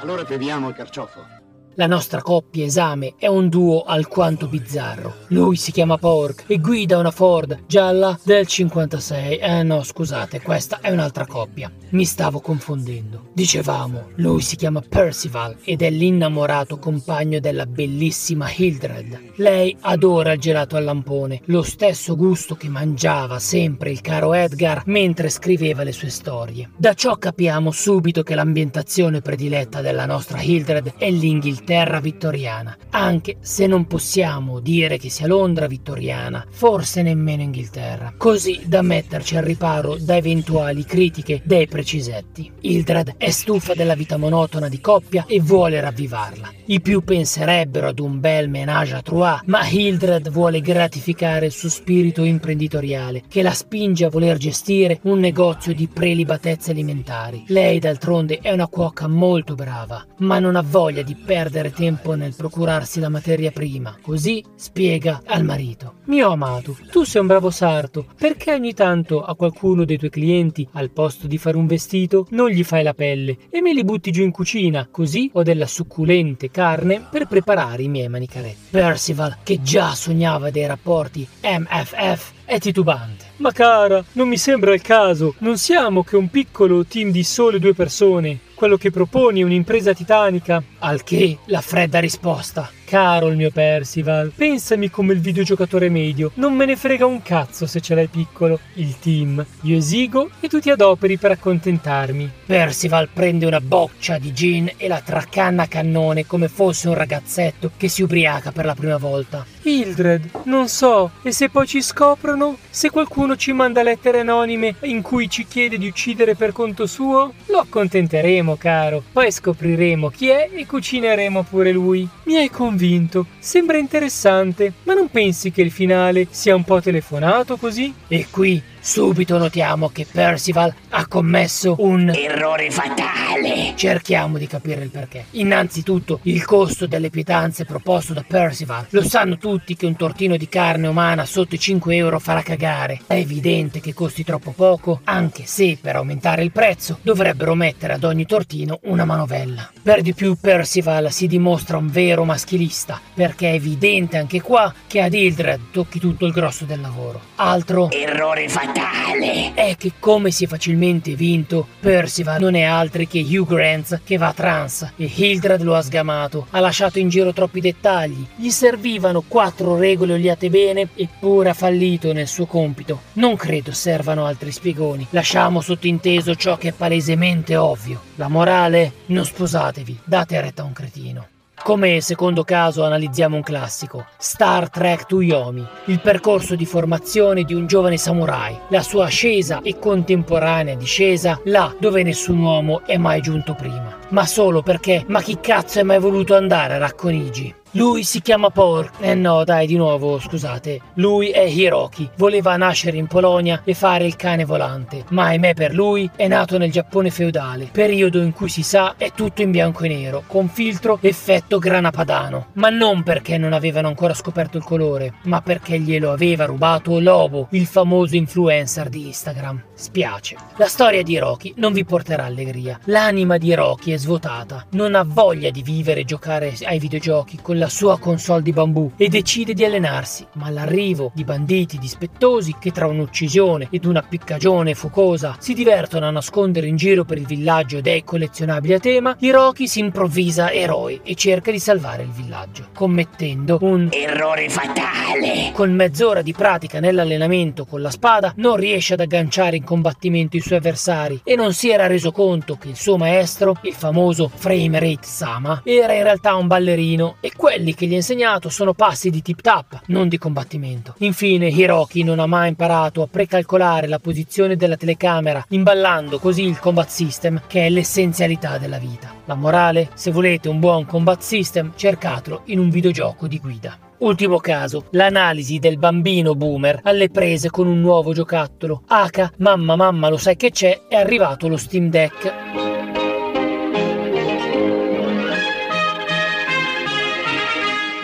Allora beviamo il carciofo. La nostra coppia esame è un duo alquanto bizzarro. Lui si chiama Pork e guida una Ford gialla del cinquantasei. Eh no, scusate, questa è un'altra coppia. Mi stavo confondendo. Dicevamo, lui si chiama Percival ed è l'innamorato compagno della bellissima Hildred. Lei adora il gelato al lampone, lo stesso gusto che mangiava sempre il caro Edgar mentre scriveva le sue storie. Da ciò capiamo subito che l'ambientazione prediletta della nostra Hildred è l'Inghilterra terra vittoriana, anche se non possiamo dire che sia Londra vittoriana, forse nemmeno Inghilterra, così da metterci al riparo da eventuali critiche dei precisetti. Hildred è stufa della vita monotona di coppia e vuole ravvivarla. I più penserebbero ad un bel ménage à trois, ma Hildred vuole gratificare il suo spirito imprenditoriale che la spinge a voler gestire un negozio di prelibatezze alimentari. Lei d'altronde è una cuoca molto brava, ma non ha voglia di perdere tempo nel procurarsi la materia prima, così spiega al marito: mio amato, tu sei un bravo sarto, perché ogni tanto a qualcuno dei tuoi clienti, al posto di fare un vestito, non gli fai la pelle e me li butti giù in cucina, così ho della succulente carne per preparare i miei manicaretti. Percival, che già sognava dei rapporti M F F, è titubante. Ma cara, non mi sembra il caso, non siamo che un piccolo team di sole due persone. Quello che proponi è un'impresa titanica. Al che la fredda risposta: caro il mio Percival, pensami come il videogiocatore medio, non me ne frega un cazzo se ce l'hai piccolo. Il team, io esigo e tu ti adoperi per accontentarmi. Percival prende una boccia di gin e la tracanna a cannone come fosse un ragazzetto che si ubriaca per la prima volta. Hildred, non so, e se poi ci scoprono? Se qualcuno ci manda lettere anonime in cui ci chiede di uccidere per conto suo? Lo accontenteremo, caro, poi scopriremo chi è e cucineremo pure lui. Mi hai convinto, sembra interessante, ma non pensi che il finale sia un po' telefonato così? E qui subito notiamo che Percival ha commesso un errore fatale. Cerchiamo di capire il perché. Innanzitutto, il costo delle pietanze proposto da Percival. Lo sanno tutti che un tortino di carne umana sotto i cinque euro farà cagare. È evidente che costi troppo poco, anche se per aumentare il prezzo dovrebbero mettere ad ogni tortino una manovella. Per di più, Percival si dimostra un vero maschilista, perché è evidente anche qua che ad Hildred tocchi tutto il grosso del lavoro. Altro errore fatale è che, come si è facilmente vinto, Percival non è altri che Hugh Grant che va trans, e Hildred lo ha sgamato, ha lasciato in giro troppi dettagli, gli servivano quattro regole oliate bene, eppure ha fallito nel suo compito. Non credo servano altri spiegoni, lasciamo sottinteso ciò che è palesemente ovvio. La morale? Non sposatevi, date retta a un cretino. Come secondo caso analizziamo un classico, Star Trek to Yomi, il percorso di formazione di un giovane samurai, la sua ascesa e contemporanea discesa là dove nessun uomo è mai giunto prima. Ma solo perché, ma chi cazzo è mai voluto andare a Racconigi? Lui si chiama Pork. Eh no, dai, di nuovo, scusate. Lui è Hiroki. Voleva nascere in Polonia e fare il cane volante, ma ahimè per lui è nato nel Giappone feudale, periodo in cui si sa è tutto in bianco e nero, con filtro effetto grana padano. Ma non perché non avevano ancora scoperto il colore, ma perché glielo aveva rubato Lobo, il famoso influencer di Instagram. Spiace. La storia di Hiroki non vi porterà allegria. L'anima di Hiroki è svuotata. Non ha voglia di vivere e giocare ai videogiochi con la la sua console di bambù e decide di allenarsi, ma all'arrivo di banditi dispettosi che tra un'uccisione ed una piccagione focosa si divertono a nascondere in giro per il villaggio dei collezionabili a tema, Hiroki si improvvisa eroe e cerca di salvare il villaggio, commettendo un errore fatale. Con mezz'ora di pratica nell'allenamento con la spada non riesce ad agganciare in combattimento i suoi avversari e non si era reso conto che il suo maestro, il famoso Framerate Sama, era in realtà un ballerino e questo quelli che gli ha insegnato sono passi di tip tap, non di combattimento. Infine, Hiroki non ha mai imparato a precalcolare la posizione della telecamera, imballando così il combat system che è l'essenzialità della vita. La morale? Se volete un buon combat system, cercatelo in un videogioco di guida. Ultimo caso, l'analisi del bambino boomer alle prese con un nuovo giocattolo. H, mamma mamma lo sai che c'è, è arrivato lo Steam Deck.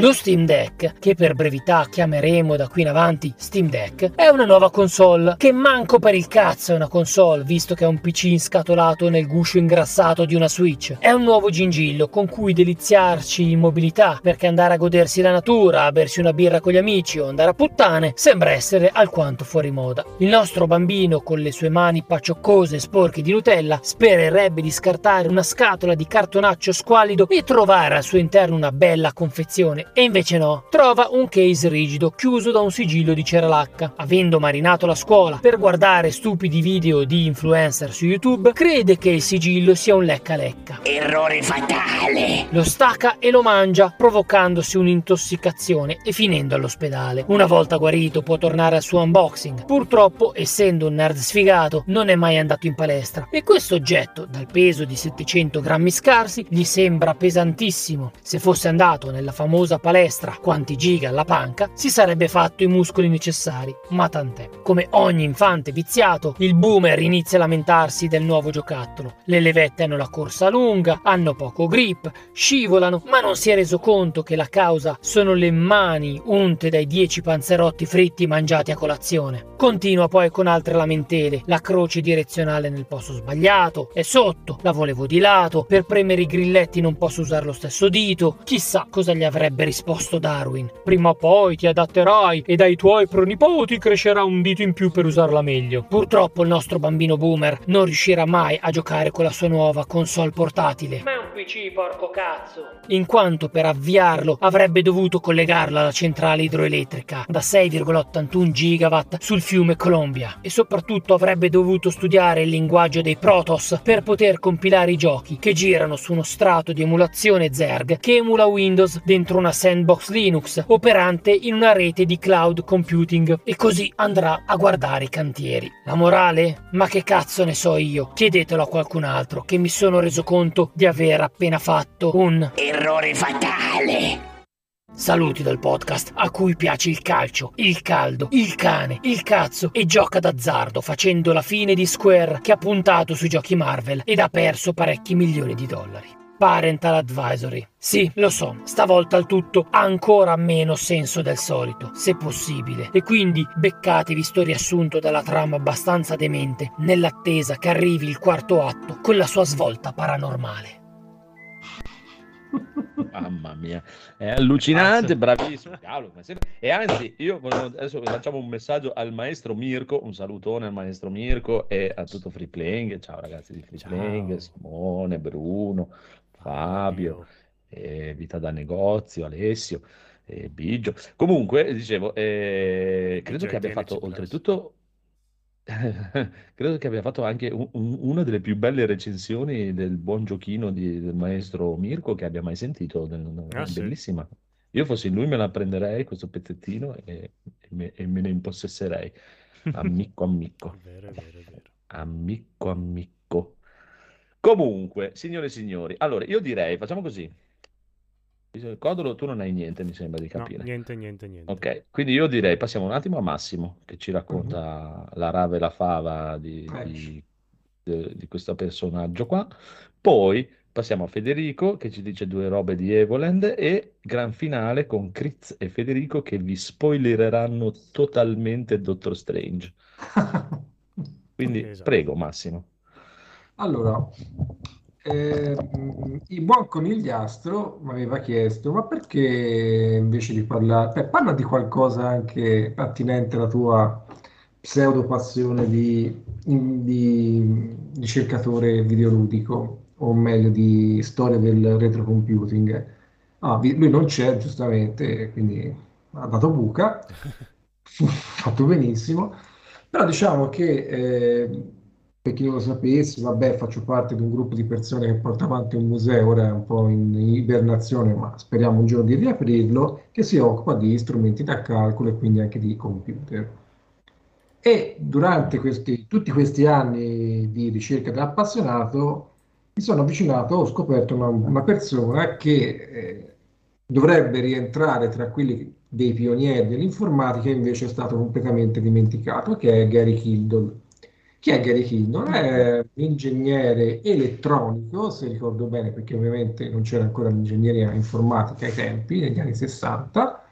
Lo Steam Deck, che per brevità chiameremo da qui in avanti Steam Deck, è una nuova console che manco per il cazzo è una console, visto che è un P C inscatolato nel guscio ingrassato di una Switch. È un nuovo gingillo con cui deliziarci in mobilità, perché andare a godersi la natura, a bersi una birra con gli amici o andare a puttane sembra essere alquanto fuori moda. Il nostro bambino, con le sue mani pacioccose e sporche di Nutella, spererebbe di scartare una scatola di cartonaccio squallido e trovare al suo interno una bella confezione, e invece no, trova un case rigido chiuso da un sigillo di ceralacca. Avendo marinato la scuola per guardare stupidi video di influencer su YouTube, crede che il sigillo sia un lecca lecca. Errore fatale! Lo stacca e lo mangia, provocandosi un'intossicazione e finendo all'ospedale. Una volta guarito può tornare al suo unboxing. Purtroppo, essendo un nerd sfigato, non è mai andato in palestra e questo oggetto, dal peso di settecento grammi scarsi, gli sembra pesantissimo. Se fosse andato nella famosa palestra quanti giga alla panca, si sarebbe fatto i muscoli necessari, ma tant'è. Come ogni infante viziato, il boomer inizia a lamentarsi del nuovo giocattolo. Le levette hanno la corsa lunga, hanno poco grip, scivolano, ma non si è reso conto che la causa sono le mani unte dai dieci panzerotti fritti mangiati a colazione. Continua poi con altre lamentele: la croce direzionale nel posto sbagliato, è sotto, la volevo di lato, per premere i grilletti non posso usare lo stesso dito. Chissà cosa gli avrebbe risposto Darwin. Prima o poi ti adatterai e dai tuoi pronipoti crescerà un dito in più per usarla meglio. Purtroppo il nostro bambino boomer non riuscirà mai a giocare con la sua nuova console portatile. Ma è un P C, porco cazzo! In quanto per avviarlo avrebbe dovuto collegarlo alla centrale idroelettrica da sei virgola ottantuno gigawatt sul fiume Colombia, e soprattutto avrebbe dovuto studiare il linguaggio dei Protoss per poter compilare i giochi che girano su uno strato di emulazione Zerg che emula Windows dentro una sandbox Linux operante in una rete di cloud computing, e così andrà a guardare i cantieri. La morale? Ma che cazzo ne so io? Chiedetelo a qualcun altro, che mi sono reso conto di aver appena fatto un errore fatale. Saluti dal podcast a cui piace il calcio, il caldo, il cane, il cazzo e gioca d'azzardo, facendo la fine di Square, che ha puntato sui giochi Marvel ed ha perso parecchi milioni di dollari. Parental Advisory. Sì, lo so, stavolta il tutto ha ancora meno senso del solito, se possibile, e quindi beccatevi sto riassunto dalla trama abbastanza demente, nell'attesa che arrivi il quarto atto con la sua svolta paranormale. Mamma mia, è allucinante, bravissimo, cavolo, e anzi io adesso facciamo un messaggio al maestro Mirko, un salutone al maestro Mirko e a tutto Free Playing. Ciao ragazzi di Free Ciao. Playing, Simone, Bruno, Fabio, eh, Vita da Negozio, Alessio, eh, Biggio. Comunque dicevo, eh, credo che abbia fatto oltretutto credo che abbia fatto anche un, un, una delle più belle recensioni del buon giochino di, del maestro Mirko che abbia mai sentito. Ah, bellissima, sì. Io fossi lui me la prenderei questo pezzettino e, e, me, e me ne impossesserei. Amico amico vero, vero, vero. Amico amico. Comunque, signore e signori, allora io direi facciamo così. Codolo, tu non hai niente, mi sembra di capire. No, niente, niente, niente. Ok, quindi io direi passiamo un attimo a Massimo che ci racconta mm-hmm. la rave e la fava di, di, di, di questo personaggio qua. Poi passiamo a Federico che ci dice due robe di Evoland e gran finale con Kritz e Federico che vi spoilereranno totalmente Doctor Strange. Quindi esatto. Prego Massimo. Allora... Eh, il buon conigliastro mi aveva chiesto: ma perché invece di parlare, beh, parla di qualcosa anche attinente alla tua pseudo passione di, di ricercatore videoludico, o meglio di storia del retrocomputing. Ah, lui non c'è, giustamente, quindi ha dato buca. Fatto benissimo, però diciamo che eh, per chi non lo sapesse, vabbè, faccio parte di un gruppo di persone che porta avanti un museo, ora è un po' in ibernazione, ma speriamo un giorno di riaprirlo, che si occupa di strumenti da calcolo e quindi anche di computer. E durante questi, tutti questi anni di ricerca da appassionato mi sono avvicinato, ho scoperto una, una persona che eh, dovrebbe rientrare tra quelli dei pionieri dell'informatica, invece è stato completamente dimenticato, che è Gary Kildall. Chi è Gary Hinton? È un ingegnere elettronico, se ricordo bene, perché ovviamente non c'era ancora l'ingegneria informatica ai tempi, negli anni sessanta,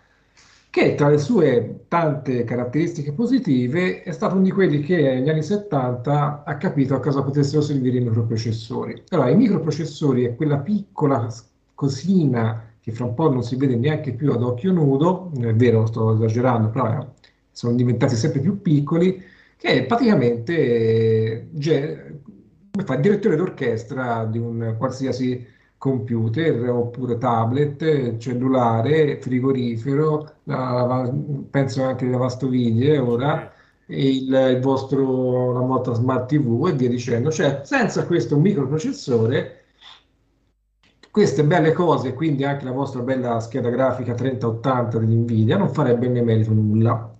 che tra le sue tante caratteristiche positive è stato uno di quelli che negli anni settanta ha capito a cosa potessero servire i microprocessori. Allora, i microprocessori è quella piccola cosina che fra un po' non si vede neanche più ad occhio nudo, è vero, sto esagerando, però sono diventati sempre più piccoli, che è praticamente ge- fa il direttore d'orchestra di un qualsiasi computer, oppure tablet, cellulare, frigorifero, la, penso anche le lavastoviglie ora, il, il vostro, la vostra smart tivù e via dicendo. Cioè, senza questo microprocessore, queste belle cose, quindi anche la vostra bella scheda grafica trenta ottanta dell'Nvidia, non farebbe ne merito nulla.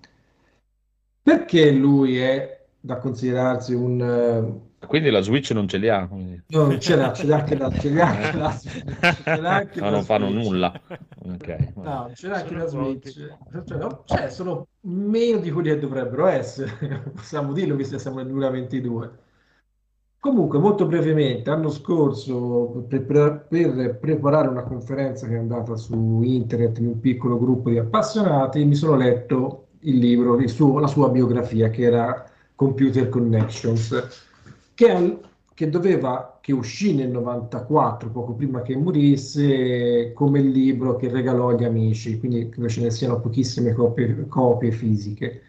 Perché lui è da considerarsi un... Quindi la Switch non ce li ha? Quindi. No, non ce l'ha, ce l'ha anche la, ce l'ha anche la Switch. Ce l'ha anche no, la non Switch. Fanno nulla. Okay. No, ce l'ha anche sono la Switch. Cioè, no, cioè, sono meno di quelli che dovrebbero essere, possiamo dirlo, visto che siamo nel duemilaventidue. Comunque, molto brevemente, l'anno scorso, per, per, per preparare una conferenza che è andata su internet in un piccolo gruppo di appassionati, mi sono letto il libro, il suo, la sua biografia, che era Computer Connections, che, che doveva, che uscì nel novantaquattro, poco prima che morisse, come libro che regalò agli amici, quindi credo ce ne siano pochissime copie, copie fisiche.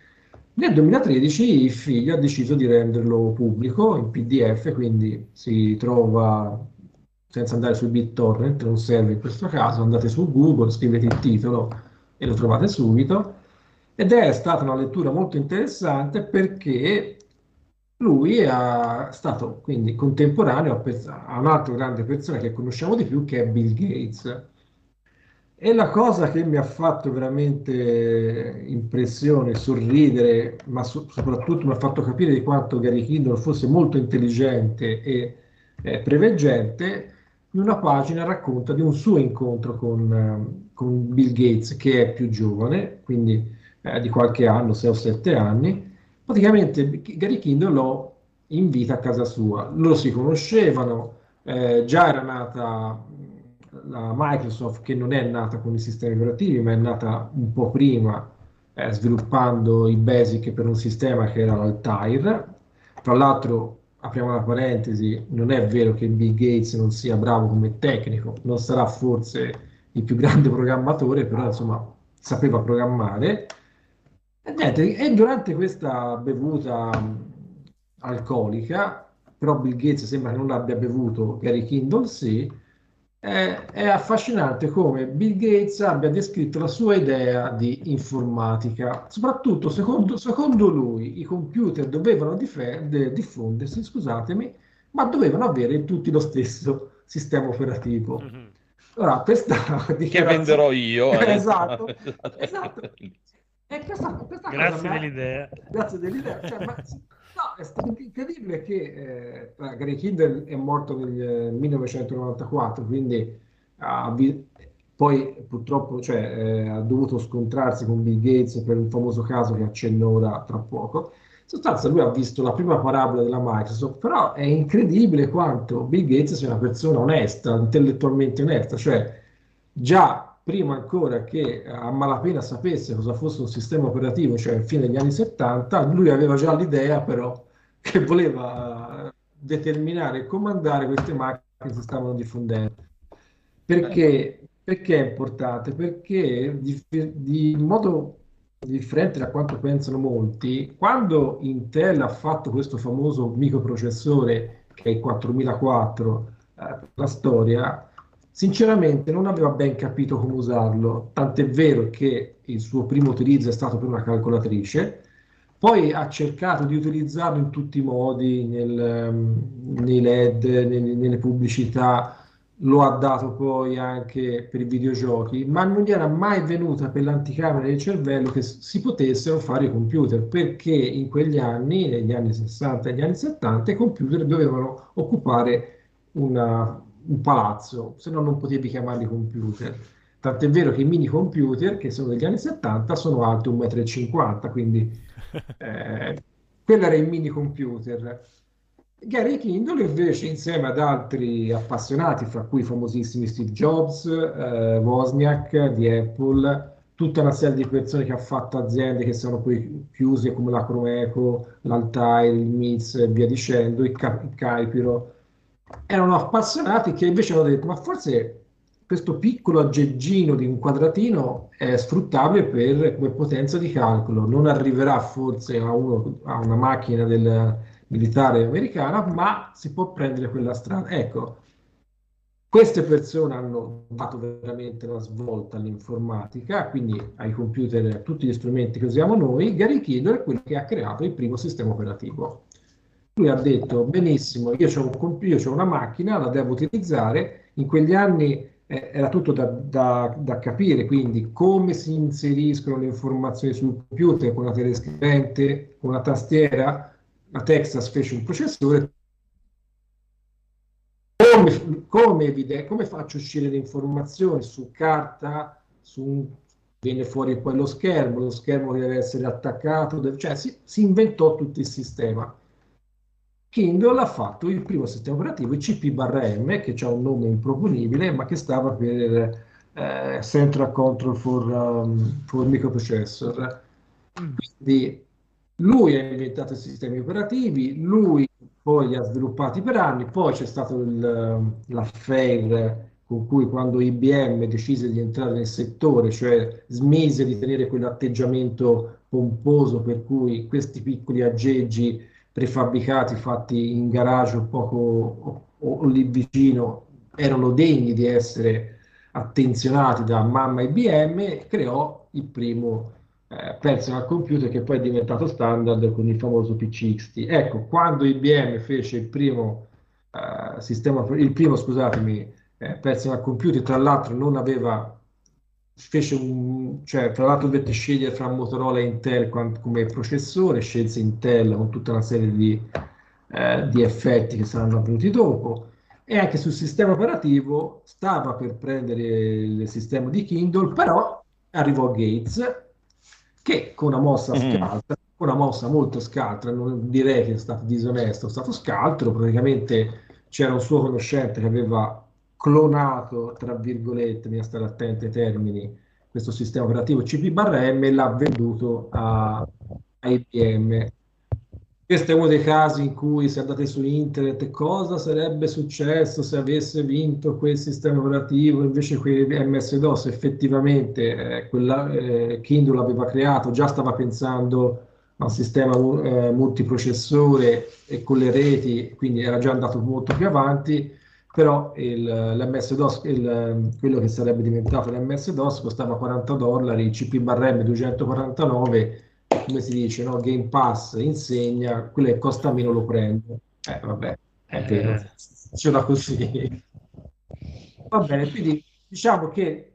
Nel duemilatredici il figlio ha deciso di renderlo pubblico in P D F, quindi si trova senza andare su BitTorrent, non serve in questo caso, andate su Google, scrivete il titolo e lo trovate subito. Ed è stata una lettura molto interessante perché lui è stato quindi contemporaneo a un'altra grande persona che conosciamo di più, che è Bill Gates. E la cosa che mi ha fatto veramente impressione, sorridere, ma so- soprattutto mi ha fatto capire di quanto Gary Kindle fosse molto intelligente e eh, preveggente, in una pagina racconta di un suo incontro con, con Bill Gates, che è più giovane, quindi eh, di qualche anno, sei o sette anni. Praticamente Gary Kindle lo invita a casa sua, loro si conoscevano, eh, già era nata... la Microsoft, che non è nata con i sistemi operativi, ma è nata un po' prima, eh, sviluppando i basic per un sistema che era l'Altair. Tra l'altro, apriamo una parentesi, non è vero che Bill Gates non sia bravo come tecnico, non sarà forse il più grande programmatore, però insomma sapeva programmare. E, niente, e durante questa bevuta alcolica, però Bill Gates sembra che non l'abbia bevuto, Gary Kindle sì, è affascinante come Bill Gates abbia descritto la sua idea di informatica. Soprattutto secondo, secondo lui i computer dovevano difende, diffondersi, scusatemi, ma dovevano avere tutti lo stesso sistema operativo. Mm-hmm. Allora, questa che venderò io. Eh. Esatto, esatto. E questa, questa grazie cosa dell'idea. Ha, grazie dell'idea. Cioè, ma, no, è stato incredibile che eh, Gary Kindle è morto nel millenovecentonovantaquattro, quindi ah, vi, poi purtroppo cioè, eh, ha dovuto scontrarsi con Bill Gates per un famoso caso che accenno ora tra poco. In sostanza lui ha visto la prima parabola della Microsoft, però è incredibile quanto Bill Gates sia una persona onesta, intellettualmente onesta, cioè già prima ancora che a malapena sapesse cosa fosse un sistema operativo, cioè alla fine degli anni settanta, lui aveva già l'idea però che voleva determinare e comandare queste macchine che si stavano diffondendo. Perché, perché è importante? Perché di, di modo differente da quanto pensano molti, quando Intel ha fatto questo famoso microprocessore, che è il quattromilaquattro, eh, la storia, sinceramente non aveva ben capito come usarlo, tant'è vero che il suo primo utilizzo è stato per una calcolatrice, poi ha cercato di utilizzarlo in tutti i modi, nel, nei LED, nelle, nelle pubblicità, lo ha dato poi anche per i videogiochi, ma non gli era mai venuta per l'anticamera del cervello che si potessero fare i computer, perché in quegli anni, negli anni sessanta e negli anni settanta, i computer dovevano occupare una... un palazzo, se no non potevi chiamarli computer. Tant'è vero che i mini computer, che sono degli anni settanta, sono alti uno e cinquanta metri, quindi eh, quello era il mini computer. Gary Kindle invece, insieme ad altri appassionati, fra cui i famosissimi Steve Jobs, eh, Wozniak di Apple, tutta una serie di persone che ha fatto aziende che sono poi chiuse, come la Cromeco, l'Altair, il M I Z e via dicendo, il, Ca- il Caipiro. Erano appassionati che invece hanno detto: ma forse questo piccolo aggeggino di un quadratino è sfruttabile per, come potenza di calcolo, non arriverà forse a, uno, a una macchina del militare americana, ma si può prendere quella strada. Ecco, queste persone hanno dato veramente una svolta all'informatica, quindi ai computer, a tutti gli strumenti che usiamo noi. Gary Kindle è quello che ha creato il primo sistema operativo. Lui ha detto: benissimo, io c'ho un comp- io c'ho una macchina, la devo utilizzare. In quegli anni eh, era tutto da, da, da capire, quindi come si inseriscono le informazioni sul computer, con una telescrivente, con una tastiera. La Texas fece un processore. Come, come, evidente, come faccio uscire le informazioni su carta, su, viene fuori poi lo schermo, lo schermo deve essere attaccato, deve, cioè si, si inventò tutto il sistema. Kindle ha fatto il primo sistema operativo, il C P M, che ha un nome improponibile, ma che stava per eh, Central Control for, um, for Microprocessor. Quindi lui ha inventato i sistemi operativi, lui poi li ha sviluppati per anni, poi c'è stato il, l'affair con cui, quando I B M decise di entrare nel settore, cioè smise di tenere quell'atteggiamento pomposo per cui questi piccoli aggeggi prefabbricati fatti in garage o poco o, o lì vicino erano degni di essere attenzionati da mamma I B M, creò il primo Eh, personal computer che poi è diventato standard con il famoso P C X T. Ecco, quando I B M fece il primo eh, sistema, il primo, scusatemi, eh, personal computer, tra l'altro non aveva, fece un, cioè tra l'altro dovette scegliere fra Motorola e Intel quant- come processore, scelse Intel con tutta una serie di, eh, di effetti che saranno avvenuti dopo. E anche sul sistema operativo stava per prendere il sistema di Kindle, però arrivò Gates, che con una mossa scaltra, con una mossa molto scaltra, non direi che è stato disonesto, è stato scaltro. Praticamente c'era un suo conoscente che aveva clonato, tra virgolette, bisogna stare attenti ai termini, questo sistema operativo C P M e l'ha venduto a, a I B M. Questo è uno dei casi in cui, se andate su internet, cosa sarebbe successo se avesse vinto quel sistema operativo invece che M S-DOS. Effettivamente eh, quella, eh, Kindle l'aveva creato, già stava pensando a un sistema eh, multiprocessore e con le reti, quindi era già andato molto più avanti, però il, l'M S-DOS, il, quello che sarebbe diventato l'M S-DOS costava quaranta dollari, il C P M duecentoquarantanove, come si dice, no? Game Pass insegna, quello che costa meno lo prendo. Eh, vabbè, è vero, eh. Ce l'ha così. Va bene, quindi diciamo che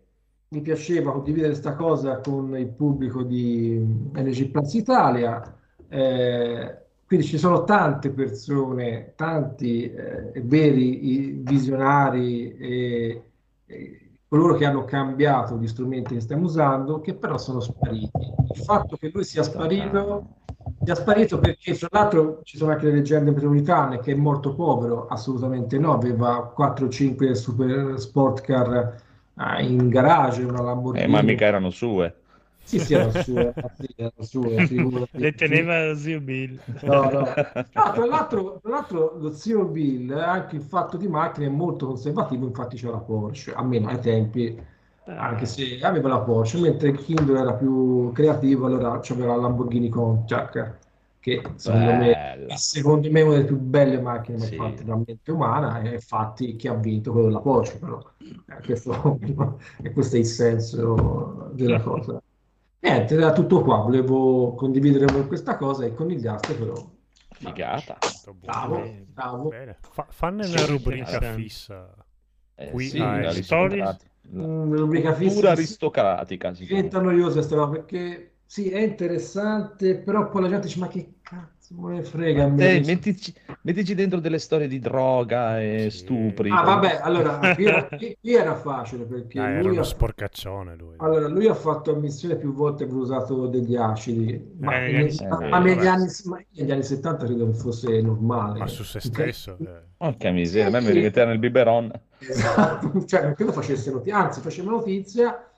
mi piaceva condividere questa cosa con il pubblico di N G Plus Italia. Eh, quindi ci sono tante persone, tanti eh, veri visionari e, e coloro che hanno cambiato gli strumenti che stiamo usando, che però sono spariti. Il fatto che lui sia sparito, sia sparito perché, tra l'altro, ci sono anche le leggende metropolitane, che è molto povero, assolutamente no, aveva quattro o cinque super sportcar ah, in garage, una Lamborghini. Eh, ma mica erano sue. Sì, sì, erano sue, sì, erano sue sicuro, sì. Le teneva lo zio Bill. No, no. No, tra l'altro, tra l'altro lo zio Bill, anche il fatto di macchine, è molto conservativo, infatti c'era la Porsche, almeno ai tempi, anche se aveva la Porsche, mentre Kindle era più creativo, allora c'aveva la Lamborghini Countach, che secondo me, secondo me è una delle più belle macchine mai sì. fatte dalla mente umana, e infatti chi ha vinto quello della Porsche, però eh, questo, e questo è il senso della cosa. Niente, era tutto qua, volevo condividere con questa cosa e conigliaste però. Figata. Bravo, bravo. Bene. Fa, fanne una rubrica fissa. Eh, Qui sì, ah, storia una rubrica fissa. Pura aristocratica. Diventa noiosa questa roba perché sì, è interessante, però poi la gente dice: ma che cazzo me frega. Te, mettici, mettici dentro delle storie di droga e sì. stupri. Ah, vabbè, allora qui era, qui era facile perché Dai, lui era uno ha... sporcaccione. Lui. Allora, lui ha fatto ammissione più volte che ha usato degli acidi, ma, eh, negli, eh, ma, eh, ma negli, anni, negli anni settanta credo che fosse normale. Ma su se stesso, porca miseria, a me mi rimetteva nel biberon. Esatto, cioè, non credo facesse notizia, anzi, faceva notizia.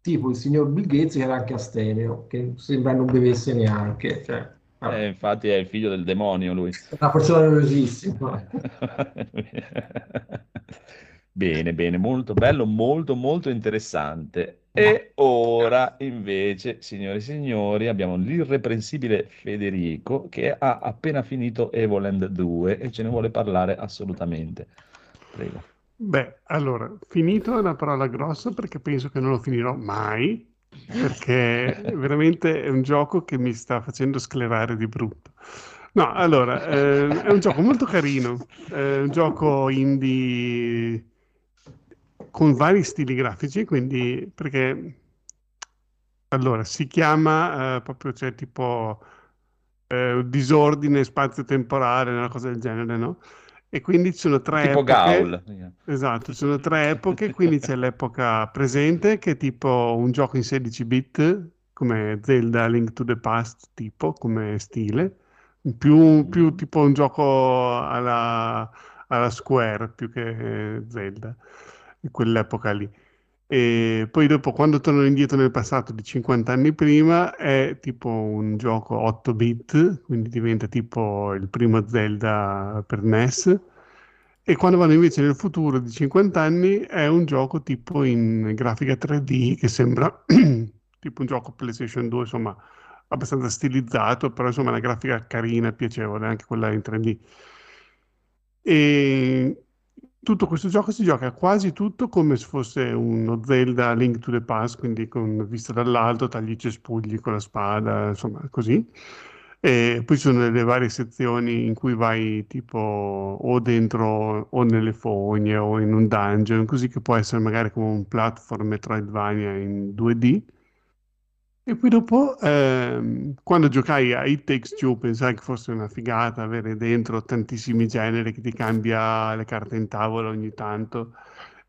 Tipo il signor Bill Gates che era anche asteneo, che sembra non bevesse neanche. Cioè, eh, infatti è il figlio del demonio lui. Una persona nervosissima. Bene, bene, molto bello, molto, molto interessante. E ora invece, signori e signori, abbiamo l'irreprensibile Federico che ha appena finito Evoland due e ce ne vuole parlare assolutamente. Prego. Beh, allora, finito è una parola grossa perché penso che non lo finirò mai, perché veramente è un gioco che mi sta facendo sclerare di brutto. No, allora, eh, è un gioco molto carino, è un gioco indie con vari stili grafici, quindi perché, allora, si chiama eh, proprio, cioè, tipo eh, disordine spazio-temporale, una cosa del genere, no? E quindi ci sono tre tipo epoche. Gaul. Esatto, ci sono tre epoche, quindi c'è l'epoca presente che è tipo un gioco in sedici bit come Zelda Link to the Past, tipo come stile, più, più tipo un gioco alla, alla Square più che Zelda, in quell'epoca lì. E poi dopo, quando tornano indietro nel passato di cinquanta anni prima, è tipo un gioco otto bit, quindi diventa tipo il primo Zelda per N E S, e quando vanno invece nel futuro di cinquanta anni è un gioco tipo in grafica tre D che sembra tipo un gioco PlayStation due, insomma abbastanza stilizzato, però insomma una grafica carina, piacevole, anche quella in tre D. E tutto questo gioco si gioca quasi tutto come se fosse uno Zelda Link to the Past, quindi con vista dall'alto, tagli i cespugli con la spada, insomma così. E poi ci sono delle varie sezioni in cui vai tipo o dentro o nelle fogne o in un dungeon, così, che può essere magari come un platform Metroidvania in due D. E poi dopo, ehm, quando giocai a It Takes Two, pensai che fosse una figata avere dentro tantissimi generi, che ti cambia le carte in tavola ogni tanto,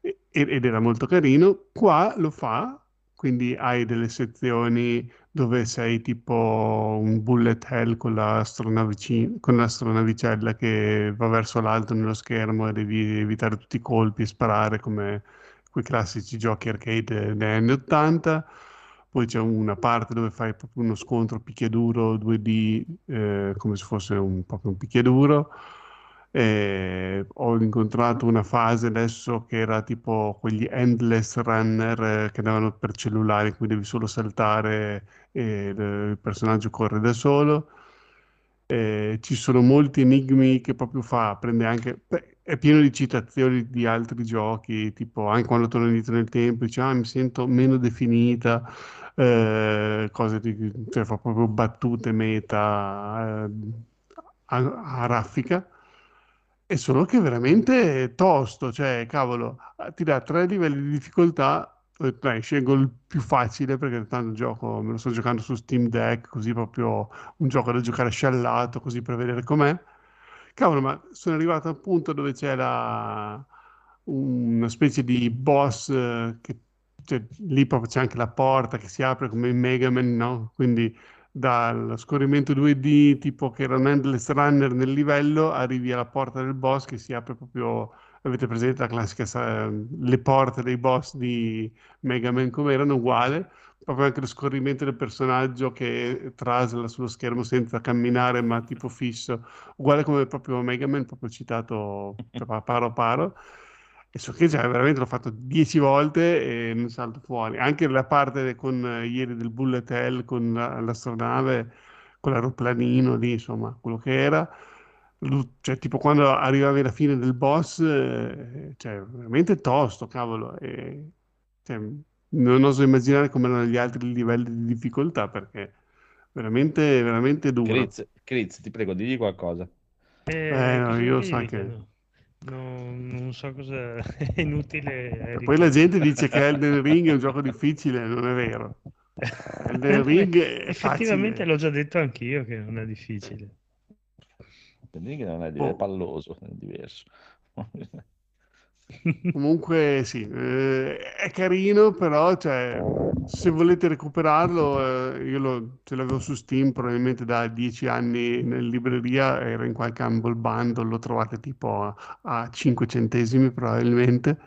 e, ed era molto carino. Qua lo fa, quindi hai delle sezioni dove sei tipo un bullet hell con l'astronavicella con l'astronavicella che va verso l'alto nello schermo e devi evitare tutti i colpi e sparare come quei classici giochi arcade degli anni ottanta. Poi c'è una parte dove fai proprio uno scontro picchiaduro due D, eh, come se fosse un, proprio un picchiaduro. E ho incontrato una fase adesso che era tipo quegli endless runner eh, che andavano per cellulare, in cui devi solo saltare e il personaggio corre da solo. E ci sono molti enigmi che proprio fa, prende anche... Beh, è pieno di citazioni di altri giochi, tipo anche quando torno indietro nel tempo dice ah mi sento meno definita, eh, cose di, cioè fa proprio battute meta eh, a, a raffica. È solo che veramente è tosto, cioè cavolo, ti dà tre livelli di difficoltà. Beh, scelgo il più facile perché tanto il gioco me lo sto giocando su Steam Deck, così proprio un gioco da giocare sciallato, così per vedere com'è. Cavolo, ma sono arrivato al punto dove c'era una specie di boss, che, cioè, lì proprio c'è anche la porta che si apre come in Megaman, no? Quindi dal scorrimento due D, tipo che era un endless runner nel livello, arrivi alla porta del boss che si apre proprio, avete presente la classica, le porte dei boss di Megaman come erano uguale, proprio anche lo scorrimento del personaggio che trasla sullo schermo senza camminare ma tipo fisso, uguale come proprio Megaman, proprio citato paro paro. E so che già veramente l'ho fatto dieci volte e non salto fuori. Anche la parte con ieri del bullet hell con la, l'astronave, con l'aeroplanino lì, insomma quello che era, cioè tipo quando arrivavi alla fine del boss, cioè veramente tosto, cavolo. E, cioè, non oso immaginare come erano gli altri livelli di difficoltà, perché veramente veramente duro. Kritz, Kritz, ti prego, digli qualcosa. Eh, eh no, io so che... No. No, non so cosa è inutile. Poi la gente dice che Elden Ring è un gioco difficile, non è vero. Elden Ring è effettivamente facile. L'ho già detto anch'io che non è difficile. Che non è oh. palloso, è diverso. Comunque sì, eh, è carino, però cioè, se volete recuperarlo, eh, io lo, ce l'avevo su Steam probabilmente da dieci anni in libreria, era in qualche Humble Bundle, lo trovate tipo a, a cinque centesimi probabilmente,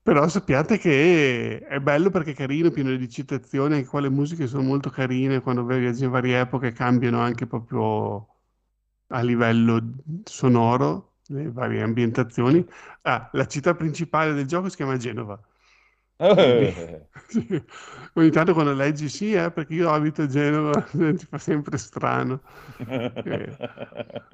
però sappiate che è bello perché è carino, pieno di citazioni, anche qua le musiche sono molto carine, quando viaggi in varie epoche cambiano anche proprio a livello sonoro le varie ambientazioni. Ah, la città principale del gioco si chiama Genova. Eh. Sì. Ogni tanto quando leggi sì, eh, perché io abito a Genova, ti fa sempre strano. eh.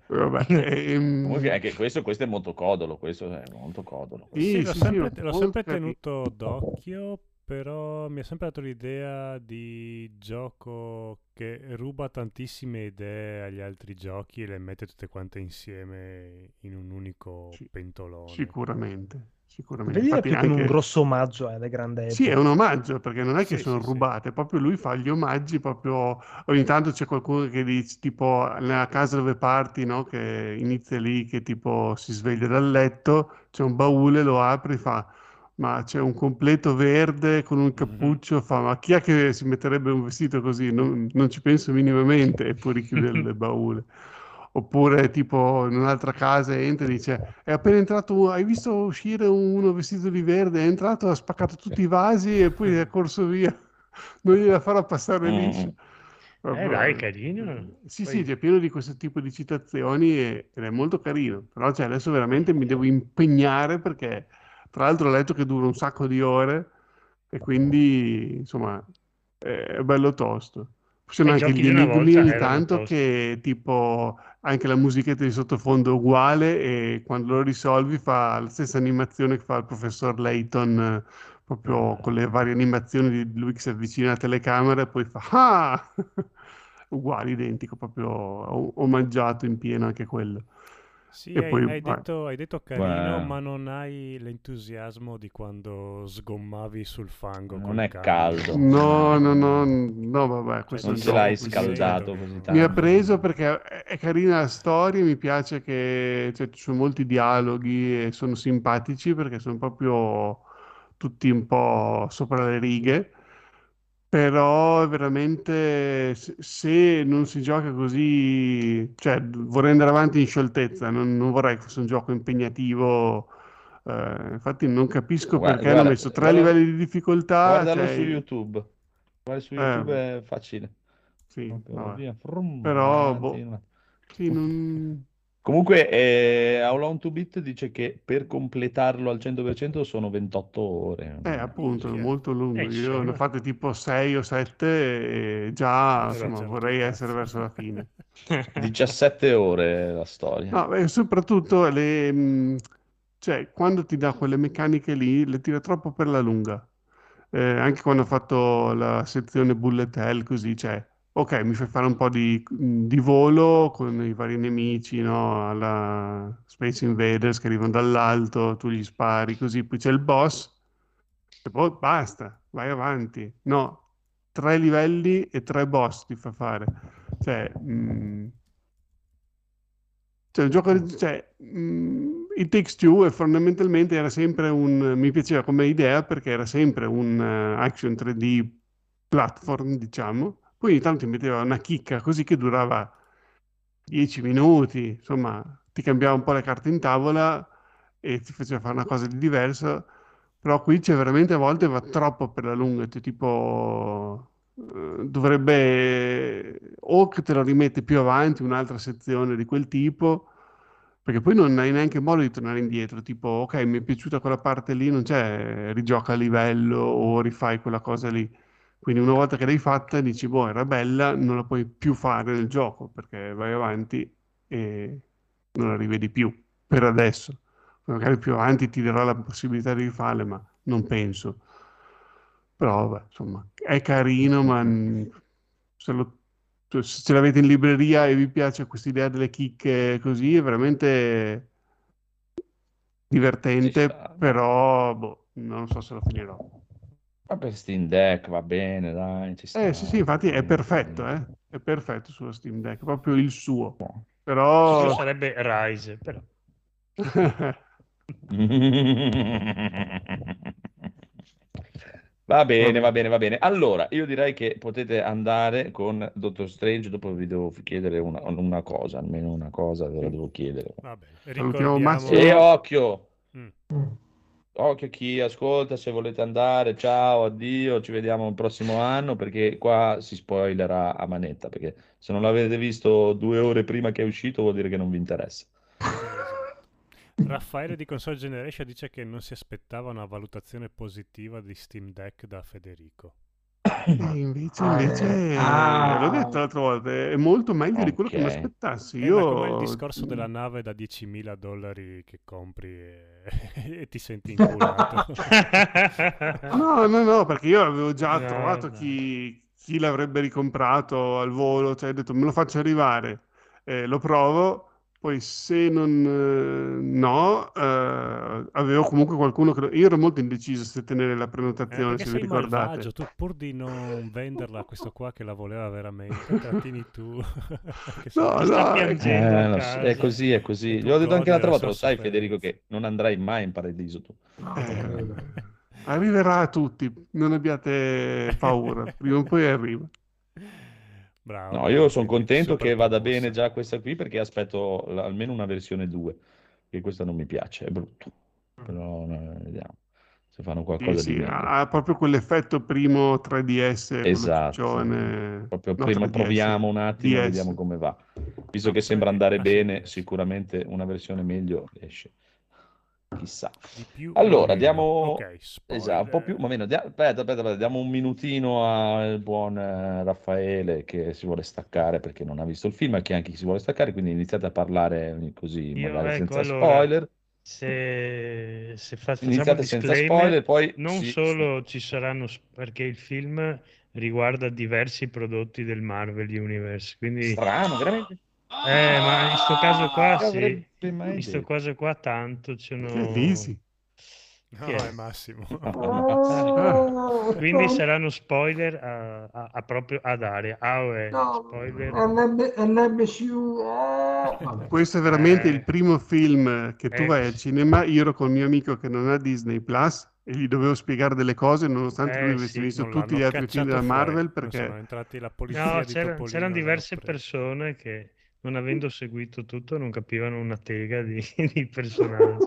Vabbè, ehm... anche questo, questo è molto codolo, questo è molto codolo. Sì, sì, sì, l'ho sempre, l'ho sempre tenuto d'occhio, però mi è sempre dato l'idea di gioco che ruba tantissime idee agli altri giochi e le mette tutte quante insieme in un unico sì, pentolone. Sicuramente, sicuramente. Vedi, più anche... un grosso omaggio alle grandi epoche. Sì, è un omaggio, perché non è che sì, sono sì, rubate, sì. Proprio lui fa gli omaggi, proprio ogni tanto c'è qualcuno che dice, tipo, nella casa dove parti, no? Che inizia lì, che tipo si sveglia dal letto, c'è un baule, lo apre e fa... ma c'è un completo verde con un cappuccio, fa ma chi è che si metterebbe un vestito così, non, non ci penso minimamente, e poi richiudere le baule. Oppure tipo in un'altra casa entra e dice è appena entrato, hai visto uscire uno vestito di verde, è entrato, ha spaccato tutti i vasi e poi è corso via, non gliela farò passare liscia. Eh dai, carino. Sì, poi... sì, c'è pieno di questo tipo di citazioni e, ed è molto carino, però cioè, adesso veramente mi devo impegnare perché... Tra l'altro ho letto che dura un sacco di ore e quindi, insomma, è bello tosto. Ci sono anche gli enigmi ogni tanto che tipo anche la musichetta di sottofondo è uguale e quando lo risolvi fa la stessa animazione che fa il professor Layton, proprio con le varie animazioni di lui che si avvicina alla telecamera e poi fa ah! Uguale, identico, proprio omaggiato in pieno anche quello. Sì, e hai, poi, hai, detto, hai detto carino, beh. Ma non hai l'entusiasmo di quando sgommavi sul fango. Non è caldo. No, no, no, no, vabbè. Questo non ce l'hai scaldato così tanto. Mi ha preso perché è carina la storia, mi piace che cioè, ci sono molti dialoghi e sono simpatici perché sono proprio tutti un po' sopra le righe. Però veramente se non si gioca così, cioè vorrei andare avanti in scioltezza, non, non vorrei che fosse un gioco impegnativo, eh, infatti non capisco guarda, perché guarda, hanno messo tre guarda, livelli di difficoltà. Guardalo cioè... su YouTube, guarda su YouTube eh, è facile. Sì, no, via. Frum, però boh, sì, non... Comunque eh, How Long to Beat dice che per completarlo al cento per cento sono ventotto ore. Eh appunto, sì, è molto lungo, eh, io ne ho fatte tipo sei o sette e già insomma, vorrei essere verso la fine. diciassette ore la storia. No, beh, soprattutto le, cioè, quando ti dà quelle meccaniche lì le tira troppo per la lunga. Eh, anche quando ho fatto la sezione bullet hell così c'è. Cioè, ok, mi fai fare un po' di, di volo con i vari nemici, no? Alla Space Invaders che arrivano dall'alto, tu gli spari, così. Poi c'è il boss, e poi basta, vai avanti. No, tre livelli e tre boss ti fa fare. Cioè, mh, cioè un gioco... Cioè, mh, It Takes Two fondamentalmente era sempre un... Mi piaceva come idea perché era sempre un action tre D platform, diciamo. Poi ogni tanto metteva una chicca così che durava dieci minuti, insomma ti cambiava un po' le carte in tavola e ti faceva fare una cosa di diverso, però qui c'è veramente a volte va troppo per la lunga, tipo dovrebbe o che te lo rimette più avanti un'altra sezione di quel tipo, perché poi non hai neanche modo di tornare indietro, tipo ok mi è piaciuta quella parte lì, non c'è rigioca a livello o rifai quella cosa lì. Quindi una volta che l'hai fatta dici, boh, era bella, non la puoi più fare nel gioco, perché vai avanti e non la rivedi più, per adesso. Magari più avanti ti darò la possibilità di rifarle, ma non penso. Però, beh, insomma, è carino, ma se, lo, se ce l'avete in libreria e vi piace questa idea delle chicche così, è veramente divertente, però, boh, non so se lo finirò. Ma per Steam Deck va bene, dai. Ci sta. Eh sì, sì, infatti è perfetto, eh? È perfetto sullo Steam Deck, proprio il suo. Però ci sarebbe Rise, però. Va bene, va bene, va bene. Allora, io direi che potete andare con Doctor Strange, dopo vi devo chiedere una, una cosa, almeno una cosa ve la devo chiedere. Va bene, ricordiamo... E occhio! Mm. Occhio chi ascolta, se volete andare, ciao, addio, ci vediamo il prossimo anno, perché qua si spoilerà a manetta, perché se non l'avete visto due ore prima che è uscito vuol dire che non vi interessa. Raffaele di Console Generation dice che non si aspettava una valutazione positiva di Steam Deck da Federico. Invece, invece ah, l'ho detto l'altra volta, è molto meglio okay. di quello che mi aspettassi. Io... come il discorso della nave da diecimila dollari che compri e, e ti senti inculato. No, no, no, perché io avevo già no, trovato no. Chi, chi l'avrebbe ricomprato al volo, cioè ho detto me lo faccio arrivare, eh, lo provo. Poi se non... no, eh, avevo comunque qualcuno che... Io ero molto indeciso se tenere la prenotazione, eh, se vi ricordate. Malvagio, tu pur di non venderla a questo qua che la voleva veramente, trattini tu. Che no, no, sta eh, no, è così, è così. Gli ho detto anche l'altra volta, lo sai Federico che non andrai mai in paradiso tu. Eh, arriverà a tutti, non abbiate paura, prima o poi arriva. Bravo, no, io sono contento che vada posso. bene già questa qui, perché aspetto l- almeno una versione due, che questa non mi piace, è brutto, però eh, vediamo se fanno qualcosa sì, di sì, ha proprio quell'effetto primo tre D S, esatto, sì. proprio no, prima tre D S. Proviamo un attimo e vediamo come va, visto che sembra andare bene, sicuramente una versione meglio esce. Chissà. Più, allora diamo okay, esatto, un po' più ma meno. Dia... Aspetta, aspetta, aspetta, diamo un minutino al buon Raffaele che si vuole staccare perché non ha visto il film, e che anche chi si vuole staccare, quindi iniziate a parlare così, Io, magari ecco, senza allora, spoiler. Se, se fa, iniziate senza spoiler, poi non sì, solo sì. ci saranno, perché il film riguarda diversi prodotti del Marvel Universe, quindi strano, veramente. Eh, ma in sto caso qua ah, sì, in sto caso qua tanto c'è uno... no, è Massimo. Oh, quindi saranno spoiler a, a, a proprio a dare. Ah, è no, spoiler. L M C U. Oh. Questo è veramente eh. il primo film che tu eh. vai al cinema. Io ero con il mio amico che non ha Disney Plus e gli dovevo spiegare delle cose nonostante eh, lui avesse sì, visto tutti gli altri film della Marvel fuori, perché sono entrati la polizia no, di c'era, Topolino, c'erano diverse persone che non avendo seguito tutto non capivano una tega di, di personaggi.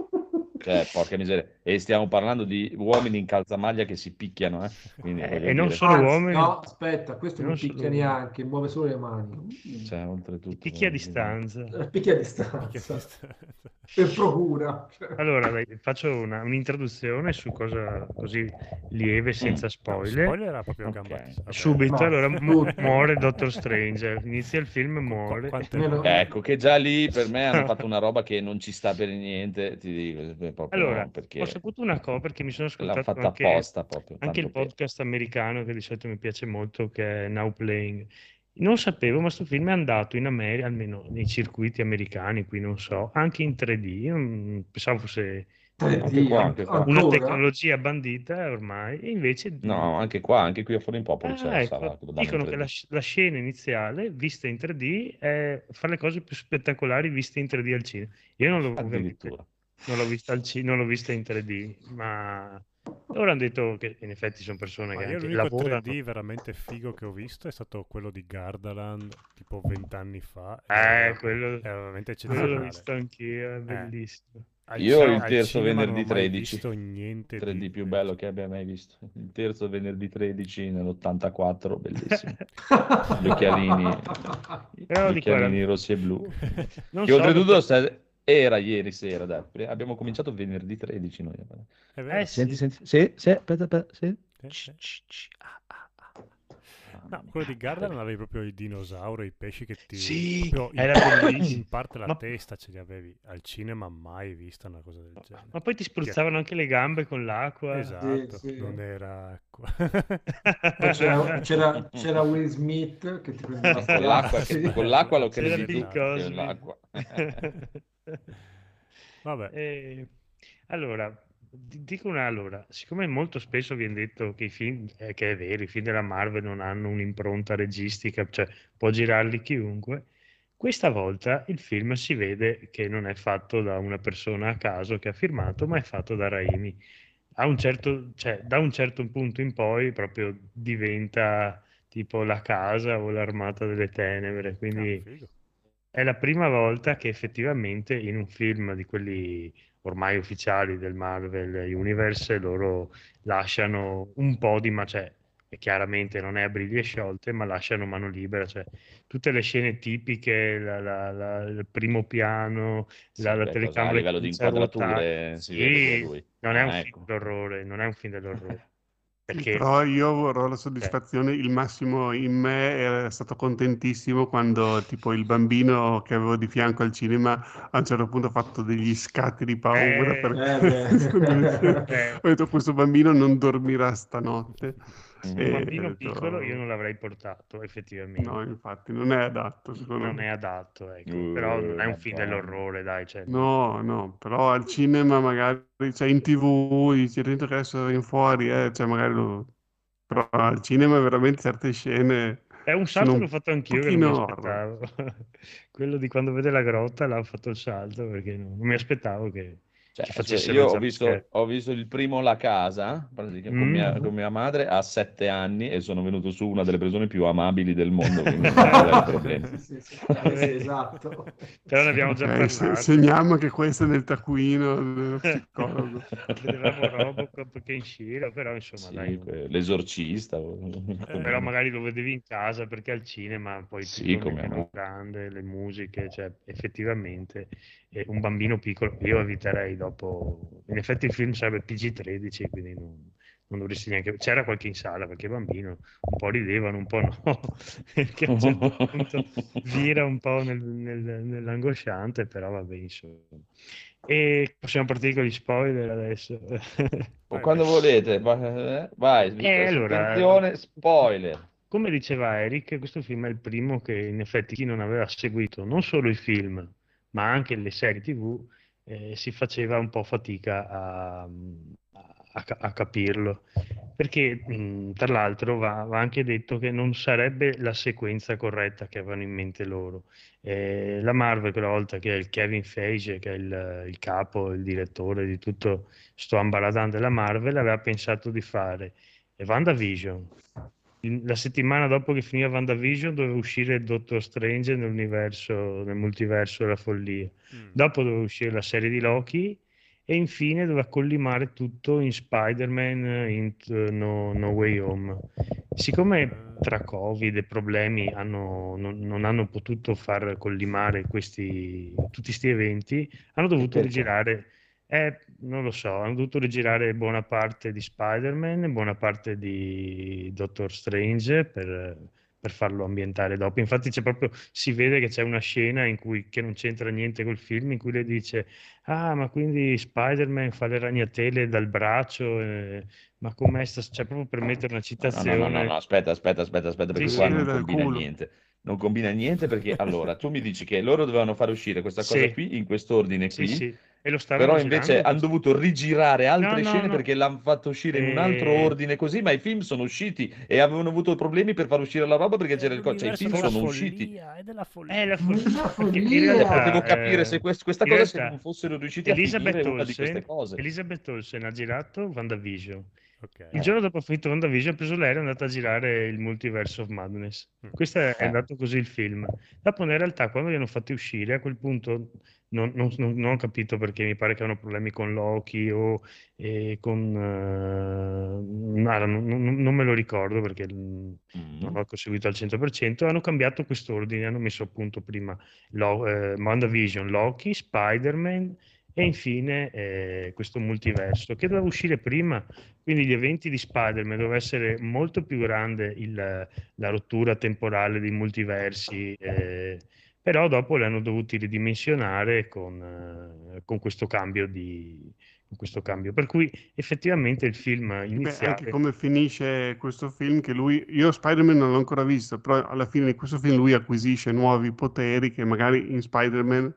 Cioè, porca miseria, e stiamo parlando di uomini in calzamaglia che si picchiano, eh? Quindi, eh, e non dire... solo uomini. No, aspetta, questo non, non picchia solo... neanche, muove solo le mani. Cioè, oltretutto, picchia a distanza. Picchia a distanza. Per procura. Allora, dai, faccio una, un'introduzione su cosa così lieve senza spoiler. No, spoiler era proprio okay. Subito, no. Allora mu- muore Doctor Strange, inizia il film muore. Qu- ecco, che già lì per me hanno fatto una roba che non ci sta per niente, ti dico. Allora, no, perché... ho saputo una cosa perché mi sono ascoltato anche, apposta, proprio, anche il podcast per... americano che di solito mi piace molto, che è Now Playing. Non sapevo, ma sto film è andato in America, almeno nei circuiti americani, qui non so, anche in tre D. Io pensavo fosse anche qua, anche qua. una Ancora? tecnologia bandita ormai, e invece... No, anche qua, anche qui a Fuori in Popolo ah, c'è ecco, sarà, dicono che la, la scena iniziale, vista in tre D, è fa le cose più spettacolari viste in tre D al cinema. Io non l'ho addirittura. Non l'ho vista al C- non l'ho vista in tre D, ma ora hanno detto che in effetti sono persone ma che anche lavorano. tre D veramente figo che ho visto è stato quello di Gardaland, tipo vent'anni fa. Eh, quello è veramente eccezionale. L'ho visto anch'io, è bellissimo. Eh. Al Io c- il terzo venerdì tredici, tre D di... più bello che abbia mai visto. Il terzo venerdì tredici nell'ottantaquattro, bellissimo. Gli occhialini, però gli occhialini rossi e blu. Non che so oltretutto che... sta... Era ieri sera, dai. Abbiamo cominciato venerdì tredici noi. Eh beh, eh, senti, sì. senti, sì, sì, aspetta, aspetta, sì. C- c- c- ah, ah, ah. No, quello di Garda non avevi proprio i dinosauri, i pesci che ti... Sì, proprio era in, in parte la ma... testa ce li avevi. Al cinema mai vista una cosa del genere. Ma poi ti spruzzavano anche le gambe con l'acqua. Esatto, sì, sì. Non era acqua. c'era, c'era, c'era Will Smith che ti prendeva con l'acqua. Sì. Che, con l'acqua lo credevi tu, con l'acqua. Vabbè. Eh, allora dico una allora siccome molto spesso viene detto che i film eh, che è vero i film della Marvel non hanno un'impronta registica, cioè può girarli chiunque, Questa volta il film si vede che non è fatto da una persona a caso che ha firmato, ma è fatto da Raimi. A un certo, cioè, da un certo punto in poi proprio diventa tipo La Casa o L'Armata delle Tenebre, quindi ah, è la prima volta che effettivamente in un film di quelli ormai ufficiali del Marvel Universe loro lasciano un po' di... ma cioè, e chiaramente non è a briglie sciolte, ma lasciano mano libera, cioè tutte le scene tipiche, la, la, la, il primo piano, sì, la, la beh, telecamera a livello di inquadrature, sì, sì, lui. non è ah, un ecco. film d'orrore, non è un film dell'orrore. Perché... Però io avrò la soddisfazione, il Massimo in me era stato contentissimo quando tipo il bambino che avevo di fianco al cinema a un certo punto ha fatto degli scatti di paura, eh, perché eh, ho detto questo bambino non dormirà stanotte. Un eh, bambino piccolo io non l'avrei portato effettivamente. No, infatti non è adatto, secondo non me. Non è adatto, ecco. Uh, però non è un film dell'orrore, dai. Cioè. No, no, però al cinema magari, cioè in TV, dici dentro che adesso vieni fuori, eh, cioè magari lo... però al cinema veramente certe scene... È un salto che l'ho fatto anch'io, che non mi aspettavo. Quello di quando vede la grotta, là ho fatto il salto, perché non, non mi aspettavo che... Cioè, cioè, io ho visto, ho visto il primo La Casa praticamente, mm. con, mia, con mia madre a sette anni e sono venuto su una delle persone più amabili del mondo, quindi non avevo problemi. Sì, sì, sì, esatto. Però ne abbiamo già okay, parlato. Segniamo che questo è nel taccuino dello psicologo. Vedevamo Robocop che in scena, però insomma sì, dai. L'esorcista. Eh, però magari lo vedevi in casa, perché al cinema poi sì, come grande, le musiche, cioè effettivamente un bambino piccolo io eviterei. Dopo, in effetti il film sarebbe P G tredici, quindi non, non dovresti neanche, c'era qualche in sala perché bambino un po' ridevano, un po' no, perché a un certo punto vira un po' nel, nel, nell'angosciante, però va bene insomma. E possiamo partire con gli spoiler adesso o quando volete, vai, eh, allora, spoiler. Come diceva Eric, questo film è il primo che in effetti chi non aveva seguito non solo i film ma anche le serie TV Eh, si faceva un po' fatica a, a, a capirlo, perché mh, tra l'altro va, va anche detto che non sarebbe la sequenza corretta che avevano in mente loro. Eh, la Marvel quella volta, che è il Kevin Feige, che è il, il capo, il direttore di tutto sto ambaradan della Marvel, aveva pensato di fare WandaVision. La settimana dopo che finiva WandaVision doveva uscire Doctor Strange nell'universo, nel multiverso della follia. Mm. Dopo doveva uscire la serie di Loki e infine doveva collimare tutto in Spider-Man in no, no Way Home. Siccome tra Covid e problemi hanno, non, non hanno potuto far collimare questi, tutti questi eventi, hanno dovuto rigirare... Eh, non lo so, hanno dovuto rigirare buona parte di Spider-Man, buona parte di Doctor Strange per, per farlo ambientare dopo. Infatti c'è proprio, si vede che c'è una scena in cui, che non c'entra niente col film, in cui lei dice ah ma quindi Spider-Man fa le ragnatele dal braccio, eh, ma com'è sta... cioè proprio per mettere una citazione. No no no, no, no aspetta aspetta aspetta aspetta perché sì, qua non combina culo. niente. Non combina niente perché allora tu mi dici che loro dovevano far uscire questa cosa sì. qui in quest'ordine sì, qui sì. E lo però girando, invece hanno dovuto rigirare altre no, no, scene no. perché l'hanno fatto uscire e... in un altro ordine così, ma i film sono usciti e avevano avuto problemi per far uscire la roba perché c'era il co- cioè, i film sono follia, usciti è della follia, è la follia. Perché in realtà, potevo capire se quest- questa cosa realtà, se non fossero riusciti Elizabeth a finire Olsen, una di queste cose. Elizabeth Olsen ha girato WandaVision. Okay. Il giorno dopo ha finito WandaVision, ha preso l'aereo e è andato a girare il Multiverse of Madness. Questo è andato così il film. Dopo in realtà quando li hanno fatti uscire a quel punto non, non, non ho capito perché, mi pare che hanno problemi con Loki o eh, con... Uh, no, non, non, non me lo ricordo perché mm-hmm. non l'ho seguito al cento per cento. Hanno cambiato quest'ordine, hanno messo appunto prima Lo, eh, WandaVision, Loki, Spider-Man e infine eh, questo multiverso che doveva uscire prima, quindi gli eventi di Spider-Man doveva essere molto più grande il, la rottura temporale dei multiversi, eh, però dopo li hanno dovuti ridimensionare con, eh, con questo cambio di... questo cambio, per cui effettivamente il film iniziale... Beh, anche come finisce questo film, che lui, io Spider-Man non l'ho ancora visto, però alla fine di questo film lui acquisisce nuovi poteri che magari in Spider-Man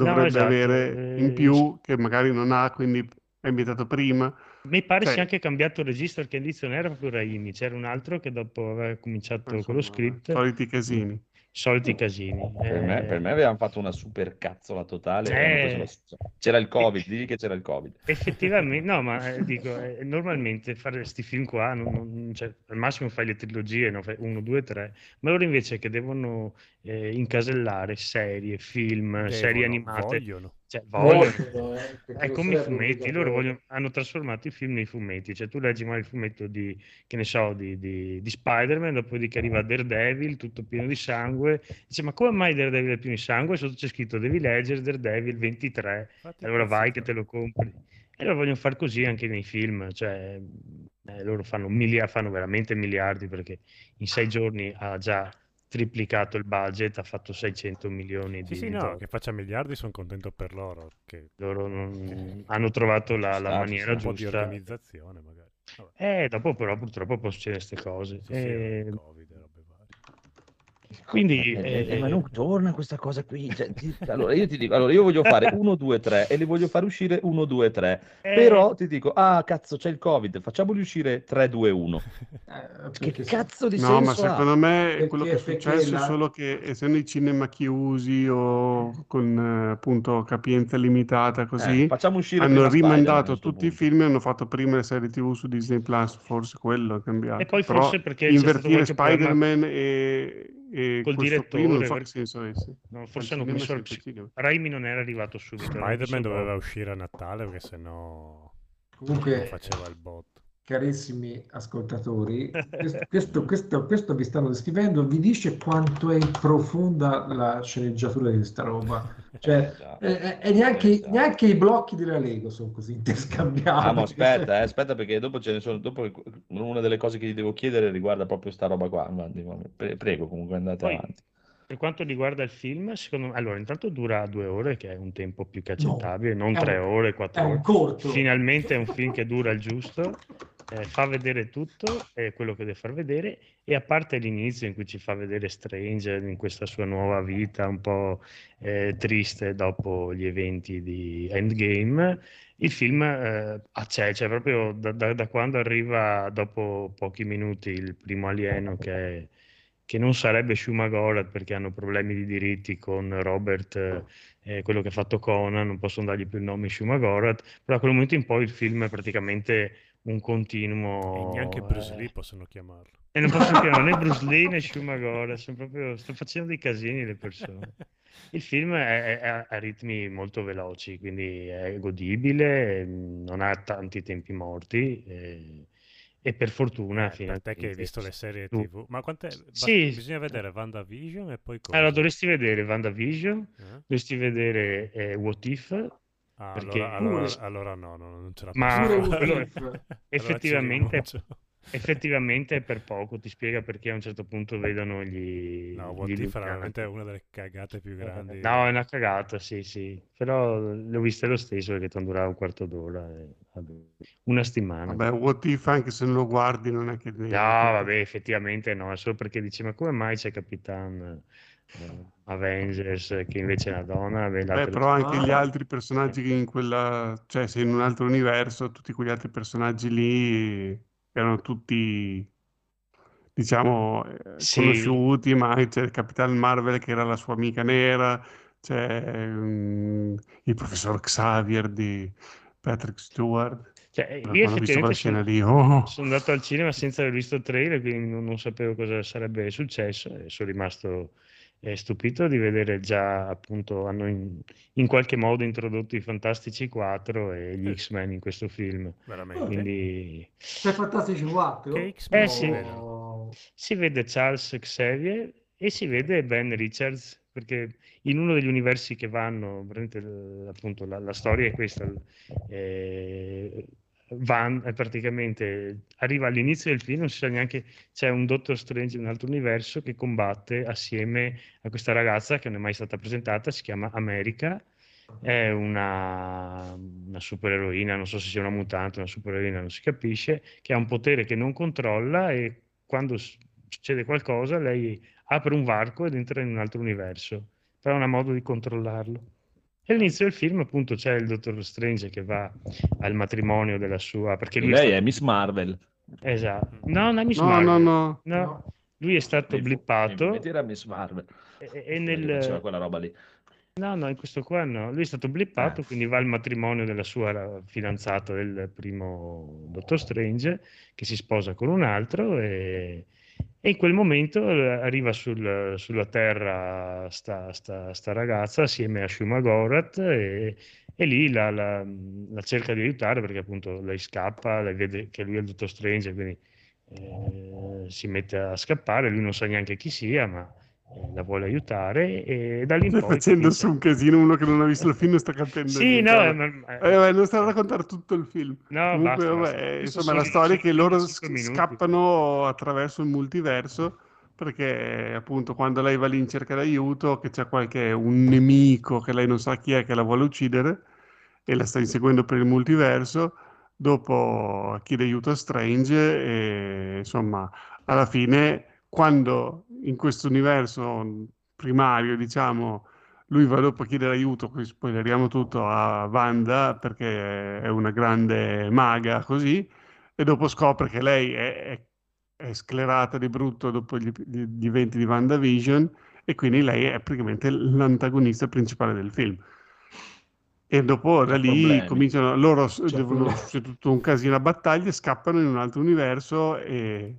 dovrebbe no, esatto. avere in più, eh... che magari non ha, quindi è ambientato prima. Mi pare cioè... sia anche cambiato il regista, perché all'inizio non era proprio Raimi, c'era un altro che dopo aveva cominciato Insomma, con lo script. Soliti casini. soliti casini. Per, eh... me, per me avevamo fatto una super cazzola totale. Eh... C'era il Covid, digli che c'era il Covid. Effettivamente, no, ma eh, dico, eh, normalmente fare questi film qua, non, non, cioè, al massimo fai le trilogie, no? Fai uno, due, tre, ma loro invece che devono eh, incasellare serie, film, devono, serie animate. Vogliono. Cioè, vogliono, eh, è come i fumetti, loro vogliono, hanno trasformato i film nei fumetti, cioè tu leggi mai il fumetto di, che ne so, di, di, di Spider-Man, dopodiché arriva Daredevil tutto pieno di sangue, dice ma come mai Daredevil è pieno di sangue? Sotto c'è scritto devi leggere Daredevil ventitré, fatti allora vai che te lo compri. E lo vogliono far così anche nei film, cioè eh, loro fanno, milia- fanno veramente miliardi, perché in sei giorni ha già triplicato il budget, ha fatto seicento milioni sì, di sì, no, dollari. Che faccia miliardi sono contento per loro, che loro non... hanno trovato la, la maniera giusta, un po' di organizzazione magari. Vabbè. Eh, dopo però purtroppo possono queste cose, sì, eh... sì, Covid, robe varie. Quindi eh, eh, eh, ma non torna questa cosa qui, cioè, ti... allora io ti dico, allora io voglio fare uno due tre e li voglio far uscire uno due tre, eh... però ti dico ah cazzo c'è il Covid, facciamoli uscire tre due uno. Che cazzo di no, senso? No, ma secondo ha? me quello perché, che è successo la... è solo che essendo i cinema chiusi o con appunto capienza limitata così, eh, facciamo uscire hanno rimandato tutti punto. i film e hanno fatto prima le serie tivù su Disney Plus, forse quello è cambiato. E poi però forse perché invertire Spider-Man problema... e, e col direttore non so perché... che senso è, sì. No, forse hanno messo il Raimi non era arrivato subito. Spider-Man doveva uscire a Natale perché sennò comunque faceva il botto. Carissimi ascoltatori, questo, questo, questo, questo vi stanno descrivendo, vi dice quanto è profonda la sceneggiatura di questa roba. Cioè, esatto, eh, e neanche, esatto. neanche i blocchi della Lego sono così interscambiati. Ah, ma aspetta, eh, aspetta, perché dopo ce ne sono. Dopo una delle cose che gli devo chiedere riguarda proprio sta roba qua. Prego, comunque andate Poi, avanti. Per quanto riguarda il film, secondo me, allora intanto dura due ore, che è un tempo più che accettabile, no, non tre un, ore, quattro ore. È un corto. Finalmente è un film che dura il giusto. Eh, fa vedere tutto, è quello che deve far vedere, e a parte l'inizio in cui ci fa vedere Stranger in questa sua nuova vita un po' eh, triste dopo gli eventi di Endgame, il film eh, c'è, cioè proprio da, da, da quando arriva dopo pochi minuti il primo alieno che è che non sarebbe Shuma-Gorath perché hanno problemi di diritti con Robert, eh, quello che ha fatto Conan, non possono dargli più il nome Shuma-Gorath, però da quel momento in poi il film è praticamente un continuo... E neanche Bruce Lee eh... possono chiamarlo. E non possono chiamarlo né Bruce Lee né Shuma-Gorath, sono proprio... sto facendo dei casini le persone. Il film è, è a ritmi molto veloci, quindi è godibile, non ha tanti tempi morti, e... e per fortuna eh, fino a te che hai visto le serie tivù, ma quant'è? Sì. Bisogna vedere WandaVision e poi cosa? Allora dovresti vedere WandaVision, eh? dovresti vedere eh, What If, ah, perché... allora, allora, allora no, no, non ce la posso ma allora, effettivamente allora effettivamente è per poco, ti spiega perché a un certo punto vedono gli no, What If veramente è una delle cagate più grandi, no, è una cagata, sì sì, però l'ho vista lo stesso perché tanto durava un quarto d'ora e... una settimana. Vabbè, What If anche se non lo guardi non è che no, vabbè, effettivamente no, è solo perché dici ma come mai c'è Capitan eh, Avengers che invece è una donna. Beh, però anche gli altri personaggi che in quella, cioè se in un altro universo tutti quegli altri personaggi lì erano tutti diciamo sì. conosciuti, ma c'è il Capitan Marvel che era la sua amica nera, c'è um, il professor Xavier di Patrick Stewart. Cioè, io ho visto quella scena lì. Oh. Sono andato al cinema senza aver visto il trailer, quindi non, non sapevo cosa sarebbe successo e sono rimasto eh, stupito di vedere già appunto hanno in, in qualche modo introdotto i Fantastici quattro e gli X-Men in questo film. Veramente. Quindi... C'è Fantastici quattro? Che X-Men? Eh, sì. Si vede Charles Xavier e si vede Ben Richards, perché in uno degli universi che vanno appunto la, la storia è questa, eh, Van è praticamente arriva all'inizio del film, non si sa neanche, c'è un Doctor Strange in un altro universo che combatte assieme a questa ragazza che non è mai stata presentata, si chiama America, è una, una supereroina, non so se sia una mutante, una supereroina, non si capisce, che ha un potere che non controlla e quando succede qualcosa lei apre un varco ed entra in un altro universo, però non ha modo di controllarlo. E all'inizio del film appunto c'è il Dottor Strange che va al matrimonio della sua, perché lui lei è, stato... è Miss Marvel, esatto, no, non è Miss no, Marvel no no no Lui è stato mi, blippato. Mi era Miss Marvel. E, e nel... C'era quella roba lì. No, no, in questo qua no. Lui è stato blippato, eh. Quindi va al matrimonio della sua fidanzata del primo Dottor Strange, che si sposa con un altro, e, e in quel momento arriva sul, sulla terra sta, sta, sta ragazza assieme a Shuma-Gorath e, e lì la, la, la cerca di aiutare, perché appunto lei scappa, lei vede che lui è il Dottor Strange, quindi eh, si mette a scappare, lui non sa neanche chi sia, ma... la vuole aiutare, e da lì in poi facendo finita. Su un casino, uno che non ha visto il film sta capendo sì, no, eh, eh, non sta a raccontare tutto il film, no, comunque, basta, basta. Beh, insomma la storia è che loro scappano attraverso il multiverso, perché appunto quando lei va lì in cerca d'aiuto, che c'è qualche un nemico che lei non sa chi è che la vuole uccidere e la sta inseguendo per il multiverso, dopo chiede aiuto a Strange e insomma alla fine, quando in questo universo primario, diciamo, lui va dopo a chiedere aiuto, qui spoileriamo tutto, a Wanda, perché è una grande maga così, e dopo scopre che lei è, è, è sclerata di brutto dopo gli, gli eventi di WandaVision, e quindi lei è praticamente l'antagonista principale del film. E dopo da lì problemi. cominciano, loro devono, c'è tutto un casino a battaglie, scappano in un altro universo e...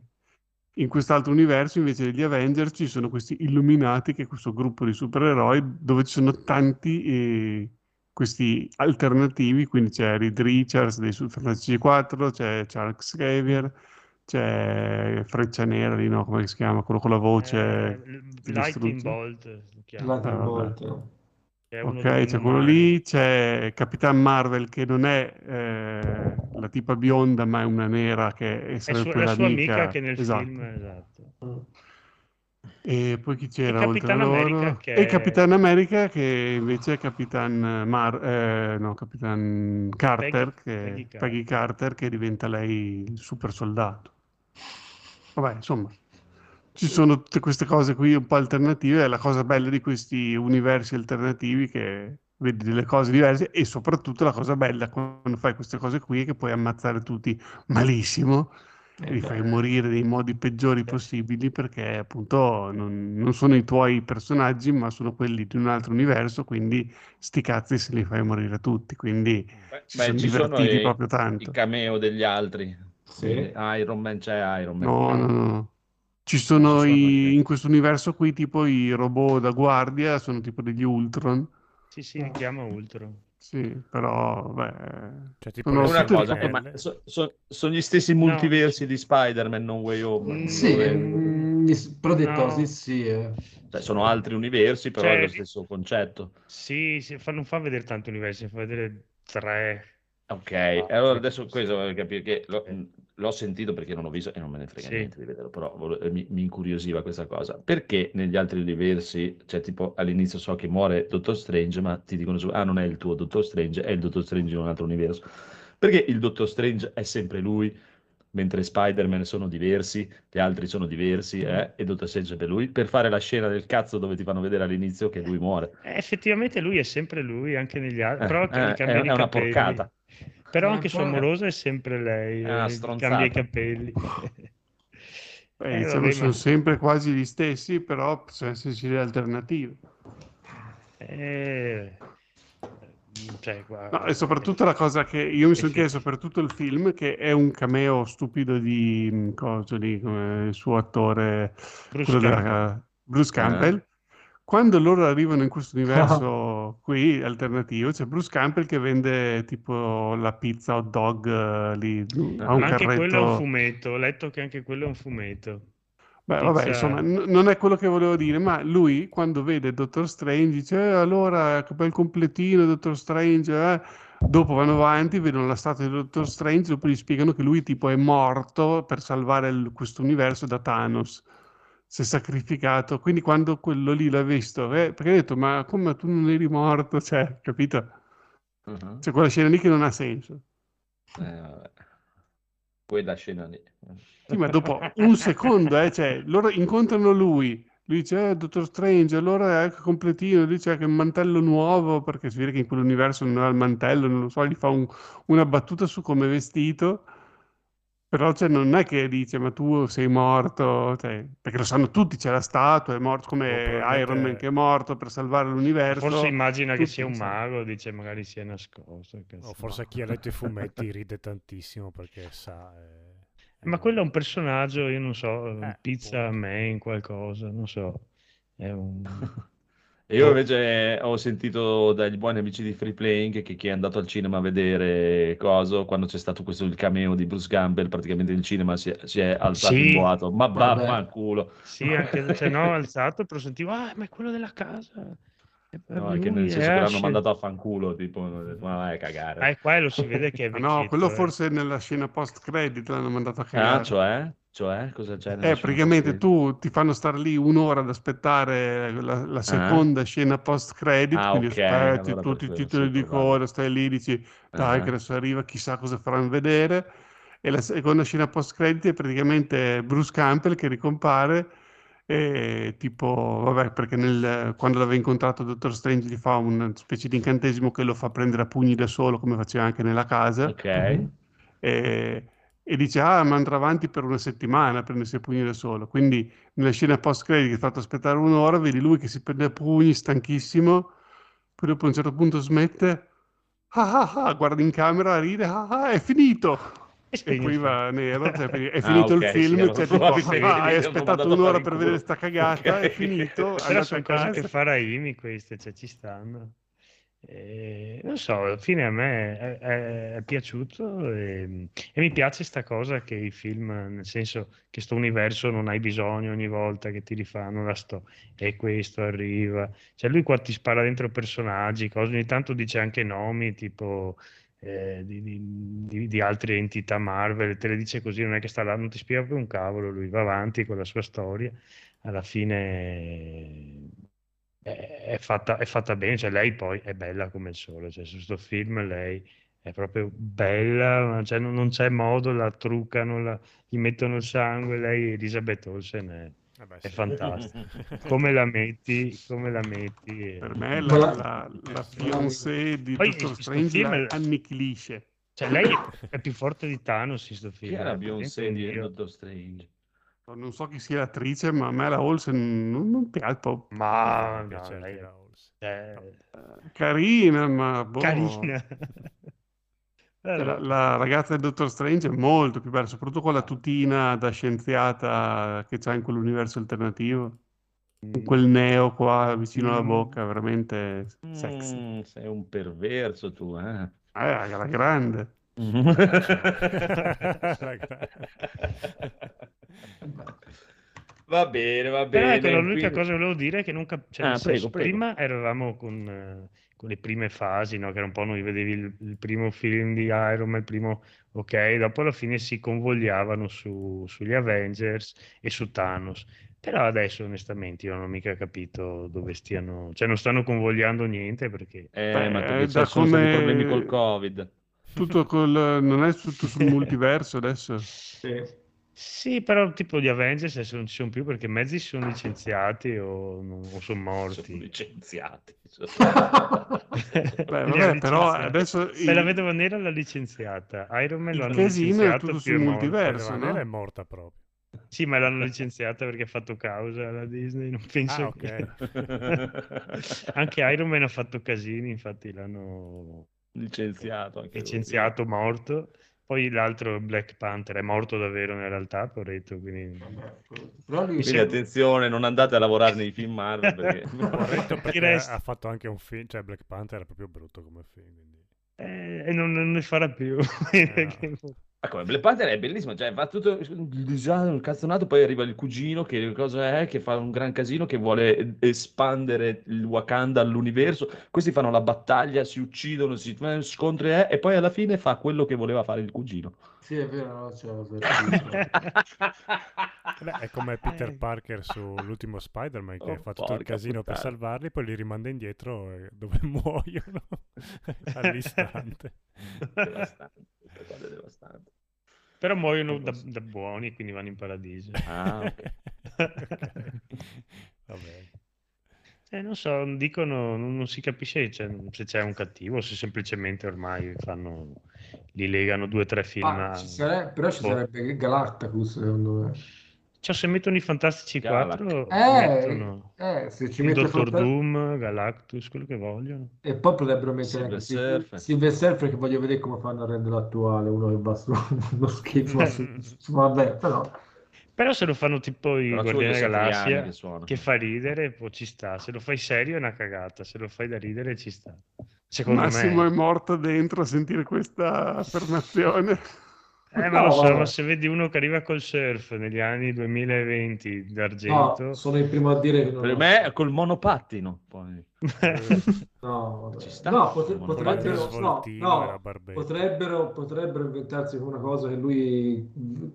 in quest'altro universo invece degli Avengers ci sono questi Illuminati, che è questo gruppo di supereroi dove ci sono tanti eh, questi alternativi, quindi c'è Reed Richards dei Fantastici quattro, c'è Charles Xavier, c'è Freccia Nera lì, no? Come si chiama? Quello con la voce eh, Lightning Bolt, Lightning ah, Bolt. È uno ok, c'è normale. Quello lì, c'è Capitan Marvel che non è... Eh, la tipa bionda, ma è una nera che è, è su, la sua amica, amica che nel esatto. film esatto. E poi chi c'era e oltre a loro? Che... e Capitan America, che invece è Capitan Mar eh, no Capitan Carter, Peggy, che... Peggy Carter. Peggy Carter, che diventa lei il super soldato. Vabbè, insomma ci sono tutte queste cose qui un po' alternative. È la cosa bella di questi universi alternativi, che vedi delle cose diverse, e soprattutto la cosa bella quando fai queste cose qui è che puoi ammazzare tutti malissimo e eh li fai morire nei modi peggiori possibili, perché appunto non, non sono i tuoi personaggi, ma sono quelli di un altro universo, quindi sti cazzi se li fai morire tutti, quindi beh, si beh, sono ci divertiti sono i, proprio tanto. I cameo degli altri, sì. Iron Man c'è Iron Man. No, no, no. Ci sono, sono i, in questo universo qui tipo i robot da guardia, sono tipo degli Ultron. Sì, sì, li chiama Ultron. Sì, però, beh... Cioè, tipo sono, una cosa, ma so, so, sono gli stessi multiversi no. di Spider-Man, Non Way Home. Mm, sì, dove... però detto no. sì, sì. Eh. Cioè, sono altri universi, però cioè, è lo stesso concetto. Sì, sì fa, non fa vedere tanti universi, fa vedere tre. Ok, no, allora adesso questo voglio capire, che l'ho, l'ho sentito perché non ho visto e non me ne frega sì. niente di vederlo, però mi, mi incuriosiva questa cosa. Perché negli altri universi, cioè tipo all'inizio so che muore Dottor Strange, ma ti dicono ah non è il tuo Dottor Strange, è il Dottor Strange in un altro universo. Perché il Dottor Strange è sempre lui, mentre Spider-Man sono diversi, gli altri sono diversi, eh? E Dottor Strange è per lui, per fare la scena del cazzo dove ti fanno vedere all'inizio che lui muore. Eh, effettivamente lui è sempre lui, anche negli altri, eh, però eh, è, è una porcata. Però anche sua amorosa è sempre lei, eh, cambia i capelli. Beh, eh, diciamo, vabbè, sono ma... sempre quasi gli stessi, però possono esserci le alternative. Eh... Cioè, guarda... no, e soprattutto la cosa che io mi sono chiesto per tutto il film, che è un cameo stupido di cosa lì, come il suo attore Bruce Campbell, della... Bruce Campbell. Eh. Quando loro arrivano in questo universo oh. qui alternativo, c'è Bruce Campbell che vende tipo la pizza hot dog lì a un Ma anche carretto. Quello è un fumetto, ho letto che anche quello è un fumetto. Beh, pizza... vabbè, insomma, n- non è quello che volevo dire, ma lui quando vede Dottor Strange dice eh, allora che bel completino Dottor Strange, eh. Dopo vanno avanti, vedono la statua di Dottor Strange, dopo gli spiegano che lui tipo è morto per salvare il- questo universo da Thanos. Si è sacrificato, quindi quando quello lì l'ha visto, eh, perché ha detto ma come tu non eri morto, cioè, capito? Uh-huh. C'è quella scena lì che non ha senso. Eh, vabbè. Quella scena lì. Sì, ma dopo un secondo, eh, cioè, loro incontrano lui, lui dice, eh, Dottor Strange, allora ecco completino, lui dice che è un mantello nuovo, perché si vede che in quell'universo non ha il mantello, non lo so, gli fa un, una battuta su come è vestito, Però cioè, non è che dice ma tu sei morto, cioè, perché lo sanno tutti, c'è la statua, è morto come oh, Iron Man che è morto per salvare l'universo. Forse immagina che sia un mago, dice magari sia nascosto. O forse chi ha letto i fumetti ride tantissimo perché sa... Eh, ma eh, quello è un personaggio, io non so, eh, pizza appunto. Man, qualcosa, non so. È un... Io invece ho sentito dagli buoni amici di Free Playing che chi è andato al cinema a vedere coso, quando c'è stato questo il cameo di Bruce Campbell, praticamente il cinema si è, si è alzato sì, in boato. Ma babba al culo. Sì, anche se no alzato, però sentivo, ah, ma è quello della casa. No, anche nel senso che l'hanno mandato a fanculo, tipo, ma vai a cagare. Ah, e qua lo si vede che è vecchietto, no, quello eh. forse nella scena post-credito l'hanno mandato a cagare. Ah, cioè? Cioè, cosa c'è? Eh, praticamente tu ti fanno stare lì un'ora ad aspettare la, la seconda ah. scena post-credit, ah, quindi okay. aspetti allora, tutti i titoli di coda, stai lì, dici, dai, ah. che adesso arriva, chissà cosa faranno vedere. E la seconda scena post-credit è praticamente Bruce Campbell che ricompare e tipo, vabbè, perché nel, quando l'aveva incontrato Doctor Strange gli fa una specie di incantesimo che lo fa prendere a pugni da solo, come faceva anche nella casa. Ok. Mm-hmm. E... e dice, ah, ma andrà avanti per una settimana a prendersi a pugni da solo. Quindi nella scena post-credit che è fatto aspettare un'ora, vedi lui che si prende a pugni, stanchissimo, poi dopo a un certo punto smette, ah, ah, ah, guarda in camera, ride, ah, ah, è finito! E, e poi va nero, cioè, è finito ah, okay, il film, sì, cioè, tipo, ah, vedi, hai aspettato un'ora per vedere sta cagata, okay. È finito, però sono cose che fa Raimi queste, cioè ci stanno. Eh, non so, alla fine a me è, è, è piaciuto e, e mi piace sta cosa che i film, nel senso che sto universo non hai bisogno ogni volta che ti rifanno la sto e questo arriva, cioè lui qua ti spara dentro personaggi, cose, ogni tanto dice anche nomi tipo eh, di, di, di altre entità Marvel, te le dice così, non è che sta là, non ti spiega più un cavolo, lui va avanti con la sua storia, alla fine... È fatta, è fatta bene, cioè lei poi è bella come il sole, cioè su sto film lei è proprio bella, cioè non, non c'è modo, la truccano, la, gli mettono il sangue, lei Elizabeth Olsen è, ah beh, è sì. fantastica, come la metti, come la metti per me è la, la, la, la fiancée di Doctor Strange la annichilisce, cioè lei è più forte di Thanos in sto film. Chi è la fiancée di Doctor Strange? Non so chi sia l'attrice, ma a me la Olsen non, non piace. Ma no, cioè, lei la Olsen. Eh... Carina, ma boh. Carina. La, la ragazza del Dottor Strange è molto più bella, soprattutto con la tutina da scienziata che c'ha in quell'universo alternativo. Mm. Quel neo qua vicino mm. alla bocca, veramente sexy. Mm, sei un perverso tu, eh? Ah, la grande. Va bene, va bene. Ecco, l'unica qui... cosa che volevo dire è che non cap- cioè, ah, prego, prego. Prima eravamo con, eh, con le prime fasi, no? Che era un po' noi vedevi il, il primo film di Iron Man, il primo, ok, dopo alla fine si convogliavano su, sugli Avengers e su Thanos. Però adesso onestamente io non ho mica capito dove stiano, cioè non stanno convogliando niente perché eh, Beh, ma perché da sono come... stati problemi col Covid. Tutto col non è tutto sul multiverso adesso. Sì. Sì, però tipo gli Avengers adesso non ci sono più perché mezzi sono licenziati o, non, o sono morti. Sono licenziati. Sono... Beh, vabbè, però adesso il... la vedova nera l'ha licenziata. Iron Man l'hanno licenziata. È tutto sul multiverso, no? È morta proprio. Sì, ma l'hanno licenziata perché ha fatto causa alla Disney, non penso ah, okay. che... Anche Iron Man ha fatto casini, infatti l'hanno licenziato, anche licenziato lui. Morto. Poi l'altro Black Panther è morto davvero nella realtà, poretto, quindi... Quindi sembra... attenzione, non andate a lavorare nei film Marvel, perché... poretto, perché resta... ha fatto anche un film, cioè Black Panther era proprio brutto come film. Quindi... Eh, e non, non ne farà più. Eh, no. Ecco, Black Panther è bellissimo, cioè va tutto il disastro, il cazzonato, poi arriva il cugino che cosa è, che fa un gran casino, che vuole espandere il Wakanda all'universo, questi fanno la battaglia, si uccidono, si scontri è, e poi alla fine fa quello che voleva fare il cugino. Sì, è vero, no? Cioè, è come Peter Parker sull'ultimo Spider-Man che oh, fa tutto il casino puttana. Per salvarli, poi li rimanda indietro dove muoiono all'istante. Devastante. Devastante. Però muoiono da, da buoni, quindi vanno in paradiso. Ah, okay. Okay. Va bene. Eh, non so, dicono, non, non si capisce, cioè, se c'è un cattivo o se semplicemente ormai fanno, li legano due o tre film. Ah, a... ci sarebbe, però ci sarebbe Galactacus, secondo me. Cioè, se mettono i Fantastici quattro, eh, mettono eh, se ci il Dottor Fanta... Doom, Galactus, quello che vogliono. E poi potrebbero mettere anche Silver Surfer, Surf, perché voglio vedere come fanno a rendere attuale uno che va su uno schifo. Vabbè, però... Però se lo fanno tipo i Guardiani della Galassia, che, che fa ridere, poi ci sta. Se lo fai serio è una cagata, se lo fai da ridere ci sta. Secondo Massimo me... è morto dentro a sentire questa affermazione. Eh, ma no, lo so, ma se vedi uno che arriva col surf negli anni duemilaventi d'argento... No, sono il primo a dire che non... Per me è col monopattino, poi... no, ci sta. No, potre- potrebbero, no, no, potrebbero, potrebbero inventarsi una cosa che lui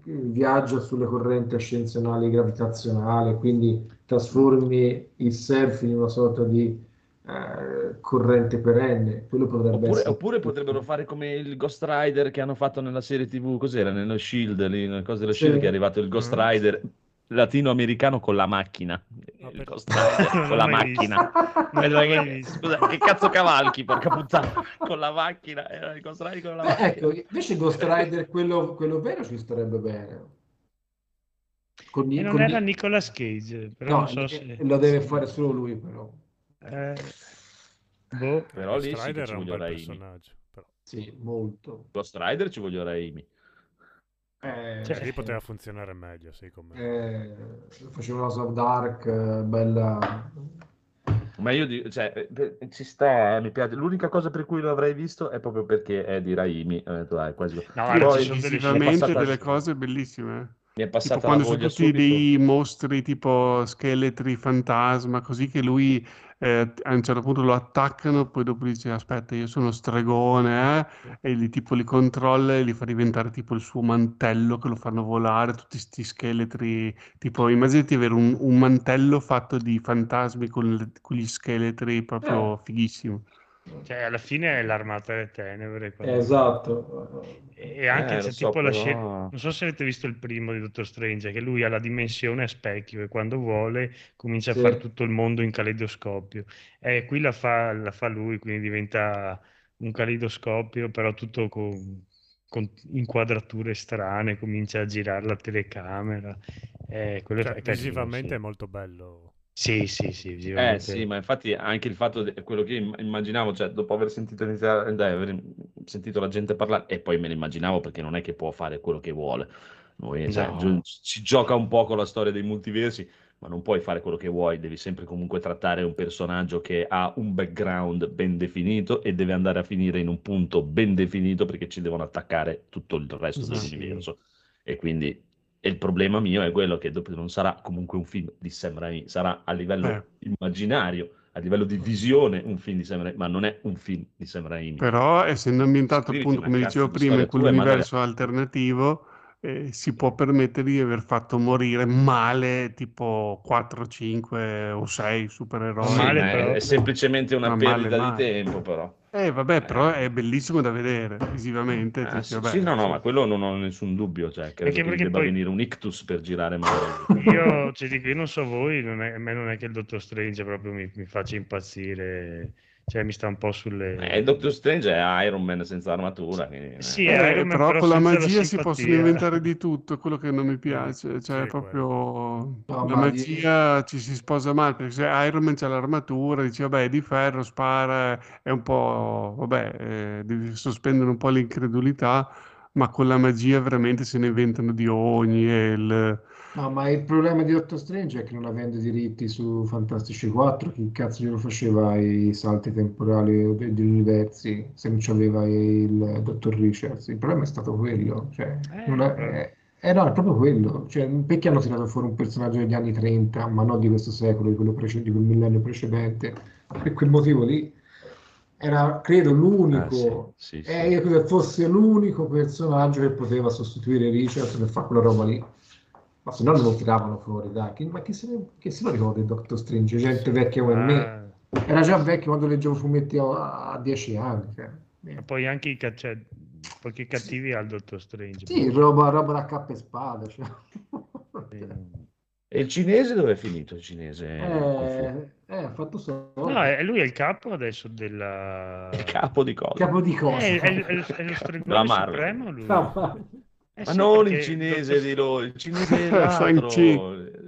viaggia sulle correnti ascensionali gravitazionali, quindi trasformi il surf in una sorta di eh, corrente perenne. Quello potrebbe oppure, essere... oppure potrebbero fare come il Ghost Rider che hanno fatto nella serie tivù, cos'era? Nello Shield, lì, nella cosa dello Shield, sì, che è arrivato il Ghost Rider latinoamericano con la macchina, no, per... con la macchina. Scusa, che cazzo cavalchi, porca puttana, con la macchina, era il Ghost Rider con la macchina. Ecco, invece Ghost Rider quello, quello vero ci starebbe bene. Con, e non con... era Nicolas Cage, però no, non so se... lo deve fare solo lui, però. Eh... Boh, però lì sì, ci voglio Raimi. Però. Sì, molto. Ghost Rider ci voglio Raimi. Eh, cioè, lì poteva funzionare meglio, sì, come eh, faceva una South Dark bella, ma io dico, cioè, ci sta, mi piace. L'unica cosa per cui l'avrei visto è proprio perché è di Raimi, ho detto, dai, quasi... no, però ci sono visivamente delle cose bellissime. Mi è passata tipo quando sono tutti subito dei mostri tipo scheletri, fantasma, così che lui eh, a un certo punto lo attaccano, poi dopo dice aspetta io sono stregone, eh? E li, tipo, li controlla e li fa diventare tipo il suo mantello che lo fanno volare, tutti sti scheletri, tipo immaginati avere un, un mantello fatto di fantasmi con, con gli scheletri, proprio eh. fighissimo. Cioè, alla fine è l'armata delle tenebre. Quando... Esatto. E anche eh, se tipo so, la però... scena... Non so se avete visto il primo di Doctor Strange, che lui ha la dimensione a specchio e quando vuole comincia sì. a fare tutto il mondo in caleidoscopio. E qui la fa, la fa lui, quindi diventa un caleidoscopio, però tutto con, con inquadrature strane, comincia a girare la telecamera. Eh, quello cioè, è carino, visivamente sì. è molto bello. Sì, sì, sì, eh, sì, ma infatti anche il fatto di quello che immaginavo, cioè dopo aver sentito iniziare, dai, aver sentito la gente parlare, e poi me lo immaginavo perché non è che può fare quello che vuole. Noi, no. cioè, ci gioca un po' con la storia dei multiversi, ma non puoi fare quello che vuoi, devi sempre comunque trattare un personaggio che ha un background ben definito e deve andare a finire in un punto ben definito perché ci devono attaccare tutto il resto sì. dell'universo. E quindi... E il problema mio è quello che dopo non sarà comunque un film di Sam Raimi, sarà a livello eh. immaginario, a livello di visione un film di Sam Raimi, ma non è un film di Sam Raimi. Però essendo ambientato sì, appunto come dicevo prima in quell'universo magari... alternativo eh, si può permettere di aver fatto morire male tipo quattro, cinque o sei supereroi. Sì, male, però... È semplicemente una ma perdita male, di male. tempo però. Eh vabbè, però è bellissimo da vedere visivamente. Ah, sì, vabbè, sì, no, no, ma quello non ho nessun dubbio, cioè credo perché, che perché debba poi... venire un ictus per girare male. Io ci dico, io non so voi, non è, a me non è che il Dottor Strange proprio mi, mi faccia impazzire, cioè mi sta un po' sulle... Eh, il Dottor Strange è Iron Man senza armatura. Quindi, sì, eh. Iron Man, però, però con la magia la si possono inventare di tutto, quello che non mi piace, cioè sì, proprio no, la magia io... ci si sposa male, perché se Iron Man c'ha l'armatura, dice vabbè è di ferro, spara, è un po'... vabbè, eh, devi sospendere un po' l'incredulità, ma con la magia veramente se ne inventano di ogni. E il... No, ma il problema di Doctor Strange è che non avendo diritti su Fantastici quattro, chi cazzo glielo faceva i salti temporali degli universi se non c'aveva il Dottor Richards? Il problema è stato quello, cioè, eh, non è, è, è, no, è proprio quello, cioè, perché hanno tirato fuori un personaggio degli anni trenta, ma non di questo secolo, di quello precedente, di quel millennio precedente, per quel motivo lì. Era credo l'unico, ah, sì, sì, sì. Eh, io credo che fosse l'unico personaggio che poteva sostituire Richard per fare quella roba lì, ma se no non lo tiravano fuori, dai. Che, ma che se, ne, che se lo ricorda il Doctor Strange? Gente vecchia come ah. me, era già vecchio quando leggevo fumetti a, a dieci anni. Cioè. Ma poi anche i cioè, pochi cattivi sì. al Doctor Strange. Sì, roba, roba da cappa e spada. Cioè. Sì. E il cinese dove è finito? Il cinese eh, eh, ha fatto solo. No, è, lui è il capo adesso della. Il capo di cosa? Capo di cosa? Eh, è, è, è lo stregone supremo lui. No, eh, ma sì, non perché... il cinese di lui, il cinese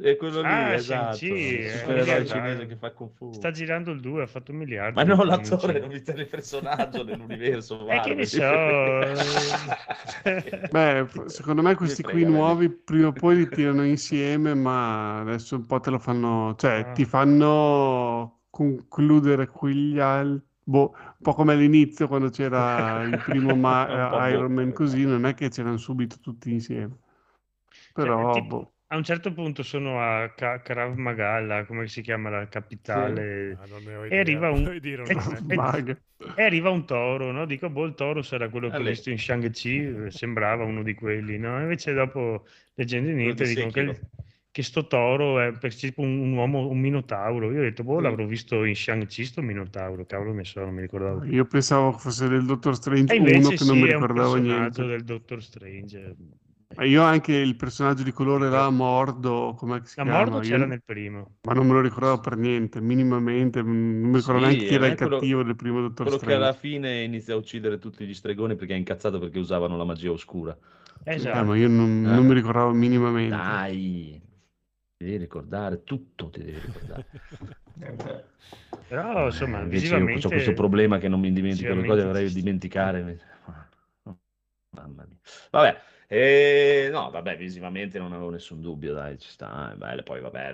è quello lì, ah, esatto. Eh, quello il cinese che fa Kung Fu. Sta girando il due, ha fatto un miliardo. Ma non l'attore, non il personaggio dell'universo. E che ne so. Beh, secondo me questi qui nuovi prima o poi li tirano insieme, ma adesso un po' te lo fanno, cioè ah. ti fanno concludere quegli altri. Boh, un po' come all'inizio quando c'era il primo ma- Iron Man, così non è che c'erano subito tutti insieme, però cioè, boh. A un certo punto sono a Ka- Krav Magala, come si chiama la capitale, sì. ah, e, dire, arriva un... dire, e, e arriva un toro, no? Dico, boh, il toro sarà quello che ah, ho lei. visto in Shang-Chi, sembrava uno di quelli, no? Invece dopo leggendo in Italia dicono che... Il... che sto toro è per tipo un uomo, un minotauro. Io ho detto, boh, l'avrò visto in Shang-Chi sto minotauro, cavolo ne so, non mi ricordavo. Io pensavo fosse del Doctor Strange uno che sì, non mi ricordavo niente. È un personaggio del Doctor Strange. Io anche il personaggio di colore là, Mordo, come si chiama? Mordo c'era io... nel primo. Ma non me lo ricordavo per niente, minimamente, non mi ricordo sì, neanche chi era il quello, cattivo del primo Doctor quello Strange. Quello che alla fine inizia a uccidere tutti gli stregoni perché è incazzato perché usavano la magia oscura. Esatto. Eh, ma io non, eh. non mi ricordavo minimamente. Dai! Ti devi ricordare tutto, ti devi ricordare. Però insomma, eh, invece visivamente... io ho questo problema che non mi dimentico le cose, dovrei dimenticare. Mamma mia. Vabbè, eh, no, vabbè, visivamente non avevo nessun dubbio, dai, ci sta, bello. Poi vabbè,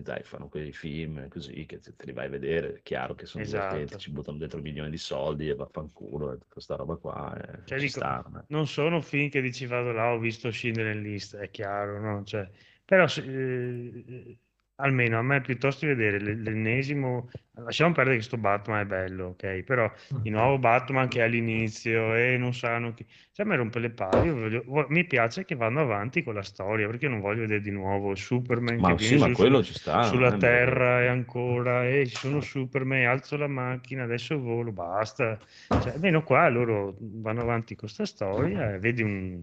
dai, fanno quei film così che te li vai a vedere, è chiaro che sono esatto. divertenti, ci buttano dentro milioni di soldi e vaffanculo, e questa roba qua, eh, cioè, ci dico, sta, eh. Non sono film che dici vado là, ho visto scendere in lista, è chiaro, no? Cioè... però eh, almeno a me piuttosto vedere l'ennesimo, lasciamo perdere che sto Batman è bello, ok, però il nuovo Batman che è all'inizio e eh, non sanno chi, cioè a me rompe le palle, voglio... mi piace che vanno avanti con la storia perché non voglio vedere di nuovo Superman ma che sì, viene ma su, ci sta, sulla terra e ancora e eh, ci sono Superman, alzo la macchina, adesso volo, basta, cioè almeno qua loro vanno avanti con questa storia e vedi un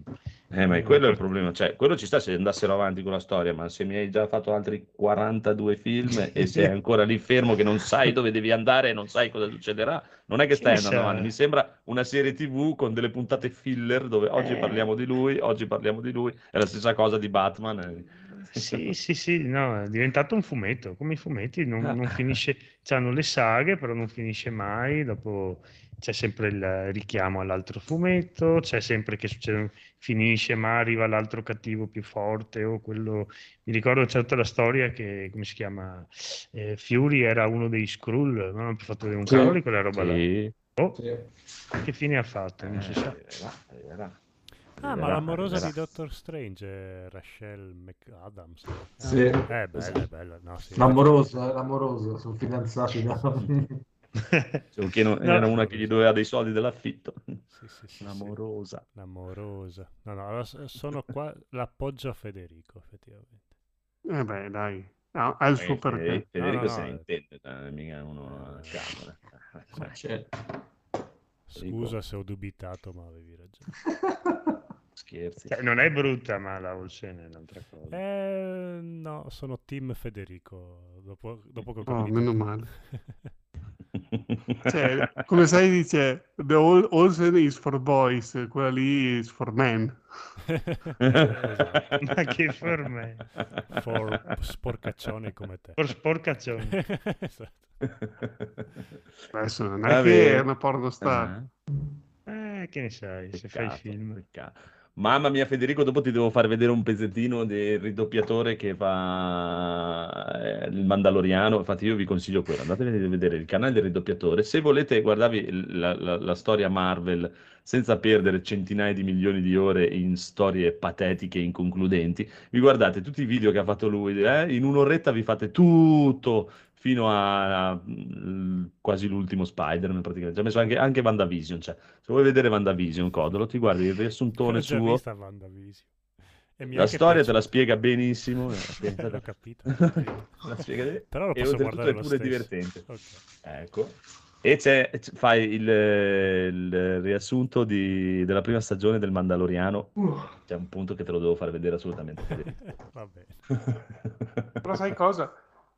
eh ma quello è il problema, cioè quello ci sta se andassero avanti con la storia, ma se mi hai già fatto altri quarantadue film e sei ancora lì fermo che non sai dove devi andare e non sai cosa succederà, non è che stai andando avanti, mi sembra una serie tv con delle puntate filler dove oggi eh. parliamo di lui, oggi parliamo di lui, è la stessa cosa di Batman. Sì, sì, sì, no, è diventato un fumetto, come i fumetti, non, non finisce, c'hanno le saghe però non finisce mai, dopo c'è sempre il richiamo all'altro fumetto, c'è sempre che succede, finisce ma arriva l'altro cattivo più forte o quello, mi ricordo certo la storia che, come si chiama, eh, Fury era uno dei Skrull, non ho più fatto un sì. cavolo di quella roba sì. là, oh, sì. che fine ha fatto, non si sa. Arriverà, arriverà. Ah, ma l'amorosa era. Di Doctor Strange, Rachel McAdams. Sì. Eh, bella, è bella. No, sì, l'amorosa, è... l'amorosa, sono fidanzati. No? Cioè, non, no. Era una che gli doveva dei soldi dell'affitto. Sì, sì, sì, l'amorosa. Sì. L'amorosa. No, no, allora sono qua, l'appoggio a Federico, effettivamente. Eh beh, dai. No, ha il suo perché. Federico no, no, se ne no, intende, eh. mica uno a camera. Ma c'è. Scusa se ho dubitato, ma avevi ragione. Scherzi. Cioè, non è brutta, ma la Olsen è un'altra cosa. Eh, no, sono team Federico. Dopo, dopo quel oh, meno male. Cioè, come sai dice, the Olsen is for boys, quella lì is for men. Ma che for me? For sporcaccioni come te. For sporcaccioni. Esatto. Adesso non è vabbè. Che è una pornostar. Uh-huh. Eh, che ne sai, peccato, se fai film. Peccato. Mamma mia Federico, dopo ti devo far vedere un pezzettino del ridoppiatore che fa il Mandaloriano, infatti io vi consiglio quello, andate a vedere il canale del ridoppiatore, se volete guardarvi la, la, la storia Marvel senza perdere centinaia di milioni di ore in storie patetiche e inconcludenti, vi guardate tutti i video che ha fatto lui, eh? In un'oretta vi fate tutto, fino a, a quasi l'ultimo Spider-Man praticamente, ci ha messo anche, anche WandaVision, cioè se vuoi vedere WandaVision, Codolo, ti guardi il riassuntone suo, e mi la storia penso... te la spiega benissimo, l'ho capito, la spiega... però lo posso e guardare lo stesso, è pure divertente, okay. Ecco, E c'è, fai il, il riassunto di, della prima stagione del Mandaloriano. Uh. C'è un punto che te lo devo far vedere assolutamente. Va bene. Però sai cosa?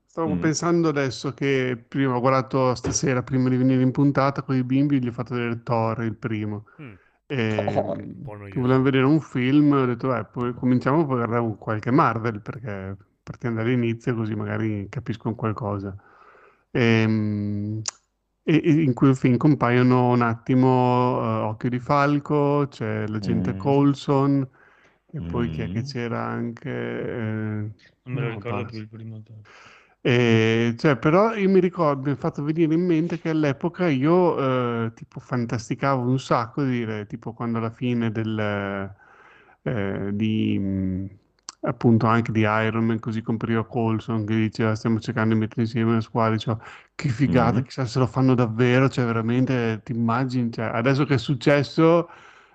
Stavo mm. pensando adesso che prima ho guardato stasera, prima di venire in puntata, con i bimbi gli ho fatto vedere Thor, il primo. Mm. E che volevamo vedere un film, ho detto, beh, poi cominciamo poi a guardare qualche Marvel, perché partendo dall'inizio così magari capiscono qualcosa. Ehm... E in quel film compaiono un attimo uh, Occhio di Falco, c'è l'agente mm. Coulson, e poi mm. chi è che c'era anche... Eh, non me lo ricordo più il primo tempo. E, cioè, però io mi ricordo, mi ha fatto venire in mente che all'epoca io eh, tipo fantasticavo un sacco, dire, tipo quando alla fine del... Eh, di... Mh, appunto anche di Iron Man, così compariva Coulson che diceva stiamo cercando di mettere insieme una squadra, diceva che figata, mm. chissà se lo fanno davvero, cioè veramente ti immagini, cioè, adesso che è successo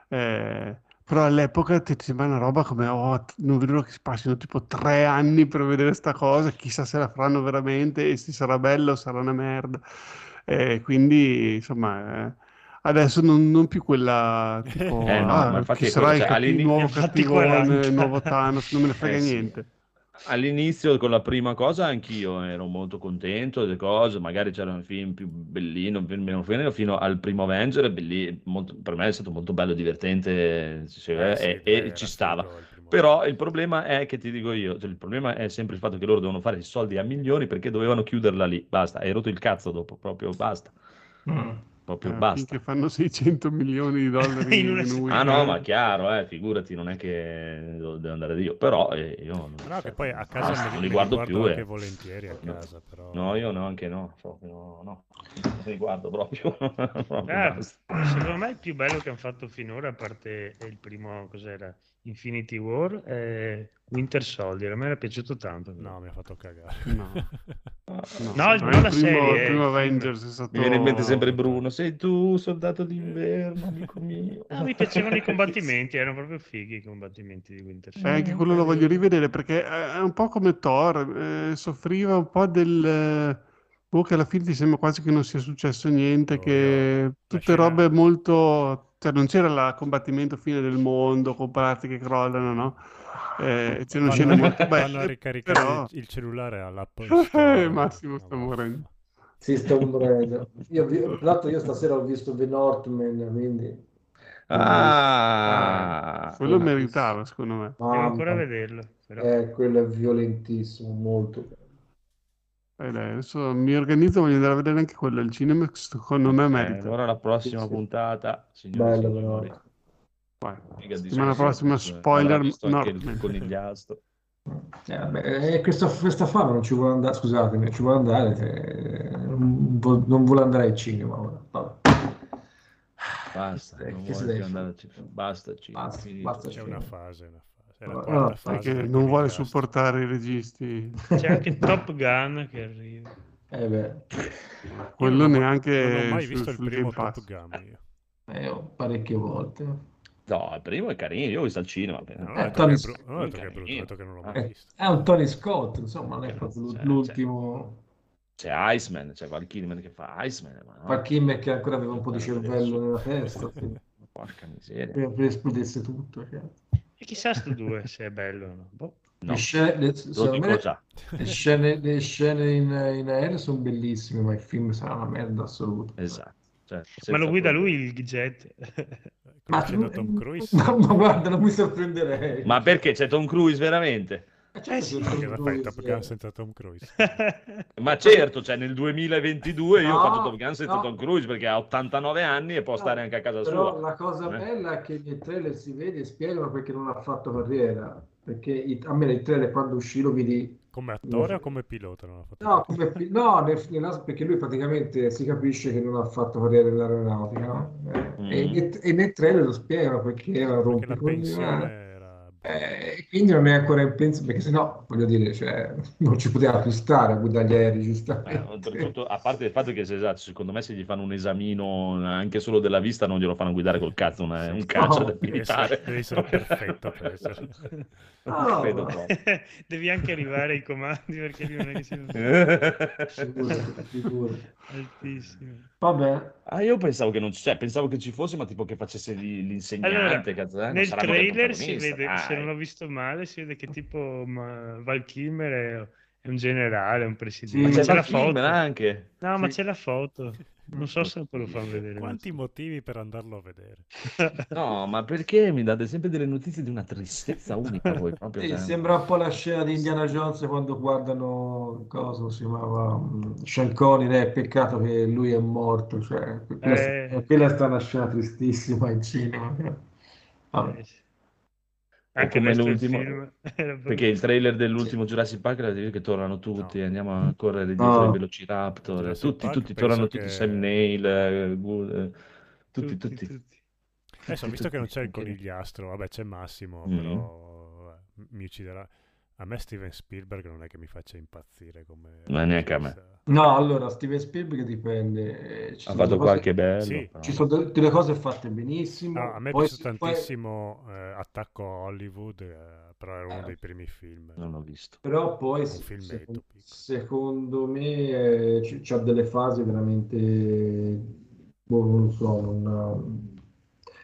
eh, però all'epoca ti sembra una roba come oh, non vedo che si passino tipo tre anni per vedere sta cosa, chissà se la faranno veramente e se sarà bello sarà una merda, eh, quindi insomma eh, adesso non, non più quella tipo eh, no, ah, ma chi sarà cioè, il cattivo, nuovo cattivone, il nuovo Thanos, non me ne frega eh, niente. Sì. All'inizio con la prima cosa anch'io ero molto contento delle cose, magari c'era un film più bellino, un film meno fino, fino al primo Avenger, belli, molto, per me è stato molto bello, divertente cioè, eh, sì, e, e ci stava. Però il problema è che ti dico io, cioè, il problema è sempre il fatto che loro devono fare i soldi a milioni perché dovevano chiuderla lì, basta, hai rotto il cazzo dopo, proprio basta. Mm. Proprio ah, basta. Che fanno seicento milioni di dollari in una... in ah no, ma chiaro, eh, figurati, non è che devo andare io, però eh, io non, no, so, che poi a casa basta, non li guardo, guardo più anche eh. volentieri a no. casa, però no, io no, anche no, no, no. Non li guardo proprio. proprio ah, secondo me il più bello che hanno fatto finora, a parte il primo, cos'era? Infinity War, eh, Winter Soldier, a me era piaciuto tanto. No, mi ha fatto cagare. No, no, no, no, il, non la primo, serie. Il primo Avengers è stato... Mi viene in mente sempre Bruno, sei tu, soldato d'inverno, amico mio. No, mi piacevano i combattimenti, erano proprio fighi i combattimenti di Winter Soldier. Eh, anche quello lo voglio rivedere, perché è un po' come Thor, eh, soffriva un po' del... Oh, che alla fine ti sembra quasi che non sia successo niente, oh, che no. Tutte robe molto... Cioè non c'era la combattimento fine del mondo con parti che crollano, no? Eh, c'è una scena molto bella. Vanno a ricaricare però... il cellulare all'app. Eh, Massimo sta morendo. Sì, sta morendo. Io, tra l'altro io stasera ho visto The Northman, quindi... Ah! ah quello meritava, secondo me. Devo ancora vederlo. Però. Eh, quello è violentissimo, molto bello. Adesso mi organizzo, voglio andare a vedere anche quello al cinema, secondo me merita. Eh, allora la prossima sì, sì. puntata, signori e signori. Settimana prossima, spoiler, no. Il conigliastro. Eh, vabbè, questa, questa fama non ci vuole andare, scusatemi, ci vuole andare, eh, non vuole andare al cinema ora. Vabbè. Basta, eh, non vuole andare al cinema. Basta, cinema. Basta, basta c'è cinema. Una fase, una fase. No, perché non vuole cast. Supportare i registi. C'è anche Top Gun che arriva. Eh beh. Quello non neanche non ho mai sul, visto il primo Top Gun io. Eh, ho parecchie volte. No, il primo è carino, io ho visto al cinema. No, eh, Tony... che è bru... no, è che è brutto, che non l'ho mai visto. È un Tony Scott, insomma, non è proprio l'ultimo. C'è Iceman, c'è Val Kilmer che fa Iceman. Ma no. Val Kilmer che ancora aveva un po' di cervello nella testa. Porca miseria. Per, per esplodesse tutto, certo. E chissà sto due se è bello o no. Boh. No. Le, scene, le, le, scene, le scene in, in aereo sono bellissime, ma il film sarà una merda assoluta. Esatto. Cioè, ma lo guida lui il jet? Ma, c'è lui... Tom Cruise? No, ma guarda, non mi sorprenderei. Ma perché c'è Tom Cruise veramente? Eh sì, Tom Cruise, fai Top Gun senza Tom Cruise. Ma certo, cioè nel duemilaventidue no, io ho fatto Top Gun senza no. Tom Cruise perché ha ottantanove anni e può no, stare anche a casa però sua. La cosa eh. bella è che nei trailer si vede e spiegano perché non ha fatto carriera, perché i, a me nei trailer quando uscì lo vidi come attore o come pilota non ha fatto no, come, no nel, nella, perché lui praticamente si capisce che non ha fatto carriera nell'aeronautica no? eh, mm. e, e, e nei trailer lo spiegano perché era un rompicoglioni. Eh, quindi non è ancora in penso, perché sennò voglio dire, cioè, non ci poteva più stare a Gudaglieri, giustamente. Eh, tutto, a parte il fatto che se, esatto, secondo me se gli fanno un esamino anche solo della vista non glielo fanno guidare col cazzo una, un calcio, no, da militare. Devi essere perfetto per essere... Oh, credo, no. Devi anche arrivare ai comandi perché non è che si... Sicuro, sicuro. Altissimo. Vabbè. Ah, io pensavo che non cioè, pensavo che ci fosse, ma tipo che facesse l'insegnante. Allora, cazzo, eh, nel trailer si vede, ah, se non l'ho visto male, si vede che tipo ma Val Kilmer è, è un generale, è un presidente. Sì, ma c'è, c'è la foto anche. No, sì, ma c'è la foto. Non so se lo fanno vedere. Quanti adesso motivi per andarlo a vedere? No, ma perché mi date sempre delle notizie di una tristezza unica voi? Proprio, sì, sembra un po' la scena di Indiana Jones quando guardano cosa si chiamava um, Sean Connery, eh, peccato che lui è morto, cioè, quella, eh... quella è stata una scena tristissima in cinema. Vabbè. Eh. Anche l'ultimo, perché il trailer dell'ultimo, sì, Jurassic Park era che tornano tutti, no, andiamo a correre dietro, no, i Velociraptor, Jurassic tutti, Park, tutti tornano che... tutti, Sam Neill, Good, tutti, tutti, tutti, tutti. Adesso ho visto che non c'è il conigliastro, vabbè c'è Massimo, mm-hmm, però mi ucciderà. A me Steven Spielberg non è che mi faccia impazzire come... Ma neanche a me. No, allora, Steven Spielberg dipende... Ci ha fatto qualche bello. Sì. Ci sono delle cose fatte benissimo. No, a me poi è piaciuto tantissimo poi... eh, Attacco a Hollywood, eh, però era uno eh, dei primi film. Non l'ho visto. Però poi, se, secondo, secondo me, eh, c'ha delle fasi veramente... Boh, non so, non...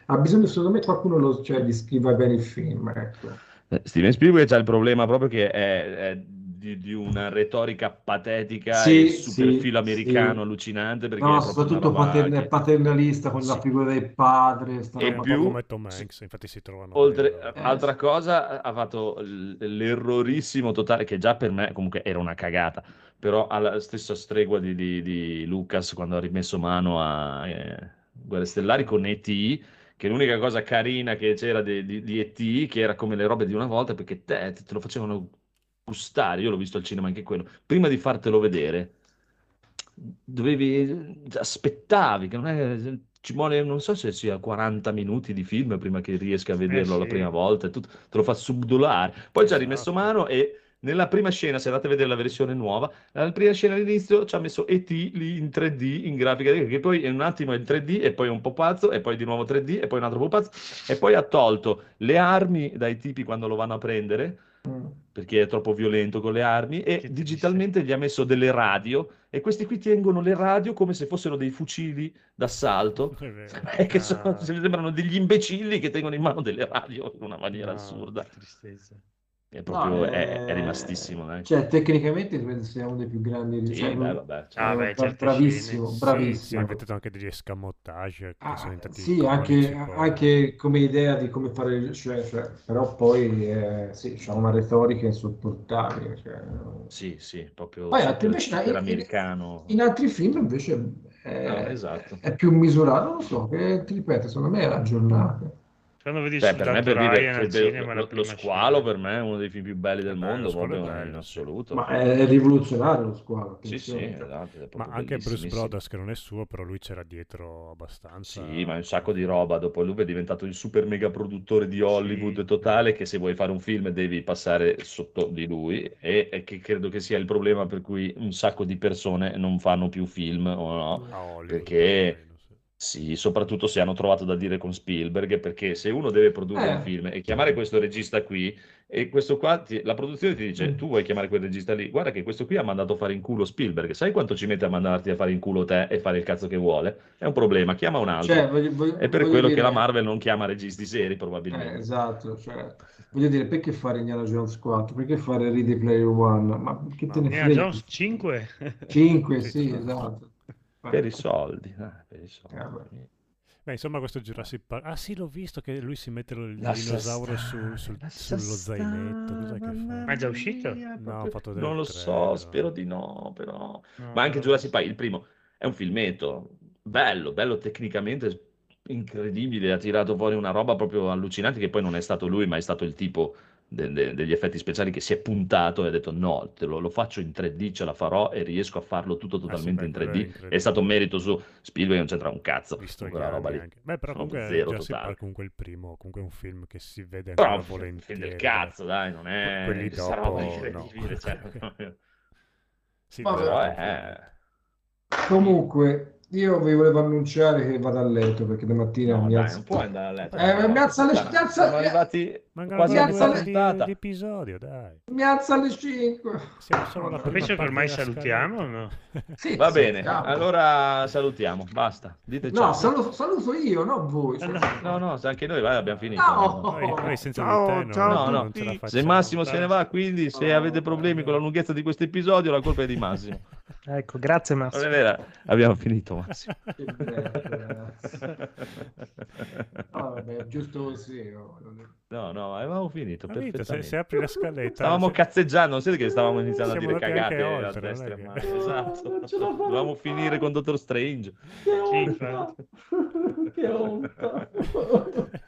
Ha bisogno, secondo me, qualcuno lo, cioè, gli scriva bene il film, ecco. Steven Spielberg ha il problema proprio che è, è di, di una retorica patetica, sì, e superfilo, sì, americano, sì, allucinante, perché no, soprattutto paterne, che... paternalista con, sì, la figura del padre, sta e roba più come Tom Hanks, infatti si trovano oltre, eh, altra cosa, ha fatto l'errorissimo totale che già per me comunque era una cagata, però alla stessa stregua di, di, di Lucas quando ha rimesso mano a eh, Guerre Stellari con E T, che l'unica cosa carina che c'era di, di, di E T, che era come le robe di una volta, perché te, te lo facevano gustare, io l'ho visto al cinema anche quello, prima di fartelo vedere, dovevi, aspettavi, che non è, ci vuole, non so se sia quaranta minuti di film prima che riesca a vederlo, eh sì, la prima volta, e tutto, te lo fa subdolare, poi esatto, ci ha rimesso mano e... Nella prima scena, se andate a vedere la versione nuova, la prima scena all'inizio ci ha messo E T lì in tre D, in grafica, che poi in un attimo è in tre D e poi è un po' pazzo, e poi di nuovo tre D e poi un altro po' pazzo, e poi ha tolto le armi dai tipi quando lo vanno a prendere, mm, perché è troppo violento con le armi, e che digitalmente gli ha messo delle radio, e questi qui tengono le radio come se fossero dei fucili d'assalto, e che sono, ah, sembrano degli imbecilli che tengono in mano delle radio in una maniera, no, assurda. Tristezza. È proprio, no, è, è rimastissimo, eh. Cioè tecnicamente penso sia uno dei più grandi, sì, cioè, beh, vabbè, cioè, ah, beh, certo, bravissimo, sì, bravissimo, sì, sì, anche degli escamotage, ah, sono sì, anche, anche come idea di come fare, cioè, cioè, però poi eh, sì, c'è una retorica insopportabile, cioè, sì, sì, proprio poi, invece, in, americano. In altri film invece è, no, esatto, è più misurato, non lo so, che, ti ripeto, secondo me è aggiornato. Beh, per me per dire, il, cinema, lo, lo Squalo per me è uno dei film più belli del eh, mondo, proprio in assoluto. Ma è rivoluzionario lo Squalo. Sì, sì, esatto, ma anche Bruce Brothers, che non è suo, però lui c'era dietro abbastanza. Sì, ma è un sacco di roba. Dopo lui è diventato il super mega produttore di Hollywood, sì, totale, che se vuoi fare un film devi passare sotto di lui, e, e che credo che sia il problema per cui un sacco di persone non fanno più film o no, no, perché... Sì, soprattutto se hanno trovato da dire con Spielberg, perché se uno deve produrre eh. un film e chiamare questo regista qui, e questo qua, ti, la produzione ti dice, tu vuoi chiamare quel regista lì, guarda che questo qui ha mandato fare in culo Spielberg, sai quanto ci mette a mandarti a fare in culo te e fare il cazzo che vuole? È un problema, chiama un altro. Cioè, voglio, voglio, è per quello dire... che la Marvel non chiama registi seri, probabilmente. Eh, esatto, cioè, voglio dire, perché fare Indiana Jones quattro? Perché fare Ready Player One? Ma che no, te ne frega? Jones cinque? cinque, sì, esatto. Per i soldi, ah, per i soldi. Eh, beh, insomma, questo Jurassic Park. Ah, sì, l'ho visto che lui si mette il dinosauro su, sul, sullo zainetto. Cos'è che fa? Ma è già uscito? No, ho fatto non lo tre, so, però. Spero di no, però. No, ma anche Jurassic Park, il primo, è un filmetto bello, bello tecnicamente, incredibile. Ha tirato fuori una roba proprio allucinante, che poi non è stato lui, ma è stato il tipo de- de- degli effetti speciali, che si è puntato e ha detto no, te lo, lo faccio in tre D, ce la farò e riesco a farlo tutto totalmente ah, sì, beh, in, tre D. in tre D. È stato merito su Spielberg, non c'entra un cazzo con quella roba lì. Beh, però comunque zero Jurassic totale. Park, comunque il primo, comunque è un film che si vede ancora però, volentieri. Film del cazzo, dai, non è quelli dopo, roba incredibile, no. Cioè, sì, ma però, eh. Comunque io vi volevo annunciare che vado a letto perché domattina no, mi dai, alzo. Non puoi andare a letto. Eh, no. Mi alza alle cinque. Alza... Siamo arrivati quasi all'episodio, l'episodio, dai. Mi alza alle cinque. Siamo solo la invece ormai salutiamo, no? Sì, va sì, bene, capo. Allora salutiamo, basta. Dite ciao. No, saluto, saluto io, non voi. No, no, no, anche noi vai, abbiamo finito. No, no. Noi, noi senza ciao, te, ciao, no, no, non ce la facciamo. Se Massimo se ne va, quindi se oh, avete problemi oh, con la lunghezza di questo episodio, la colpa è di Massimo. Ecco, grazie Massimo. Non è vero, abbiamo finito Massimo. Che bello, no, vabbè, giusto così. No, no, no, avevamo finito. Perfettamente. Se, se apri la scaletta. Stavamo se... cazzeggiando, non siete che stavamo iniziando siamo a dire cagate oltre, a destra e a mano. Esatto. Dovevamo finire con Doctor Strange. Che onda. Che onda.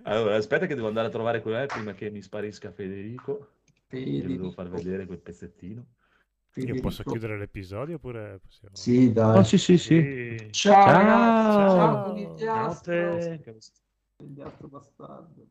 Allora, aspetta che devo andare a trovare quella prima che mi sparisca Federico. Federico. Io devo far vedere quel pezzettino. Federico. Io posso chiudere l'episodio oppure possiamo... Sì, dai. Oh, sì, sì, sì. Sì. Ciao. Ciao. Ciao. Ciao. Ciao. Ciao. Ciao. Bastardo.